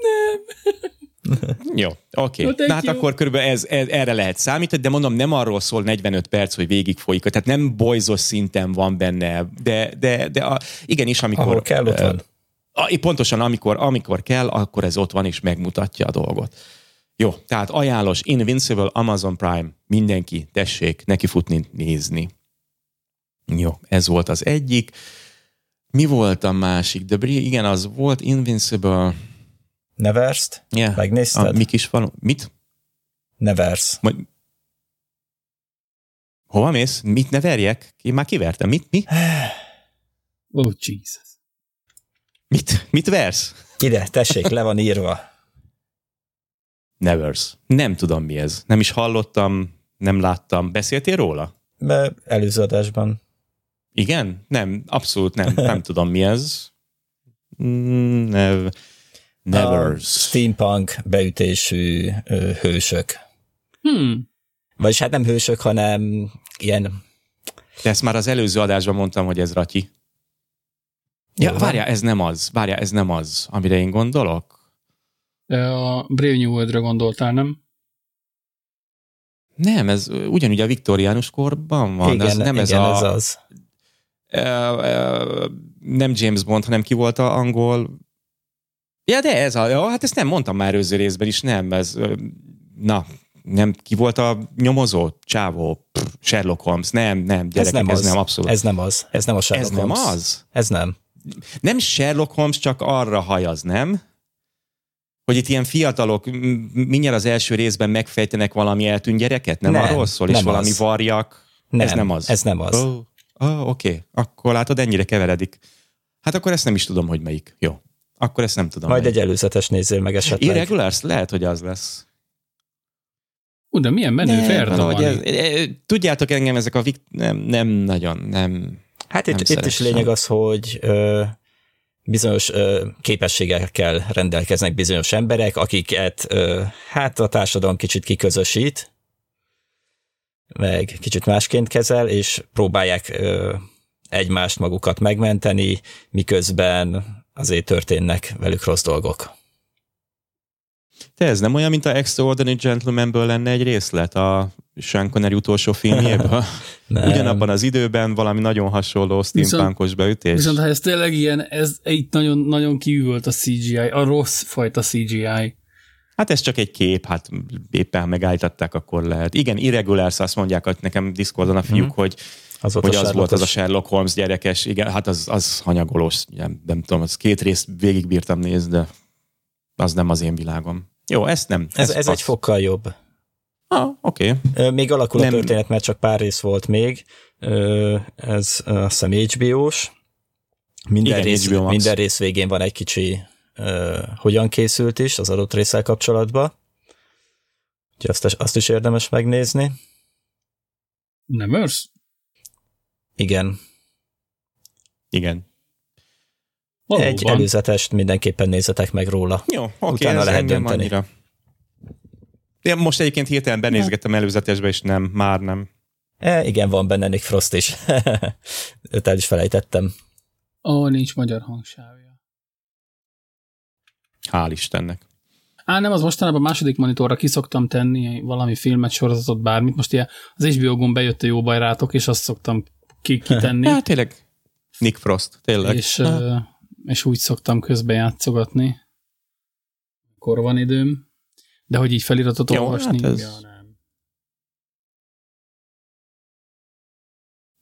nem, nem. Jó, oké. Okay. No, hát you. Akkor körülbelül ez, ez, erre lehet számítani, de mondom, nem arról szól negyvenöt perc, hogy végigfolyik, tehát nem bolyzos szinten van benne, de, de, de a, igenis, amikor... Ahol kell, ott van. A, pontosan, amikor, amikor kell, akkor ez ott van, és megmutatja a dolgot. Jó, tehát ajánlós, Invincible, Amazon Prime, mindenki, tessék nekifutni, nézni. Jó, ez volt az egyik. Mi volt a másik? Debris, igen, az volt Invincible. Neverst? Yeah. Megnézted? A, mi kis falu... Mit? Neverst. Majd... Hova mész? Mit neverjek? Én már kivertem. Mit? Mi? Oh, Jesus. Mit? Mit versz? Ide, tessék, le van írva. Neverst. Nem tudom, mi ez. Nem is hallottam, nem láttam. Beszéltél róla? Be előző adásban. Igen? Nem, abszolút nem. Nem tudom, mi ez. Nev- Nevers. Steampunk beütésű ö, hősök. Hmm. Vagyis hát nem hősök, hanem ilyen... De ezt már az előző adásban mondtam, hogy ez ratyi. Ja, ja várjál, ez nem az. Várjál, ez nem az, amire én gondolok. A Brave New World-ra gondoltál, nem? Nem, ez ugyanúgy a viktoriánus korban van. Igen, ez nem igen, ez, a, ez az. Ö, ö, nem James Bond, hanem ki volt a angol... Ja, de ez a... Ó, hát ezt nem mondtam már előző részben is, nem. Ez, ö, na, nem, ki volt a nyomozó? Csávó, pff, Sherlock Holmes. Nem, nem, gyerekek, ez nem, ez nem abszolút. Ez nem az. Ez nem a Sherlock ez Holmes. Ez nem az? Ez nem. Nem Sherlock Holmes, csak arra hajaz, nem? Hogy itt ilyen fiatalok mindjárt az első részben megfejtenek valami eltűnt gyereket? Nem, nem arról szól, és valami az. Varjak? Nem, ez nem az. Ez nem az. Oh, oh, oké, okay. Akkor látod, ennyire keveredik. Hát akkor ezt nem is tudom, hogy melyik. Jó, akkor ezt nem tudom. Majd melyik. Egy előzetes nézzél meg esetleg. Irregulars? Lehet, hogy az lesz. Ú, de milyen menő verda. Tudjátok engem, ezek a... Vik... Nem, nem nagyon, nem... Hát nem itt, itt is lényeg az, hogy... Ö... bizonyos ö, képességekkel rendelkeznek bizonyos emberek, akiket ö, hát a társadalom kicsit kiközösít, meg kicsit másként kezel, és próbálják ö, egymást, magukat megmenteni, miközben azért történnek velük rossz dolgok. De ez nem olyan, mint a Extraordinary Gentlemanből lenne egy részlet a Sean Connery utolsó filmjéből? Ugyanabban az időben valami nagyon hasonló steampunkos beütés. Viszont ha ez tényleg ilyen, ez itt nagyon, nagyon kiüvölt a cé gé í, a rossz fajta cé gé í. Hát ez csak egy kép, hát éppen megállították, akkor lehet. Igen, irregulársz, azt mondják hogy nekem Discordon a fiúk, hmm. hogy az, hogy az volt az a Sherlock Holmes gyerekes. Igen, hát az, az hanyagolós, nem, nem tudom, az két részt végigbírtam nézni, de az nem az én világom. Jó, ezt nem. Ez, ez, ez egy fokkal jobb. Ah, oké. Okay. Még alakul nem. a történet, mert csak pár rész volt még. Ez azt hiszem há bé ó-s. Minden, igen, rész, minden rész végén van egy kicsi uh, hogyan készült is az adott résszel kapcsolatban. Úgyhogy azt, azt is érdemes megnézni. Nem ősz? Igen. Igen. Valóban. Egy előzetest mindenképpen nézzetek meg róla. Jó, oké, utána lehet dönteni. Annyira. Én most egyébként hirtelen benézgettem előzetesbe, és nem, már nem. E, igen, van benne Nick Frost is. Őt el is felejtettem. Ó, nincs magyar hangsávja. Hál' Istennek. Á, nem, az mostanában a második monitorra kiszoktam tenni valami filmet, sorozatot, bármit. Most ilyen az há bé ó-gon bejött a jó baj rátok, és azt szoktam kitenni. Hát tényleg Nick Frost, tényleg. És... Ha. és úgy szoktam közben játszogatni, akkor van időm, de hogy így feliratot olvasni, hát ez... ja, nem.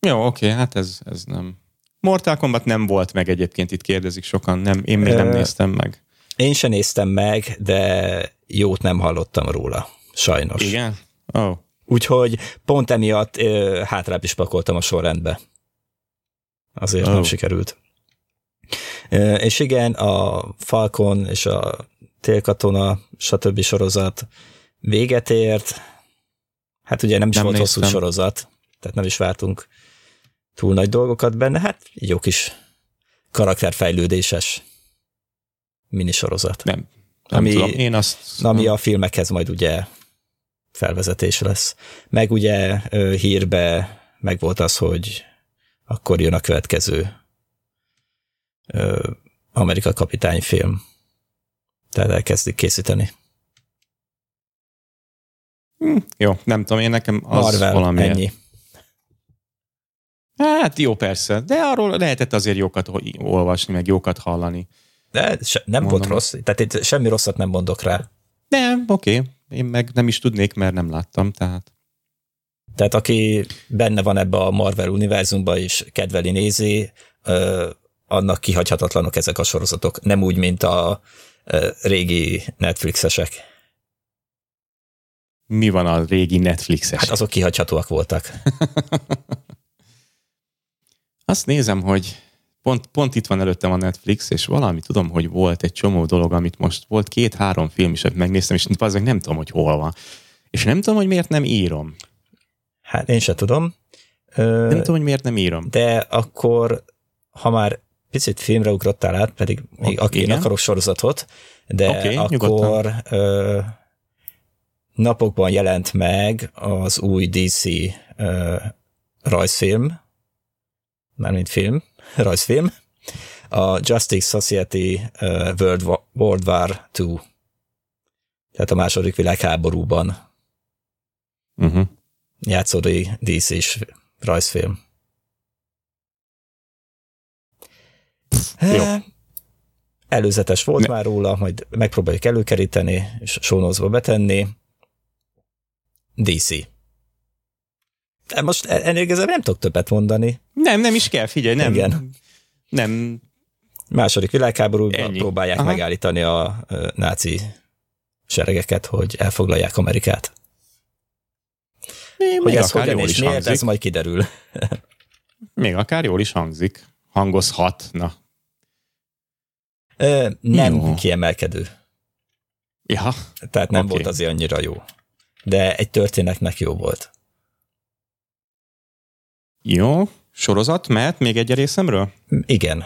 Jó, oké, hát ez, ez nem. Mortal Kombat nem volt meg egyébként, itt kérdezik sokan, nem, én még nem Ö... néztem meg. Én sem néztem meg, de jót nem hallottam róla, sajnos. Igen? Oh. Úgyhogy pont emiatt ö, hátrább is pakoltam a sorrendbe. Azért oh. nem sikerült. És igen, a Falcon és a Télkatona stb. Sorozat véget ért. Hát ugye nem is nem volt néztem. Hosszú sorozat, tehát nem is vártunk túl nagy dolgokat benne. Hát jó kis karakterfejlődéses minisorozat. Nem, nem ami, tudom. Én azt... Ami a filmekhez majd ugye felvezetés lesz. Meg ugye hírbe meg volt az, hogy akkor jön a következő Amerika kapitány film. Tehát elkezdik készíteni. Hm, jó, nem tudom, én nekem az Marvel, valami. Ennyi. Hát jó, persze, de arról lehetett azért jókat olvasni, meg jókat hallani. De se, nem Mondom. Volt rossz, tehát itt semmi rosszat nem mondok rá. Nem, oké, okay. Én meg nem is tudnék, mert nem láttam, tehát. Tehát aki benne van ebbe a Marvel univerzumban és kedveli, nézi, ö, annak kihagyhatatlanok ezek a sorozatok. Nem úgy, mint a régi Netflixesek. Mi van a régi Netflixesek? Hát azok kihagyhatóak voltak. Azt nézem, hogy pont, pont itt van előttem a Netflix, és valami tudom, hogy volt egy csomó dolog, amit most volt két-három film is, amit megnéztem, és az meg nem tudom, hogy hol van. És nem tudom, hogy miért nem írom. Hát én se tudom. Ö, nem tudom, hogy miért nem írom. De akkor, ha már picit filmre ugrottál át, pedig még okay, én akarok sorozatot, de okay, akkor ö, napokban jelent meg az új dé cé ö, rajzfilm, mármint film, rajzfilm, a Justice Society ö, World, War, World War Two, tehát a második világháborúban uh-huh. játszódó dé cés rajzfilm. Jó. Előzetes volt ne. már róla, majd megpróbáljuk előkeríteni, és sónozva betenni. dé cé. De most ennél ezzel nem tudok többet mondani. Nem, nem is kell, figyelj, nem. Igen. Nem. Második világháborúban Ennyi. próbálják Aha. megállítani a náci seregeket, hogy elfoglalják Amerikát. Még, hogy még ez hogyan és miért, ez majd kiderül. Még akár jól is hangzik. Hangozhat, na. Ö, nem jó. Kiemelkedő. Ja. Tehát nem okay. volt azért annyira jó. De egy történetnek jó volt. Jó. Sorozat mehet még egy részemről? Igen.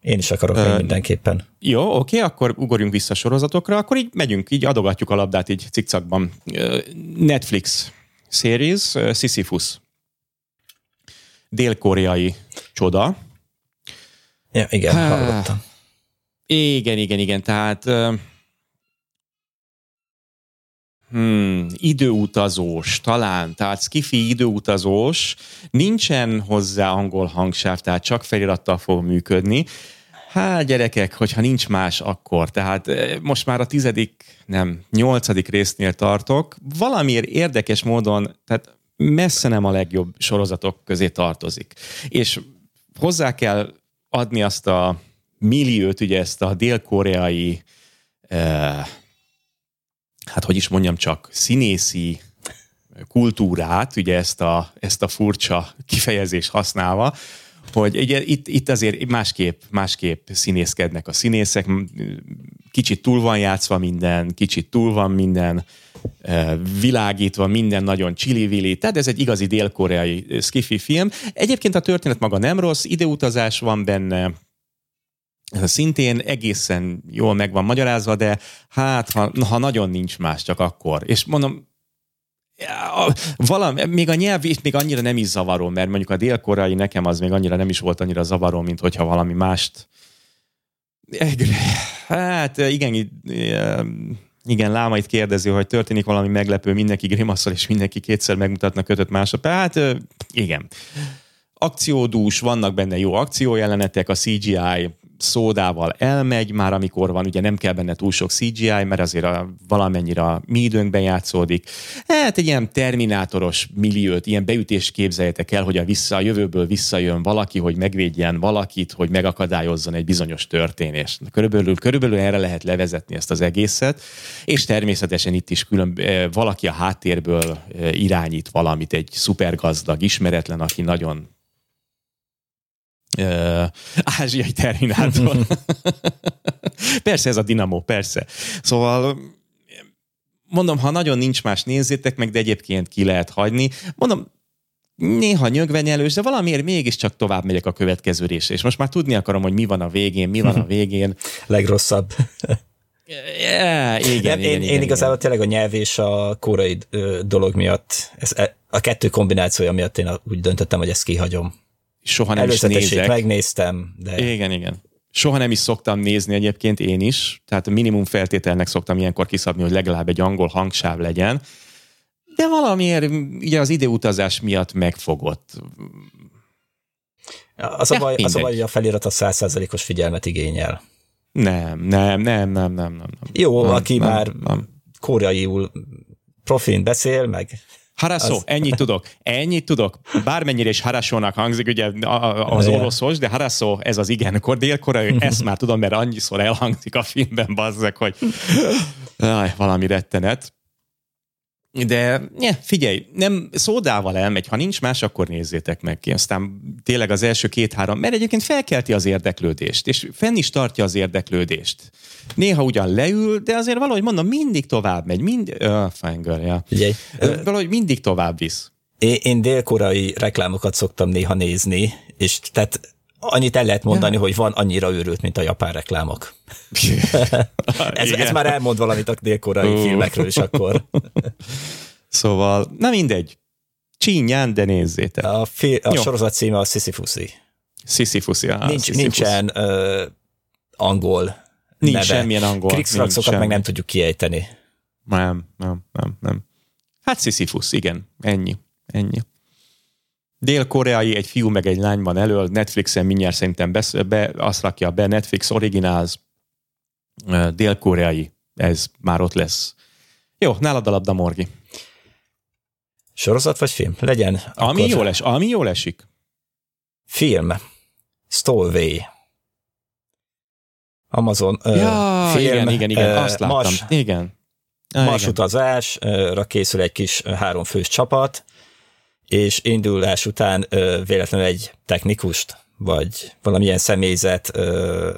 Én is akarok uh, mindenképpen. Jó, oké, akkor ugorjunk vissza sorozatokra, akkor így megyünk, így adogatjuk a labdát így cikcakban. Netflix series, Sisyphus. Dél-koreai csoda. Ja, igen, Há, hallottam. Igen, igen, igen, tehát hmm, időutazós, talán, tehát skifi időutazós, nincsen hozzá angol hangsáv, tehát csak felirattal fog működni. Hát gyerekek, hogyha nincs más, akkor. Tehát most már a tizedik, nem, nyolcadik résznél tartok. Valamiért érdekes módon, tehát messze nem a legjobb sorozatok közé tartozik. És hozzá kell adni azt a milliót, ugye ezt a dél-koreai, eh, hát hogy is mondjam csak, színészi kultúrát, ugye ezt a, ezt a furcsa kifejezést használva, hogy ugye, itt, itt azért másképp, másképp színészkednek a színészek, kicsit túl van játszva minden, kicsit túl van minden, világítva, minden nagyon csili-vili, tehát ez egy igazi dél-koreai skifi film. Egyébként a történet maga nem rossz, ideutazás van benne, szintén egészen jól meg van magyarázva, de hát, ha, ha nagyon nincs más, csak akkor. És mondom, valami, még a nyelv még annyira nem is zavaró, mert mondjuk a dél-koreai nekem az még annyira nem is volt annyira zavaró, mint hogyha valami mást... Hát igen, igen, Láma itt kérdezi, hogy történik valami meglepő, mindenki grimasszal, és mindenki kétszer megmutatnak ötöt másodperc. Hát igen. Akciódús, vannak benne jó akciójelenetek, a cé gé i szódával elmegy, már amikor van, ugye nem kell benne túl sok cé gé i, mert azért a, valamennyire a mi időnkben játszódik. Hát egy ilyen terminátoros milliót, ilyen beütést képzeljetek el, hogy a, vissza, a jövőből visszajön valaki, hogy megvédjen valakit, hogy megakadályozzon egy bizonyos történést. Körülbelül, körülbelül erre lehet levezetni ezt az egészet, és természetesen itt is külön, valaki a háttérből irányít valamit, egy szupergazdag, ismeretlen, aki nagyon Uh, ázsiai terminátor. Persze ez a dinamó, persze. Szóval mondom, ha nagyon nincs más, nézzétek meg, de egyébként ki lehet hagyni. Mondom, néha nyögvenyelős, de valamiért mégiscsak tovább megyek a következő részre, és most már tudni akarom, hogy mi van a végén, mi van a végén. Legrosszabb. Yeah, igen, igen, én, igen, én igen, igazából igen. Tényleg a nyelv és a korai dolog miatt, ez, a kettő kombinációja miatt én úgy döntöttem, hogy ezt kihagyom. Soha nem is nézek. Megnéztem. De... Igen, igen. Soha nem is szoktam nézni egyébként én is, tehát a minimum feltételnek szoktam ilyenkor kiszabni, hogy legalább egy angol hangsáv legyen, de valamiért ugye az időutazás miatt megfogott. Az a baj, az a baj, hogy a felirat a száz százalékos figyelmet igényel. Nem, nem, nem, nem, nem. nem. Jó, nem, aki nem, már nem. Koreaiul profin beszél, meg... Harasó, az... ennyit tudok, ennyit tudok. Bármennyire is harasónak hangzik, ugye az oroszos, de harasó, ez az igen, dél-koreai, ezt már tudom, mert annyiszor elhangzik a filmben, bazzak, hogy aj, valami rettenet. De ne, figyelj, nem szódával elmegy, ha nincs más, akkor nézzétek meg ki. Aztán tényleg az első két-három, mert egyébként felkelti az érdeklődést, és fenn is tartja az érdeklődést. Néha ugyan leül, de azért valahogy mondom, mindig tovább megy, mind, oh, fangirl, ja. Figyelj, valahogy mindig tovább visz. Én, én dél-koreai reklámokat szoktam néha nézni, és tehát annyit el lehet mondani, ja. hogy van annyira őrült, mint a japán reklámok. ez, ez már elmond valamit a dél-koreai filmekről is akkor. Szóval, na mindegy. Csínyán, de nézzétek. A, fi- a sorozat címe a Sisyphus-i. Sisyphus-i, aha, Nincs, Sisyphus. Nincsen uh, angol Nincs neve. Semmilyen angol. Krikszrakszokat meg nem tudjuk kiejteni. Nem, nem, nem, nem. Hát Sisyphus, igen. Ennyi, ennyi. Dél-koreai, egy fiú meg egy lány van elől, Netflixen mindjárt szerintem besz, be, azt rakja be, Netflix Originals, dél-koreai, ez már ott lesz. Jó, nálad a labda, Morgi. Sorozat vagy film? Legyen. Ami, akkor... jól, es, ami jól esik. Film. Stowaway. Amazon ja, uh, film. Igen, igen, igen, uh, azt láttam. Mars, igen. Ah, marsutazásra készül egy kis háromfős csapat, és indulás után ö, véletlenül egy technikust, vagy valamilyen személyzet ö,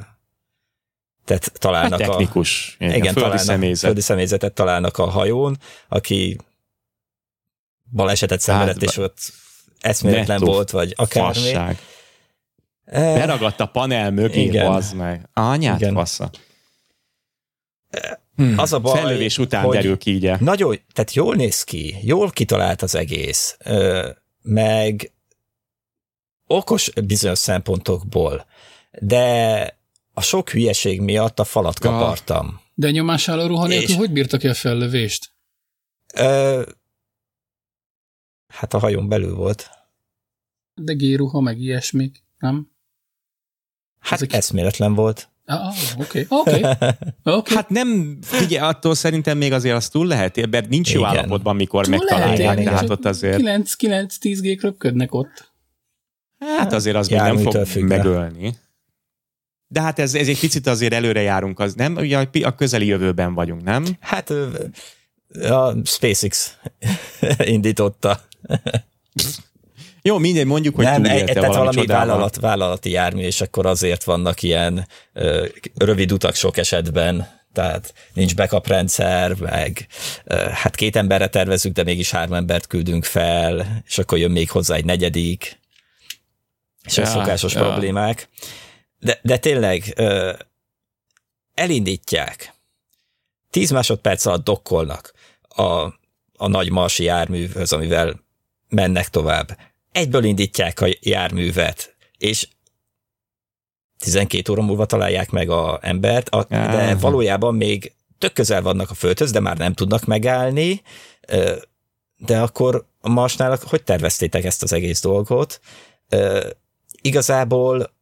tehát találnak a... technikus. A, igen, igen, földi találnak, személyzet. Földi személyzetet találnak a hajón, aki balesetet szenvedett, hát, és ott eszméletlen volt, vagy akármi. Fasság. Beragadt a panel mögé, bazd meg. Anyát bassza. Hmm. Az a baj, fellövés után derül ki így. Nagyon, tehát jól néz ki, jól kitalált az egész, meg okos bizonyos szempontokból, de a sok hülyeség miatt a falat kapartam. De nyomás álló ruha nélkül és... hogy bírtak ki a fellövést? Ö... Hát a hajón belül volt. De géruha, meg ilyesmik, nem? Hát ezek... eszméletlen volt. Ah, oké, oké. Hát nem, figyelj, attól szerintem még azért az túl lehet, mert nincs jó állapotban, mikor megtalálják, tehát ott azért... kilenc tíz gépek röpködnek ott. Hát azért az még nem fog megölni. De hát ez, ez egy picit azért előre járunk, az nem? Ugye a közeli jövőben vagyunk, nem? Hát a SpaceX indította. Jó, mindegy, mondjuk, hogy nem, túlélte valami, valami vállalat, vállalati jármű, és akkor azért vannak ilyen ö, rövid utak sok esetben, tehát nincs backup rendszer, meg ö, hát két emberre tervezünk, de mégis három embert küldünk fel, és akkor jön még hozzá egy negyedik, és ja, a szokásos ja. problémák. De, de tényleg ö, elindítják, tíz másodperc alatt dokkolnak a, a nagy marsi járműhöz, amivel mennek tovább. Egyből indítják a járművet, és tizenkét óra múlva találják meg a embert, a, de valójában még tök közel vannak a földhöz, de már nem tudnak megállni, de akkor a Marsnál, hogy terveztétek ezt az egész dolgot? Igazából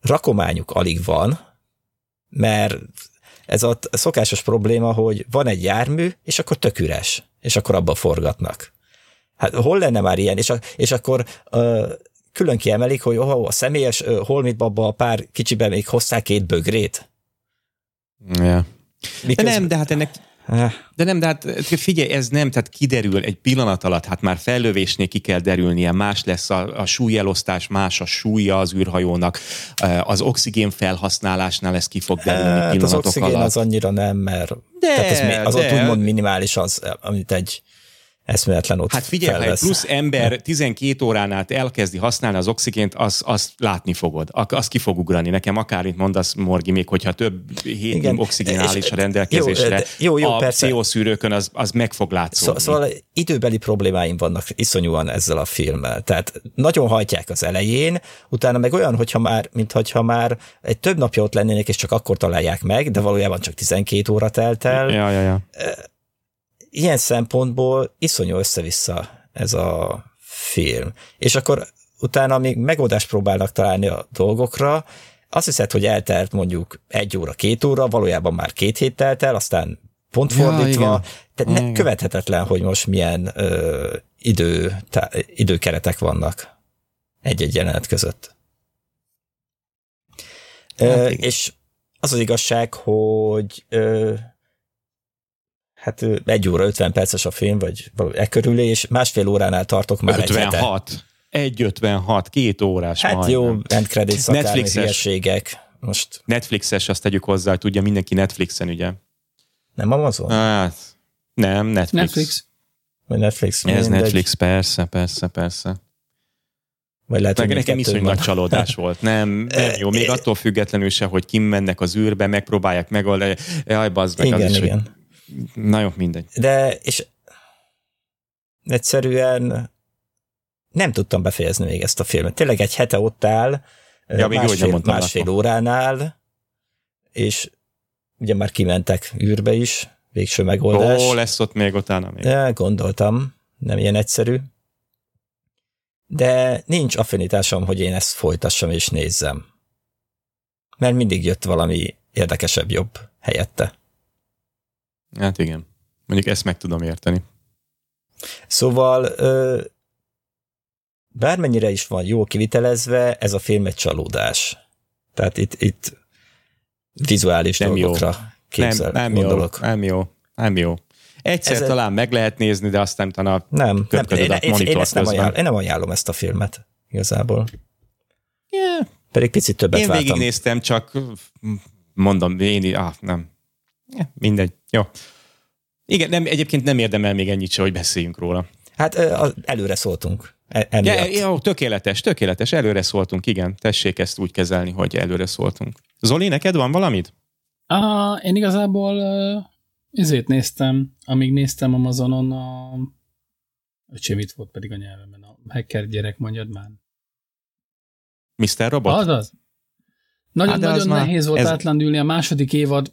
rakományuk alig van, mert ez a szokásos probléma, hogy van egy jármű, és akkor tök üres, és akkor abba forgatnak. Hát hol lenne már ilyen? És, a, és akkor uh, külön kiemelik, hogy oh, a személyes uh, holmitba abba a pár kicsiben még hozták két bögrét. Yeah. Miközben... De nem, de hát ennek... De nem, de hát figyelj, ez nem, tehát kiderül egy pillanat alatt, hát már fellövésnél ki kell derülnie, más lesz a, a súlyelosztás, más a súlya az űrhajónak, az oxigén felhasználásnál ez ki fog derülni hát pillanatok alatt. Az oxigén alatt. Az annyira nem, mert de, ez, az de. Ott úgymond minimális az, amit egy eszméletlen ott hát figyelj, felvesz. Ha egy plusz ember tizenkét órán át elkezdi használni az oxigént, az, azt látni fogod. Az ki fog ugrani. Nekem akármit mondasz, Morgi, még hogyha több hét oxigén áll is a rendelkezésre, jó, jó, jó, a szé ó-szűrőkön az, az meg fog látszódni. Szó, szóval időbeli problémáim vannak iszonyúan ezzel a filmmel. Tehát nagyon hajtják az elején, utána meg olyan, hogyha már, mint hogyha már egy több napja ott lennének, és csak akkor találják meg, de valójában csak tizenkét óra telt el. Ja, ja, ja. Ilyen szempontból iszonyú össze-vissza ez a film. És akkor utána még megoldást próbálnak találni a dolgokra, azt hiszed, hogy eltelt mondjuk egy óra, két óra, valójában már két hét telt el, aztán pont fordítva, ja, ne, követhetetlen, hogy most milyen ö, idő, tá, időkeretek vannak egy-egy jelenet között. Hát, ö, és az az igazság, hogy ö, hát egy óra, ötven perces a film, vagy e körülé, és másfél óránál tartok már egy hete. ötvenhat egy ötvenhat, két órás hát majdnem. Hát jó, endcredit szakálni hülyeségek. Most. Netflixes, azt tegyük hozzá, hogy tudja mindenki Netflixen, ugye? Nem Amazon? Hát, nem, Netflix. Netflix. Vagy Netflix. Ez mindegy. Netflix, persze, persze, persze. Vagy lehet, meg nekem iszonylag nagy csalódás volt. Nem, nem jó, még attól függetlenül se, hogy kim mennek az űrbe, megpróbálják megoldani. Jaj, bazd meg, igen, az is, igen. Hogy na jó, mindegy. De, és egyszerűen nem tudtam befejezni még ezt a filmet. Tényleg egy hete ott áll, ja, másfél, másfél óránál, és ugye már kimentek űrbe is, végső megoldás. Ó, lesz ott még utána még. De gondoltam, nem ilyen egyszerű. De nincs affinitásom, hogy én ezt folytassam és nézzem. Mert mindig jött valami érdekesebb, jobb helyette. Hát igen. Mondjuk ezt meg tudom érteni. Szóval bármennyire is van jól kivitelezve, ez a film egy csalódás. Tehát itt, itt vizuális nem dolgokra képzel, nem, nem gondolok. Jó, nem jó, nem jó. Egyszer ez talán meg lehet nézni, de aztán talán nem, nem, én, a én, én, ezt nem ajánlom, én nem ajánlom ezt a filmet igazából. Yeah. Pedig picit többet én vártam. Én végignéztem, csak mondom, én ah, nem. Ja, mindegy. Jó. Igen, nem, egyébként nem érdemel még ennyit se, hogy beszéljünk róla. Hát előre szóltunk. Ja, ja, tökéletes, tökéletes, előre szóltunk, igen, tessék ezt úgy kezelni, hogy előre szóltunk. Zoli, neked van valamit? Aha, én igazából uh, ezért néztem, amíg néztem Amazonon a... Öcsém, itt volt pedig a nyelvemben, a hacker gyerek, mondjad már. miszter Robot? Azaz. Nagyon-nagyon hát nehéz volt ez... átlendülni a második évad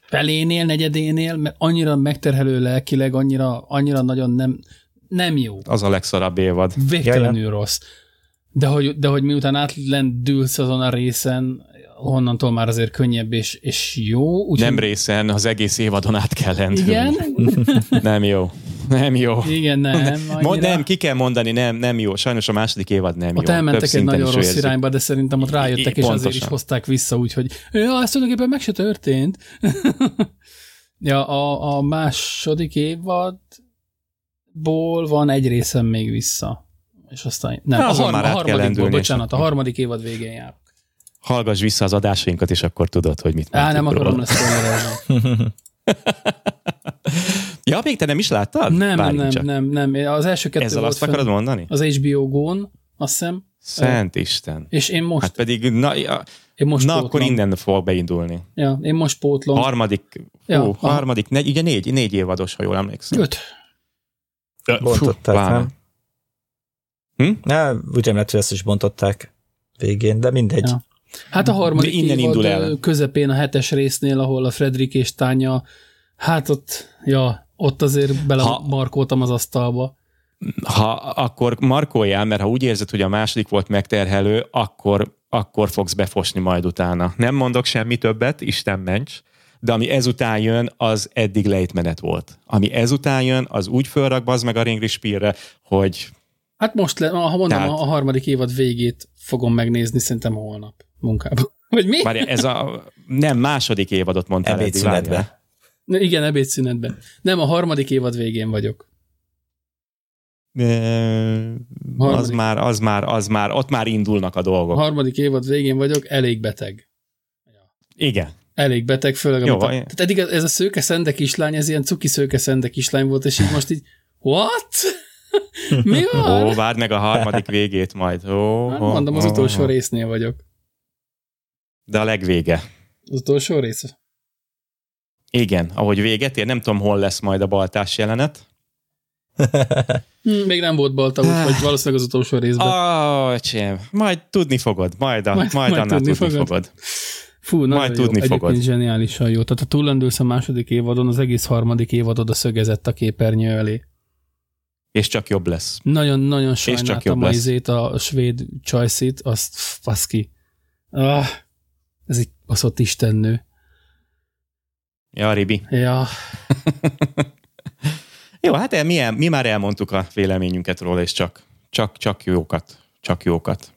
felénél, negyedénél, mert annyira megterhelő lelkileg, annyira, annyira nagyon nem... Nem jó. Az a legszarabb évad. Végtelenül Jajjá. rossz. De hogy, de hogy miután átlendülsz azon a részen, honnantól már azért könnyebb és, és jó. Úgy nem részen, az egész évadon át kell lendülni. Igen? Nem jó. Nem jó. Igen, nem. Annyira. Nem, ki kell mondani, nem, nem jó. Sajnos a második évad nem ott jó. Ott elmentek egy nagyon rossz érzik. irányba, de szerintem ott rájöttek, I, és pontosan. Azért is hozták vissza, úgyhogy ja, ez tulajdonképpen meg se történt. Ja, a, a második évad ból van egy részem még vissza. És aztán... Nem, Na, a, harm- a harmadikból, bocsánat, a harmadik évad végén jár. Hallgass vissza az adásainkat, és akkor tudod, hogy mit mondtuk. Á, nem akarom ezt mondani. Ja, még te nem is láttad? Nem, Bárjunk nem, csak. nem, nem. Az első kettő Ezzel volt azt akarod mondani? Az há bé o Go-n, azt hiszem. Szent Isten. És én most... Hát pedig... Na, ja, én most na akkor innen fog beindulni. Ja, én most pótlom. Harmadik, ja, hú, harmadik, negy, ugye négy, négy évados, ha jól emlékszem. Öt. Bontották, nem? Hm? Na, úgy emlett, hogy ezt is bontották végén, de mindegy. Ja. Hát a harmadik innen indul el. Közepén a hetes résznél, ahol a Fredrik és Tánya, hát ott, ja, ott azért belemarkoltam az asztalba. Ha akkor markoljál, mert ha úgy érzed, hogy a második volt megterhelő, akkor, akkor fogsz befosni majd utána. Nem mondok semmi többet, Isten ments. De ami ezután jön, az eddig lejtmenet volt. Ami ezután jön, az úgy fölrak, bazd meg a ringrispírre, hogy... Hát most, le, ha mondom, tehát... a harmadik évad végét fogom megnézni, szerintem holnap munkában. Vagy mi? Várjál, ez a... Nem, második évadot mondtál. Ebédszünetbe. Igen, ebédszünetbe. Nem, a harmadik évad végén vagyok. Az már, az már, az már, ott már indulnak a dolgok. A harmadik évad végén vagyok, elég beteg. Igen. Elég beteg, főleg. Jó, a... Tehát eddig ez a szőke szende kislány, ez ilyen cuki szőke szende kislány volt, és így most így, what? Mi van? Ó, várd meg a harmadik végét majd. Ó, hát mondom, ó, az utolsó ó. résznél vagyok. De a legvége. Az utolsó rész? Igen, ahogy véget ér, nem tudom, hol lesz majd a baltás jelenet. Még nem volt balta, úgyhogy valószínűleg az utolsó részben. Ó, öcsém, majd tudni fogod, majd, a, majd, majd, majd annál tudni, tudni fogod. fogod. Fú, nagyon jó, tudni egyébként fogod. Zseniálisan jó. Tehát ha túllendülsz a második évadon, az egész harmadik évadod a szögezett a képernyő elé. És csak jobb lesz. Nagyon-nagyon sajnáltam a izét, a svéd csajszit, azt faszki. Ah, ez egy baszott istennő. Ja, Ribi. Ja. Jó, hát el, mi, el, mi már elmondtuk a véleményünket róla, és csak, csak, csak jókat. Csak jókat.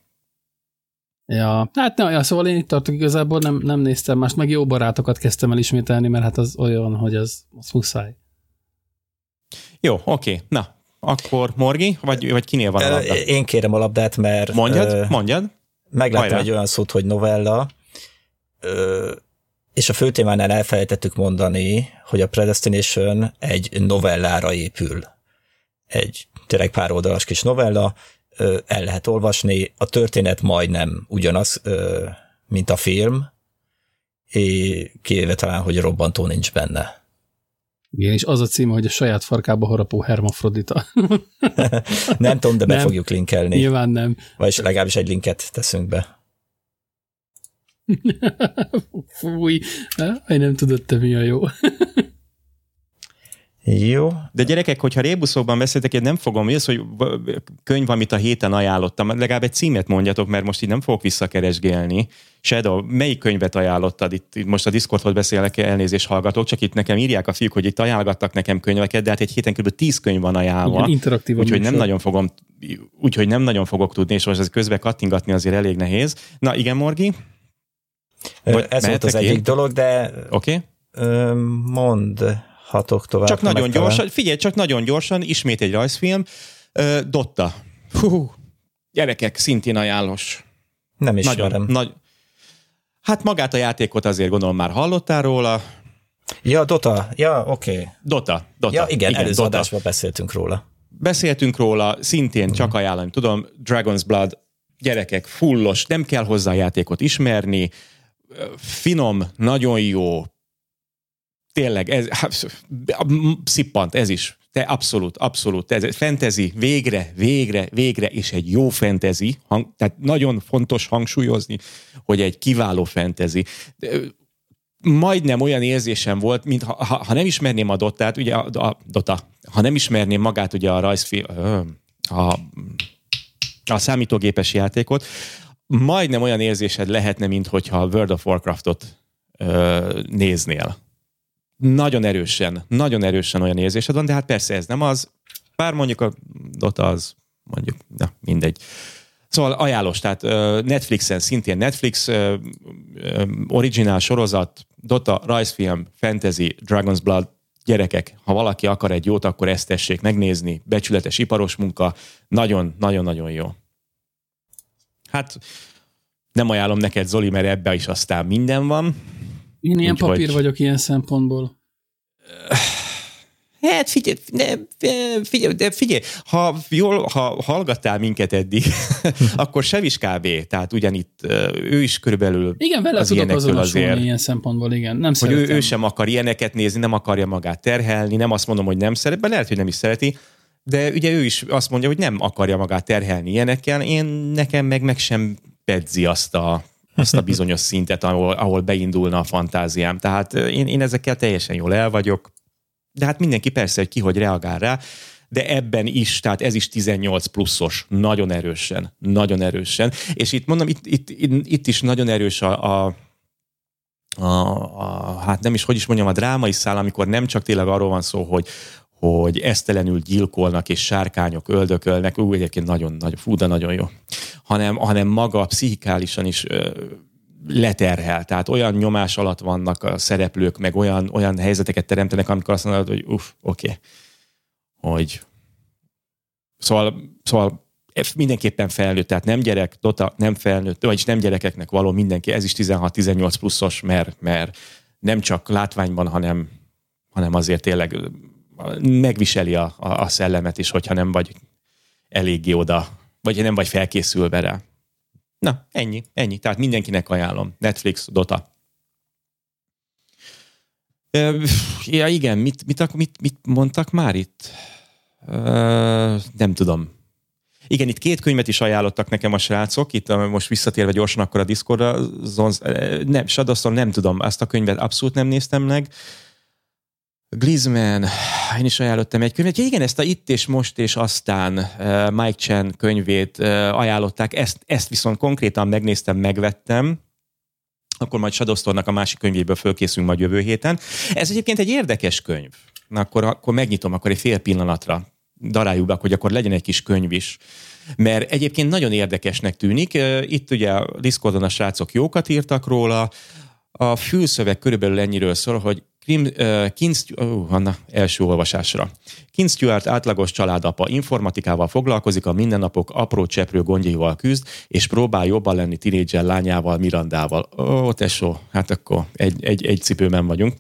Ja, hát ne, ja, szóval én itt tartok, igazából nem, nem néztem más, meg jó barátokat kezdtem el ismételni, mert hát az olyan, hogy az, az muszáj. Jó, oké. Na, akkor Morgi, vagy, vagy kinél van a labda? Én kérem a labdát, mert... Mondjad, ö, mondjad. Megláttam Hajra. Egy olyan szót, hogy novella, ö, és a főtémánál elfelejtettük mondani, hogy a Predestination egy novellára épül. Egy tényleg pár oldalas kis novella, el lehet olvasni, a történet majdnem ugyanaz, mint a film, és kivéve talán, hogy robbantó nincs benne. Igen, és az a címe, hogy a saját farkába harapó hermafrodita. Nem tudom, de be nem. fogjuk linkelni. Nyilván nem. Vagyis legalábbis egy linket teszünk be. Fúj, nem tudod, te mi a jó. Jó. De gyerekek, hogyha rébuszóban beszéltek, én nem fogom, jössz, hogy könyv, amit a héten ajánlottam, legalább egy címet mondjatok, mert most így nem fogok visszakeresgélni. Shadow, melyik könyvet ajánlottad? Itt, itt most a Discordhoz beszélek, elnézést hallgatók, csak itt nekem írják a fiúk, hogy itt ajánlgattak nekem könyveket, de hát egy héten kb. tíz könyv van ajánlva. Úgyhogy nem nagyon fogom, úgyhogy nem nagyon fogok tudni, és most közbe kattingatni azért elég nehéz. Na igen, Morgi? Vagy ez volt az egyik dolog, de okay. mondd. Hatok tovább. Csak nagyon gyorsan, figyelj, csak nagyon gyorsan, ismét egy rajzfilm. Uh, Dota. Hú, gyerekek, szintén ajánlós. Nem ismerem. Nagy... Hát magát a játékot azért gondolom már hallottál róla. Ja, Dota. Ja, oké. Okay. Dota, Dota. Ja, igen, igen előző adásban beszéltünk róla. beszéltünk róla, szintén csak ajánlani tudom, Dragon's Blood, gyerekek, fullos, nem kell hozzá játékot ismerni, finom, nagyon jó, tényleg, ez, szippant, ez is, te abszolút, abszolút, ez fantasy, végre, végre, végre, és egy jó fantasy, hang, tehát nagyon fontos hangsúlyozni, hogy egy kiváló fantasy. Majdnem olyan érzésem volt, mint ha, ha, ha nem ismerném a Dotát, ugye a, a Dota, ha nem ismerném magát, ugye a rajzfi, a, a számítógépes játékot, majdnem olyan érzésed lehetne, mint hogyha a World of Warcraftot ö, néznél. Nagyon erősen, nagyon erősen olyan érzésed van, de hát persze ez nem az, bár mondjuk a Dota az, mondjuk, na mindegy. Szóval ajánlós, tehát Netflixen szintén Netflix originál sorozat, Dota, rajzfilm, fantasy, Dragon's Blood, gyerekek, ha valaki akar egy jót, akkor ezt tessék megnézni, becsületes iparos munka, nagyon-nagyon-nagyon jó. Hát nem ajánlom neked, Zoli, mert ebbe is aztán minden van. Én ilyen papír hogy... vagyok ilyen szempontból. Hát figyelj, figyelj, figyelj, ha jól, ha hallgattál minket eddig, akkor sem is kb. Tehát ugyanitt ő is körülbelül igen, vele az tudok azonosulni ilyen szempontból, igen. Nem hogy ő, ő sem akar ilyeneket nézni, nem akarja magát terhelni, nem azt mondom, hogy nem szeret, lehet, hogy nem is szereti, de ugye ő is azt mondja, hogy nem akarja magát terhelni ilyenekkel, én nekem meg meg sem pedzi azt a azt a bizonyos szintet, ahol, ahol beindulna a fantáziám. Tehát én, én ezekkel teljesen jól el vagyok. De hát mindenki persze, hogy ki hogy reagál rá, de ebben is, tehát ez is tizennyolc pluszos, nagyon erősen, nagyon erősen. És itt mondom, itt, itt, itt, itt is nagyon erős a, a, a, a, hát nem is, hogy is mondjam, a drámai szál, amikor nem csak tényleg arról van szó, hogy, hogy esztelenül gyilkolnak, és sárkányok öldökölnek, úgy egyébként nagyon-nagyon, fú, de nagyon jó, hanem, hanem maga pszichikálisan is ö, leterhel, tehát olyan nyomás alatt vannak a szereplők, meg olyan, olyan helyzeteket teremtenek, amikor azt mondod, hogy uff, oké, okay. Hogy szóval, szóval mindenképpen felnőtt, tehát nem gyerek, Dota, nem felnőtt, vagyis nem gyerekeknek való mindenki, ez is tizenhat-tizennyolc pluszos, mert, mert nem csak látványban, hanem, hanem azért tényleg megviseli a, a, a szellemet is, hogyha nem vagy eléggé oda, vagy nem vagy felkészülve rá. Na, ennyi, ennyi. Tehát mindenkinek ajánlom. Netflix, Dota. Ö, ja, igen, mit, mit, mit, mit mondtak már itt? Ö, nem tudom. Igen, itt két könyvet is ajánlottak nekem a srácok, itt most visszatérve gyorsan akkor a Discordra, nem, Shadowstone, nem tudom, azt a könyvet abszolút nem néztem meg. Glizman, én is ajánlottam egy könyvet. Ja, igen, ezt a Itt és Most és Aztán uh, Mike Chen könyvét uh, ajánlották, ezt, ezt viszont konkrétan megnéztem, megvettem. Akkor majd Shadowstone-nak a másik könyvéből fölkészünk majd jövő héten. Ez egyébként egy érdekes könyv. Na, akkor, akkor megnyitom, akkor egy fél pillanatra daráljuk be, hogy akkor legyen egy kis könyv is. Mert egyébként nagyon érdekesnek tűnik. Uh, itt ugye a Discordon a srácok jókat írtak róla. A fülszöveg körülbelül ennyiről szól, hogy Anna, első olvasásra. Kin Stewart átlagos családapa, informatikával foglalkozik, a mindennapok apró cseprő gondjaival küzd, és próbál jobban lenni tinédzser lányával, Mirandával. Ó, tesó, hát akkor egy, egy, egy cipőben vagyunk.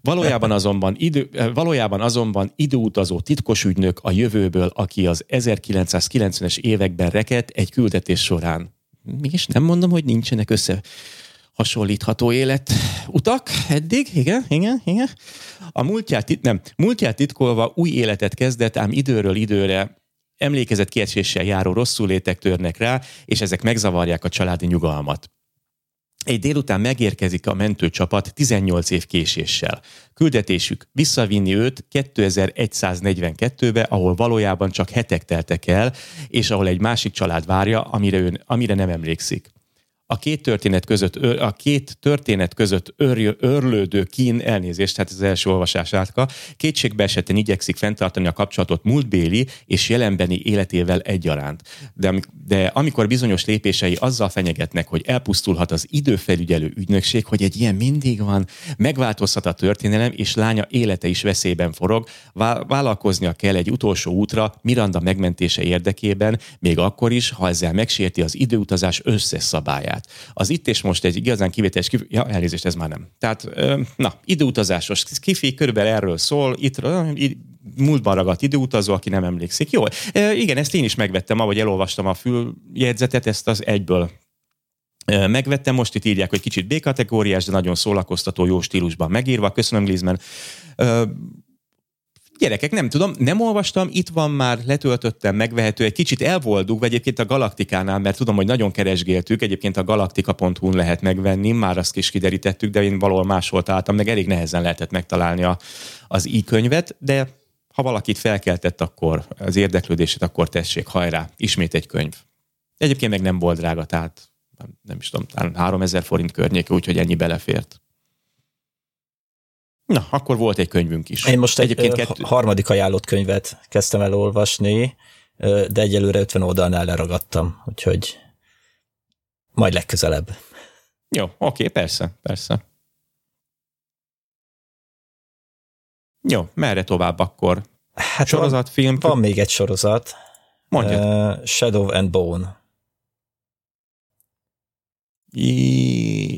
Valójában azonban, idő, valójában azonban időutazó titkos ügynök a jövőből, aki az ezerkilencszázkilencvenes években rekedt egy küldetés során. Mégis nem mondom, hogy nincsenek össze... hasonlítható életutak eddig, igen, igen, igen. A múltját, nem, múltját titkolva új életet kezdett, ám időről időre emlékezett kieséssel járó rosszul létek törnek rá, és ezek megzavarják a családi nyugalmat. Egy délután megérkezik a mentőcsapat tizennyolc év késéssel. Küldetésük visszavinni őt kétezer-száznegyvenkettőbe, ahol valójában csak hetek teltek el, és ahol egy másik család várja, amire, ön, amire nem emlékszik. A két történet között, a két történet között örjö, örlődő kín elnézést, tehát az első olvasás átka, kétségbe esetten igyekszik fenntartani a kapcsolatot múltbéli és jelenbeni életével egyaránt. De, de amikor bizonyos lépései azzal fenyegetnek, hogy elpusztulhat az időfelügyelő ügynökség, hogy egy ilyen mindig van, megváltozhat a történelem, és lánya élete is veszélyben forog, vállalkoznia kell egy utolsó útra Miranda megmentése érdekében, még akkor is, ha ezzel megsérti az időutazás összes szabályát. Az Itt és Most egy igazán kivételes skifi, ja, elnézést, ez már nem. Tehát, na, időutazásos skifi, körülbelül erről szól, itt múltban ragadt időutazó, aki nem emlékszik. Jó, e, igen, ezt én is megvettem, ahogy elolvastam a füljegyzetet, ezt az egyből e, megvettem. Most itt írják, hogy kicsit B-kategóriás, de nagyon szórakoztató, jó stílusban megírva. Köszönöm, Glizman. E, Gyerekek, nem tudom, nem olvastam, itt van már, letöltöttem, megvehető, egy kicsit elvoldugva egyébként a Galaktikánál, mert tudom, hogy nagyon keresgéltük, egyébként a galaktika pont hu-n lehet megvenni, már azt is kiderítettük, de én valahol máshol találtam, meg elég nehezen lehetett megtalálni a, az e-könyvet, de ha valakit felkeltett, akkor az érdeklődését, akkor tessék, hajrá, ismét egy könyv. Egyébként meg nem volt drága, tehát nem is tudom, háromezer forint környéke, úgyhogy ennyi belefért. Na, akkor volt egy könyvünk is. Én most egyébként egy kettő... harmadik ajánlott könyvet kezdtem el olvasni, de egyelőre ötven oldalnál leragadtam, úgyhogy majd legközelebb. Jó, oké, persze, persze. Jó, merre tovább akkor? Hát sorozat, van, film? Van még egy sorozat. Mondjad. Uh, Shadow and Bone.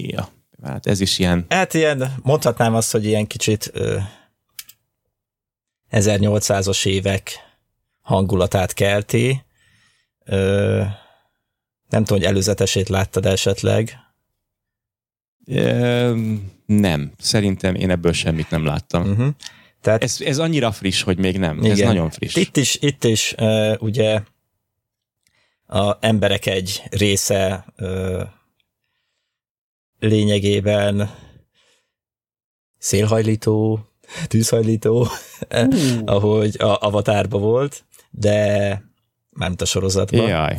Ja. Hát ez is ilyen... Hát ilyen, mondhatnám azt, hogy ilyen kicsit ö, ezernyolcszázas évek hangulatát kelti. Ö, nem tudom, hogy előzetesét láttad esetleg? Ö, nem. Szerintem én ebből semmit nem láttam. Uh-huh. Tehát, ez, ez annyira friss, hogy még nem. Igen. Ez nagyon friss. Itt is, itt is ö, ugye a emberek egy része... Ö, lényegében szélhajlító, tűzhajlító, uh. ahogy a Avatárban volt, de mármint a sorozatban. Jaj.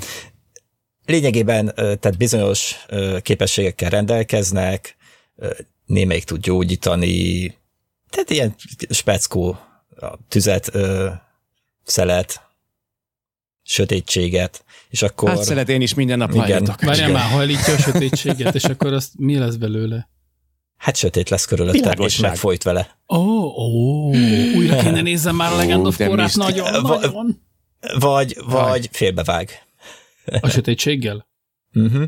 Lényegében tehát bizonyos képességekkel rendelkeznek, némelyik tud gyógyítani, tehát ilyen speckó, tüzet, szelet, sötétséget, és akkor... Hát szelet én is minden nap halljatok. Várjál már, hallítja a sötétséget, és akkor azt mi lesz belőle? Hát sötét lesz körülöttem, és megfojt vele. Ó, oh, ó, oh, újra kéne nézzem már a Legend of Korrát, nagyon, Va- nagyon. Vagy, vagy félbevág. A sötétséggel? Mhm.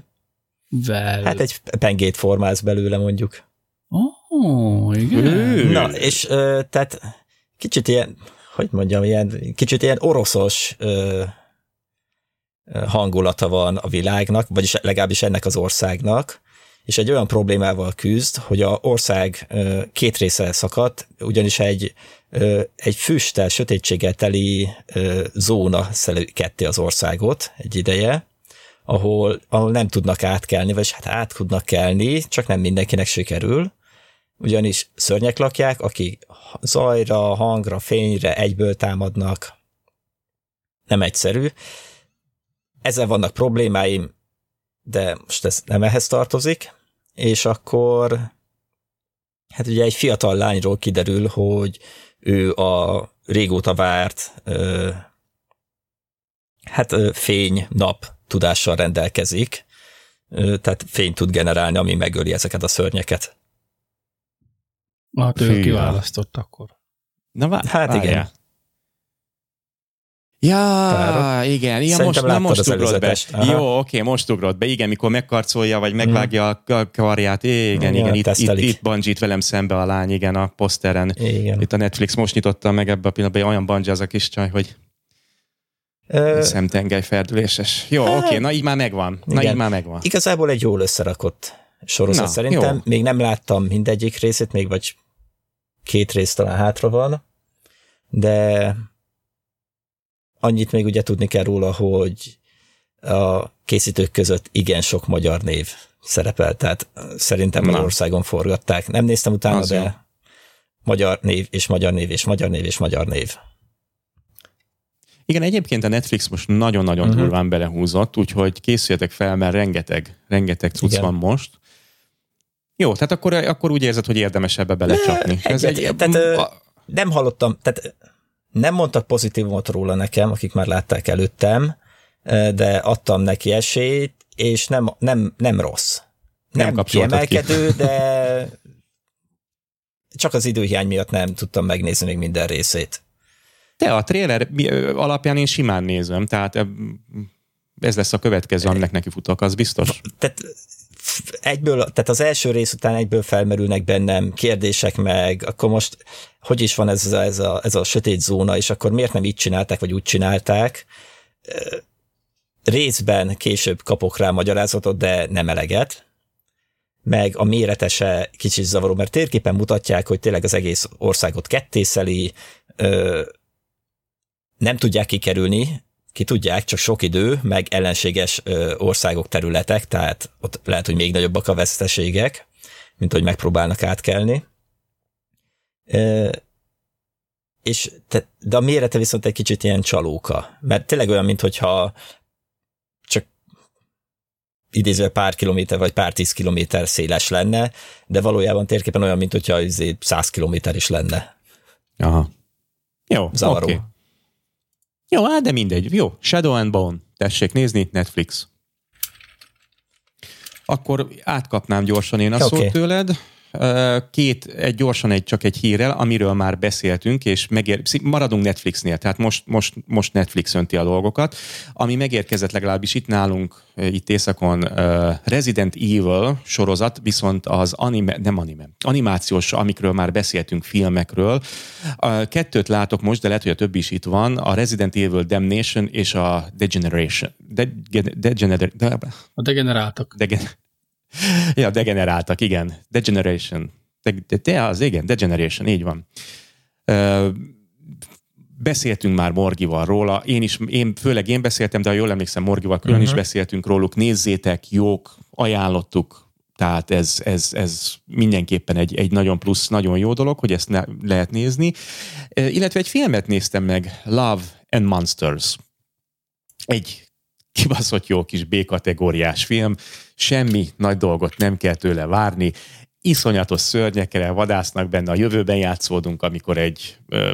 Well. Hát egy pengét formálsz belőle, mondjuk. Ó, oh, igen. Na, és tehát kicsit ilyen, hogy mondjam, ilyen, kicsit ilyen oroszos ö, hangulata van a világnak, vagyis legalábbis ennek az országnak, és egy olyan problémával küzd, hogy az ország ö, két része szakadt, ugyanis egy, ö, egy füsttel, sötétséggel teli ö, zóna szelő ketté az országot egy ideje, ahol, ahol nem tudnak átkelni, vagyis hát át tudnak kelni, csak nem mindenkinek sikerül, ugyanis szörnyek lakják, akik zajra, hangra, fényre egyből támadnak. Nem egyszerű. Ezzel vannak problémáim, de most ez nem ehhez tartozik, és akkor hát ugye egy fiatal lányról kiderül, hogy ő a régóta várt hát fény, nap tudással rendelkezik, tehát fényt tud generálni, ami megöli ezeket a szörnyeket. Hát ő kiválasztott akkor. Na, vá- hát várjá. Igen. Ja, Pára. Igen. Ja, most, na most ugrott be. Jó, oké, most ugrott be. Igen, mikor megkarcolja, vagy megvágja hmm. a karját. Igen, ja, igen, itt, itt, itt bungee-t velem szembe a lány, igen, a poszteren. Igen. Itt a Netflix most nyitotta meg ebbe a pillanatban, olyan bungee az a kis csaj, hogy Ö... szemtengely ferdüléses. Jó, hát... oké, na így már megvan. Na igen. Így már megvan. Igazából egy jól összerakott sorozat. Na, szerintem jó. Még nem láttam mindegyik részét, még vagy két rész talán hátra van, de annyit még ugye tudni kell róla, hogy a készítők között igen sok magyar név szerepel, tehát szerintem Magyarországon forgatták. Nem néztem utána, az de jó. Magyar név és magyar név és magyar név és magyar név. Igen, egyébként a Netflix most nagyon-nagyon uh-huh. durván belehúzott, úgyhogy készüljetek fel, mert rengeteg, rengeteg cucc van most. Jó, tehát akkor, akkor úgy érzed, hogy érdemes ebbe belecsapni. Ne, egyet, egy, tehát, ö, a... Nem hallottam, tehát nem mondtak pozitívumot róla nekem, akik már látták előttem, de adtam neki esélyt, és nem, nem, nem rossz. Nem, nem kiemelkedő, ki. De csak az időhiány miatt nem tudtam megnézni még minden részét. De a trailer alapján én simán nézem, tehát ez lesz a következő, aminek neki futok, az biztos. Tehát egyből, tehát az első rész után egyből felmerülnek bennem kérdések meg, akkor most hogy is van ez a, ez a, ez a sötét zóna, és akkor miért nem így csinálták, vagy úgy csinálták. Részben később kapok rá magyarázatot, de nem eleget. Meg a mérete se kicsit zavaró, mert térképen mutatják, hogy tényleg az egész országot kettészeli, nem tudják kikerülni, ki tudják, csak sok idő, meg ellenséges országok, területek, tehát ott lehet, hogy még nagyobbak a veszteségek, mint hogy megpróbálnak átkelni. És te, de a mérete viszont egy kicsit ilyen csalóka, mert tényleg olyan, mintha csak idézve pár kilométer vagy pár tíz kilométer széles lenne, de valójában térképen olyan, mintha száz kilométer is lenne. Aha. Jó, zavaró. Okay. Jó, hát de mindegy. Jó, Shadow and Bone. Tessék nézni, Netflix. Akkor átkapnám gyorsan én a okay. szót tőled. Két, egy gyorsan egy, csak egy hírrel, amiről már beszéltünk, és megér, maradunk Netflixnél, tehát most, most, most Netflix önti a dolgokat, ami megérkezett legalábbis itt nálunk, itt északon, uh, Resident Evil sorozat, viszont az anime, nem anime, animációs, amikről már beszéltünk, filmekről. Uh, kettőt látok most, de lehet, hogy a többi is itt van, a Resident Evil Damnation és a Degeneration. De, de, de, de, de, a degeneráltak. Degeneráltak. Ja, degeneráltak, igen. Degeneration. De, de, de az, igen, Degeneration, így van. Ö, beszéltünk már Morgival róla, én is, én, főleg én beszéltem, de ha jól emlékszem, Morgival külön uh-huh. is beszéltünk róluk, nézzétek, jók, ajánlottuk, tehát ez, ez, ez mindenképpen egy, egy nagyon plusz, nagyon jó dolog, hogy ezt ne, lehet nézni. Ö, illetve egy filmet néztem meg, Love and Monsters. Egy kibaszott jó kis B-kategóriás film, semmi nagy dolgot nem kell tőle várni, iszonyatos szörnyekkel vadásznak benne, a jövőben játszódunk, amikor egy, ö,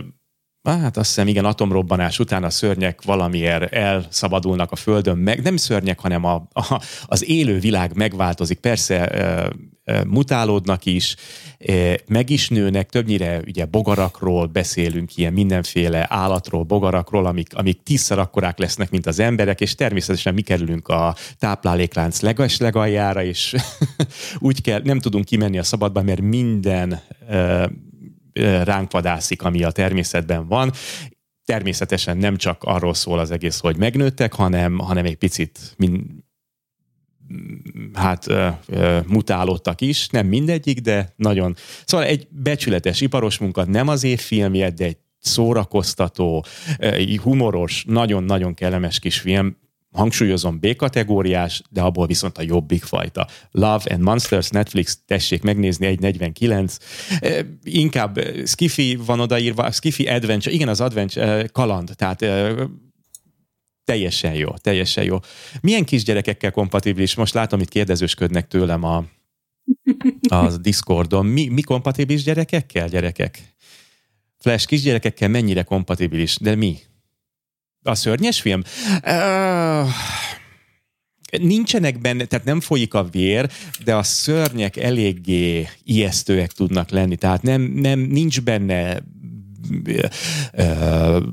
hát azt hiszem, igen, atomrobbanás után a szörnyek valamiért elszabadulnak a földön, meg nem szörnyek, hanem a, a, az élő világ megváltozik, persze ö, ö, mutálódnak is, ö, meg is nőnek, többnyire ugye bogarakról beszélünk, ilyen mindenféle állatról, bogarakról, amik, amik tízszer akkorák lesznek, mint az emberek, és természetesen mi kerülünk a tápláléklánc leges legaljára, és úgy kell, nem tudunk kimenni a szabadba, mert minden... Ö, ránk vadászik, ami a természetben van. Természetesen nem csak arról szól az egész, hogy megnőttek, hanem, hanem egy picit mind, hát mutálódtak is, nem mindegyik, de nagyon. Szóval egy becsületes iparos munka, nem az év filmje, de egy szórakoztató, humoros, nagyon-nagyon kellemes kis film. Hangsúlyozom, B-kategóriás, de abból viszont a jobbik fajta. Love and Monsters, Netflix, tessék megnézni, egy negyvenkilenc. Eh, inkább skifi van odaírva, skifi adventure, igen, az adventure eh, kaland, tehát eh, teljesen jó, teljesen jó. Milyen kisgyerekekkel kompatibilis? Most látom, itt kérdezősködnek tőlem a, a Discordon. Mi, mi kompatibilis gyerekekkel, gyerekek? Flash, kisgyerekekkel mennyire kompatibilis, de mi? A szörnyes film? Uh, nincsenek benne, tehát nem folyik a vér, de a szörnyek eléggé ijesztőek tudnak lenni. Tehát nem, nem, nincs benne uh,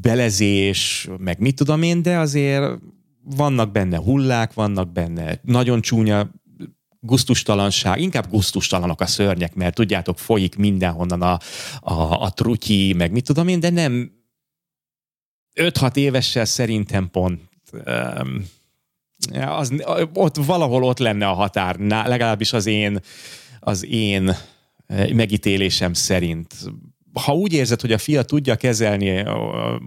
belezés, meg mit tudom én, de azért vannak benne hullák, vannak benne nagyon csúnya gusztustalanság, inkább gusztustalanok a szörnyek, mert tudjátok, folyik mindenhonnan a, a, a trutyi, meg mit tudom én, de nem öt-hat évessel szerintem pont um, az, ott valahol ott lenne a határ, legalábbis az én, az én megítélésem szerint. Ha úgy érzed, hogy a fia tudja kezelni,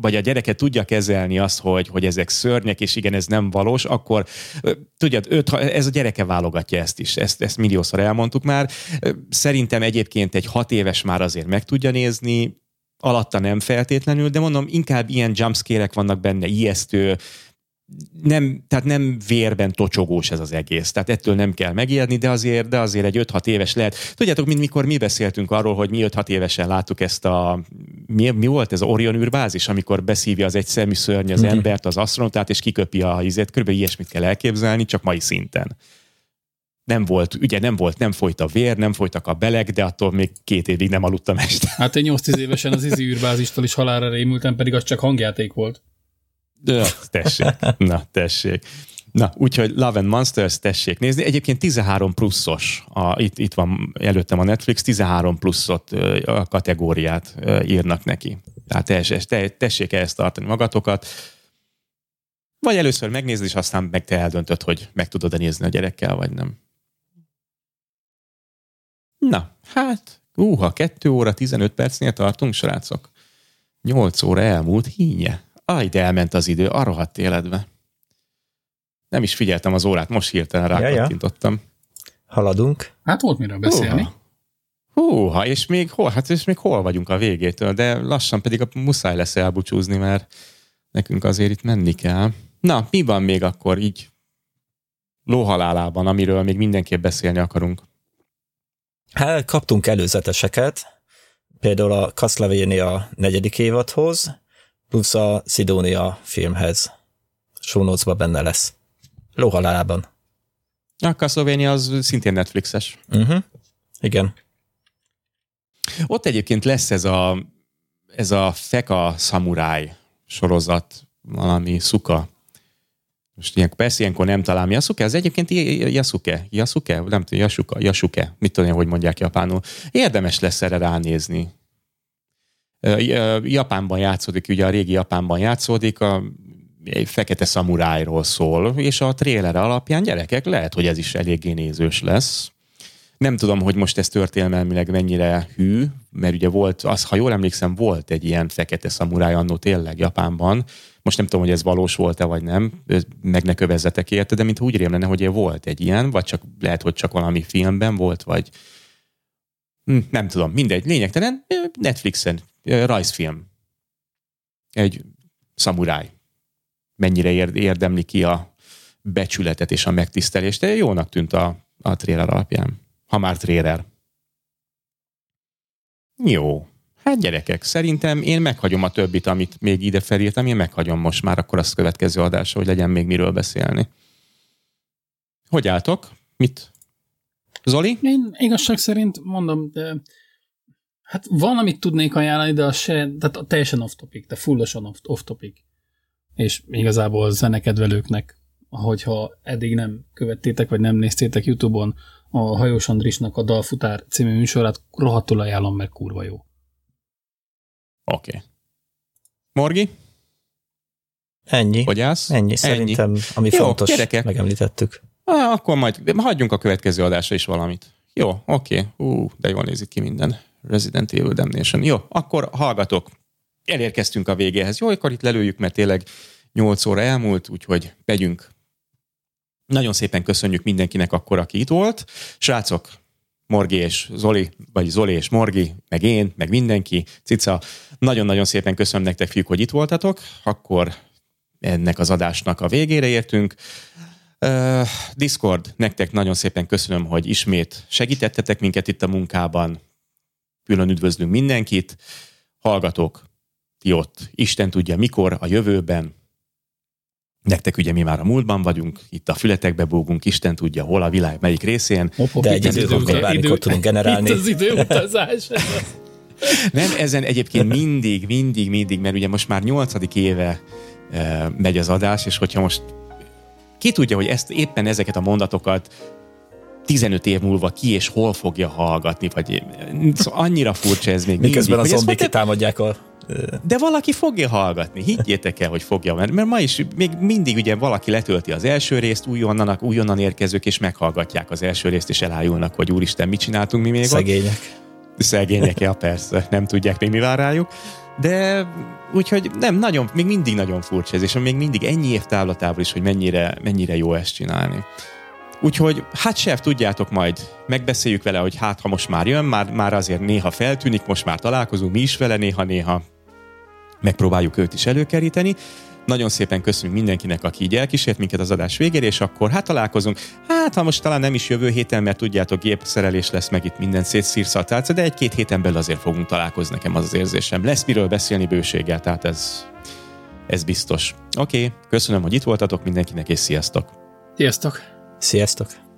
vagy a gyereke tudja kezelni azt, hogy, hogy ezek szörnyek, és igen, ez nem valós, akkor tudjad, öt, ez a gyereke válogatja ezt is. Ezt, ezt milliószor elmondtuk már. Szerintem egyébként egy hat éves már azért meg tudja nézni, alatta nem feltétlenül, de mondom, inkább ilyen jumpscare-ek vannak benne, ijesztő, nem, tehát nem vérben tocsogós ez az egész, tehát ettől nem kell megijedni, de azért, de azért egy öt-hat éves lehet. Tudjátok, mint mikor mi beszéltünk arról, hogy mi öt-hat évesen láttuk ezt a, mi, mi volt ez, a Orion űrbázis, amikor beszívja az egyszemű szörny az embert, az astronautát, és kiköpi a izét, körülbelül ilyesmit kell elképzelni, csak mai szinten. Nem volt, ugye nem volt, nem folyt a vér, nem folytak a beleg, de attól még két évig nem aludtam este. Hát én nyolc-tíz évesen az izi űrbázistól is halálra rémültem, pedig az csak hangjáték volt. Ja, tessék, na tessék. Na, úgyhogy Love and Monsters, tessék nézni. Egyébként tizenhárom pluszos, a, itt, itt van előttem a Netflix, tizenhárom pluszot a kategóriát írnak neki. Tehát tessék ehhez tartani magatokat. Vagy először megnézed, és aztán meg te eldöntöd, hogy meg tudod-e nézni a gyerekkel, vagy nem. Na, hát, úha, kettő óra tizenöt percnél tartunk, srácok. nyolc óra elmúlt, hínye. Aj, de elment az idő, a rohadt életbe. Nem is figyeltem az órát, most hirtelen rákattintottam. Ja, ja. Haladunk. Hát volt miről beszélni. Húha, Húha és, még hol, hát és még hol vagyunk a végétől, de lassan pedig a muszáj lesz elbúcsúzni, mert nekünk azért itt menni kell. Na, mi van még akkor így lóhalálában, amiről még mindenképp beszélni akarunk? Hát kaptunk előzeteseket, például a Castlevania negyedik évadhoz, plusz a Sidonia filmhez. Show notes-ba benne lesz. Lóhalálában. A Castlevania az szintén Netflixes. Uh-huh. Igen. Ott egyébként lesz ez a, ez a feka szamuráj sorozat, valami szuka. Most ilyen, persze ilyenkor nem talál mi a szuke, ez egyébként yasuke, yasuke, nem tudom, yasuka, yasuke, mit tudom, hogy mondják japánul. Érdemes lesz erre ránézni. Japánban játszódik, ugye a régi Japánban játszódik, a egy fekete szamurájról szól, és a trailer alapján, gyerekek, lehet, hogy ez is eléggé nézős lesz. Nem tudom, hogy most ez történelmileg mennyire hű, mert ugye volt, az, ha jól emlékszem, volt egy ilyen fekete szamuráj annó tényleg Japánban. Most nem tudom, hogy ez valós volt-e, vagy nem, meg ne kövezzetek érte, de mintha úgy rém lenne, hogy volt egy ilyen, vagy csak lehet, hogy csak valami filmben volt, vagy hm, nem tudom, mindegy, lényegtelen, Netflixen, rajzfilm. Egy szamuráj. Mennyire érdemli ki a becsületet és a megtisztelést. De jónak tűnt a, a trailer alapján. Ha már trailer. Jó. Hát gyerekek, szerintem én meghagyom a többit, amit még ide felírtam, én meghagyom most már, akkor azt következő adásra, hogy legyen még miről beszélni. Hogy álltok? Mit? Zoli? Én igazság szerint mondom, de hát van, amit tudnék ajánlani, de az se, tehát teljesen off-topic, de fullosan off-topic. És igazából a zenekedvelőknek, hogyha eddig nem követtétek, vagy nem néztétek YouTube-on a Hajós Andrisnak a Dalfutár című műsorát, rohadtul ajánlom, mert kurva jó. Oké. Okay. Morgi? Ennyi. Hogy állsz? Ennyi. Szerintem, Ennyi. ami jó, fontos, gyerekek. Megemlítettük. Á, akkor majd hagyjunk a következő adásra is valamit. Jó, oké. Okay. Ú, de jól nézik ki minden. Resident Evil Damnation. Jó, akkor hallgatok. Elérkeztünk a végéhez. Jó, akkor itt lelőjük, mert tényleg nyolc óra elmúlt, úgyhogy megyünk. Nagyon szépen köszönjük mindenkinek akkor, aki itt volt. Srácok, Morgi és Zoli, vagy Zoli és Morgi, meg én, meg mindenki, cica, nagyon-nagyon szépen köszönöm nektek, fiúk, hogy itt voltatok. Akkor ennek az adásnak a végére értünk. Uh, Discord, nektek nagyon szépen köszönöm, hogy ismét segítettetek minket itt a munkában. Külön üdvözlünk mindenkit. Hallgatók, ti ott, Isten tudja mikor, a jövőben. Nektek ugye mi már a múltban vagyunk, itt a fületekbe búgunk, Isten tudja hol, a világ melyik részén. Hoppok, de egy időkor bármikor tudunk generálni. Itt az időutazás. Nem, ezen egyébként mindig, mindig, mindig, mert ugye most már nyolcadik éve e, megy az adás, és hogyha most ki tudja, hogy ezt éppen ezeket a mondatokat tizenöt év múlva ki és hol fogja hallgatni, vagy szóval annyira furcsa ez még miközben mindig. Miközben a zombik támadják a... De valaki fogja hallgatni, higgyétek el, hogy fogja, mert, mert ma is még mindig ugye valaki letölti az első részt, újonnan, újonnan érkezők, és meghallgatják az első részt, és elájulnak, hogy úristen, mit csináltunk mi még Szegények. Ott? Szegények. Ja, persze, nem tudják még mi vár rájuk, de úgyhogy nem, nagyon, még mindig nagyon furcsa ez, és még mindig ennyi év távlatából is, hogy mennyire, mennyire jó ezt csinálni. Úgyhogy hát sef, tudjátok, majd megbeszéljük vele, hogy hát ha most már jön, már, már azért néha feltűnik, most már találkozunk mi is vele néha-néha. Megpróbáljuk őt is előkeríteni. Nagyon szépen köszönjük mindenkinek, aki így elkísért minket az adás végére, és akkor hát találkozunk. Hát ha most talán nem is jövő héten, mert tudjátok, gépszerelés lesz meg itt minden szétszírsz a tárca, de egy-két héten belül azért fogunk találkozni, nekem az az érzésem. Lesz miről beszélni bőséggel, tehát ez, ez biztos. Oké, okay, köszönöm, hogy itt voltatok mindenkinek, és sziasztok! Sziasztok! Sziasztok!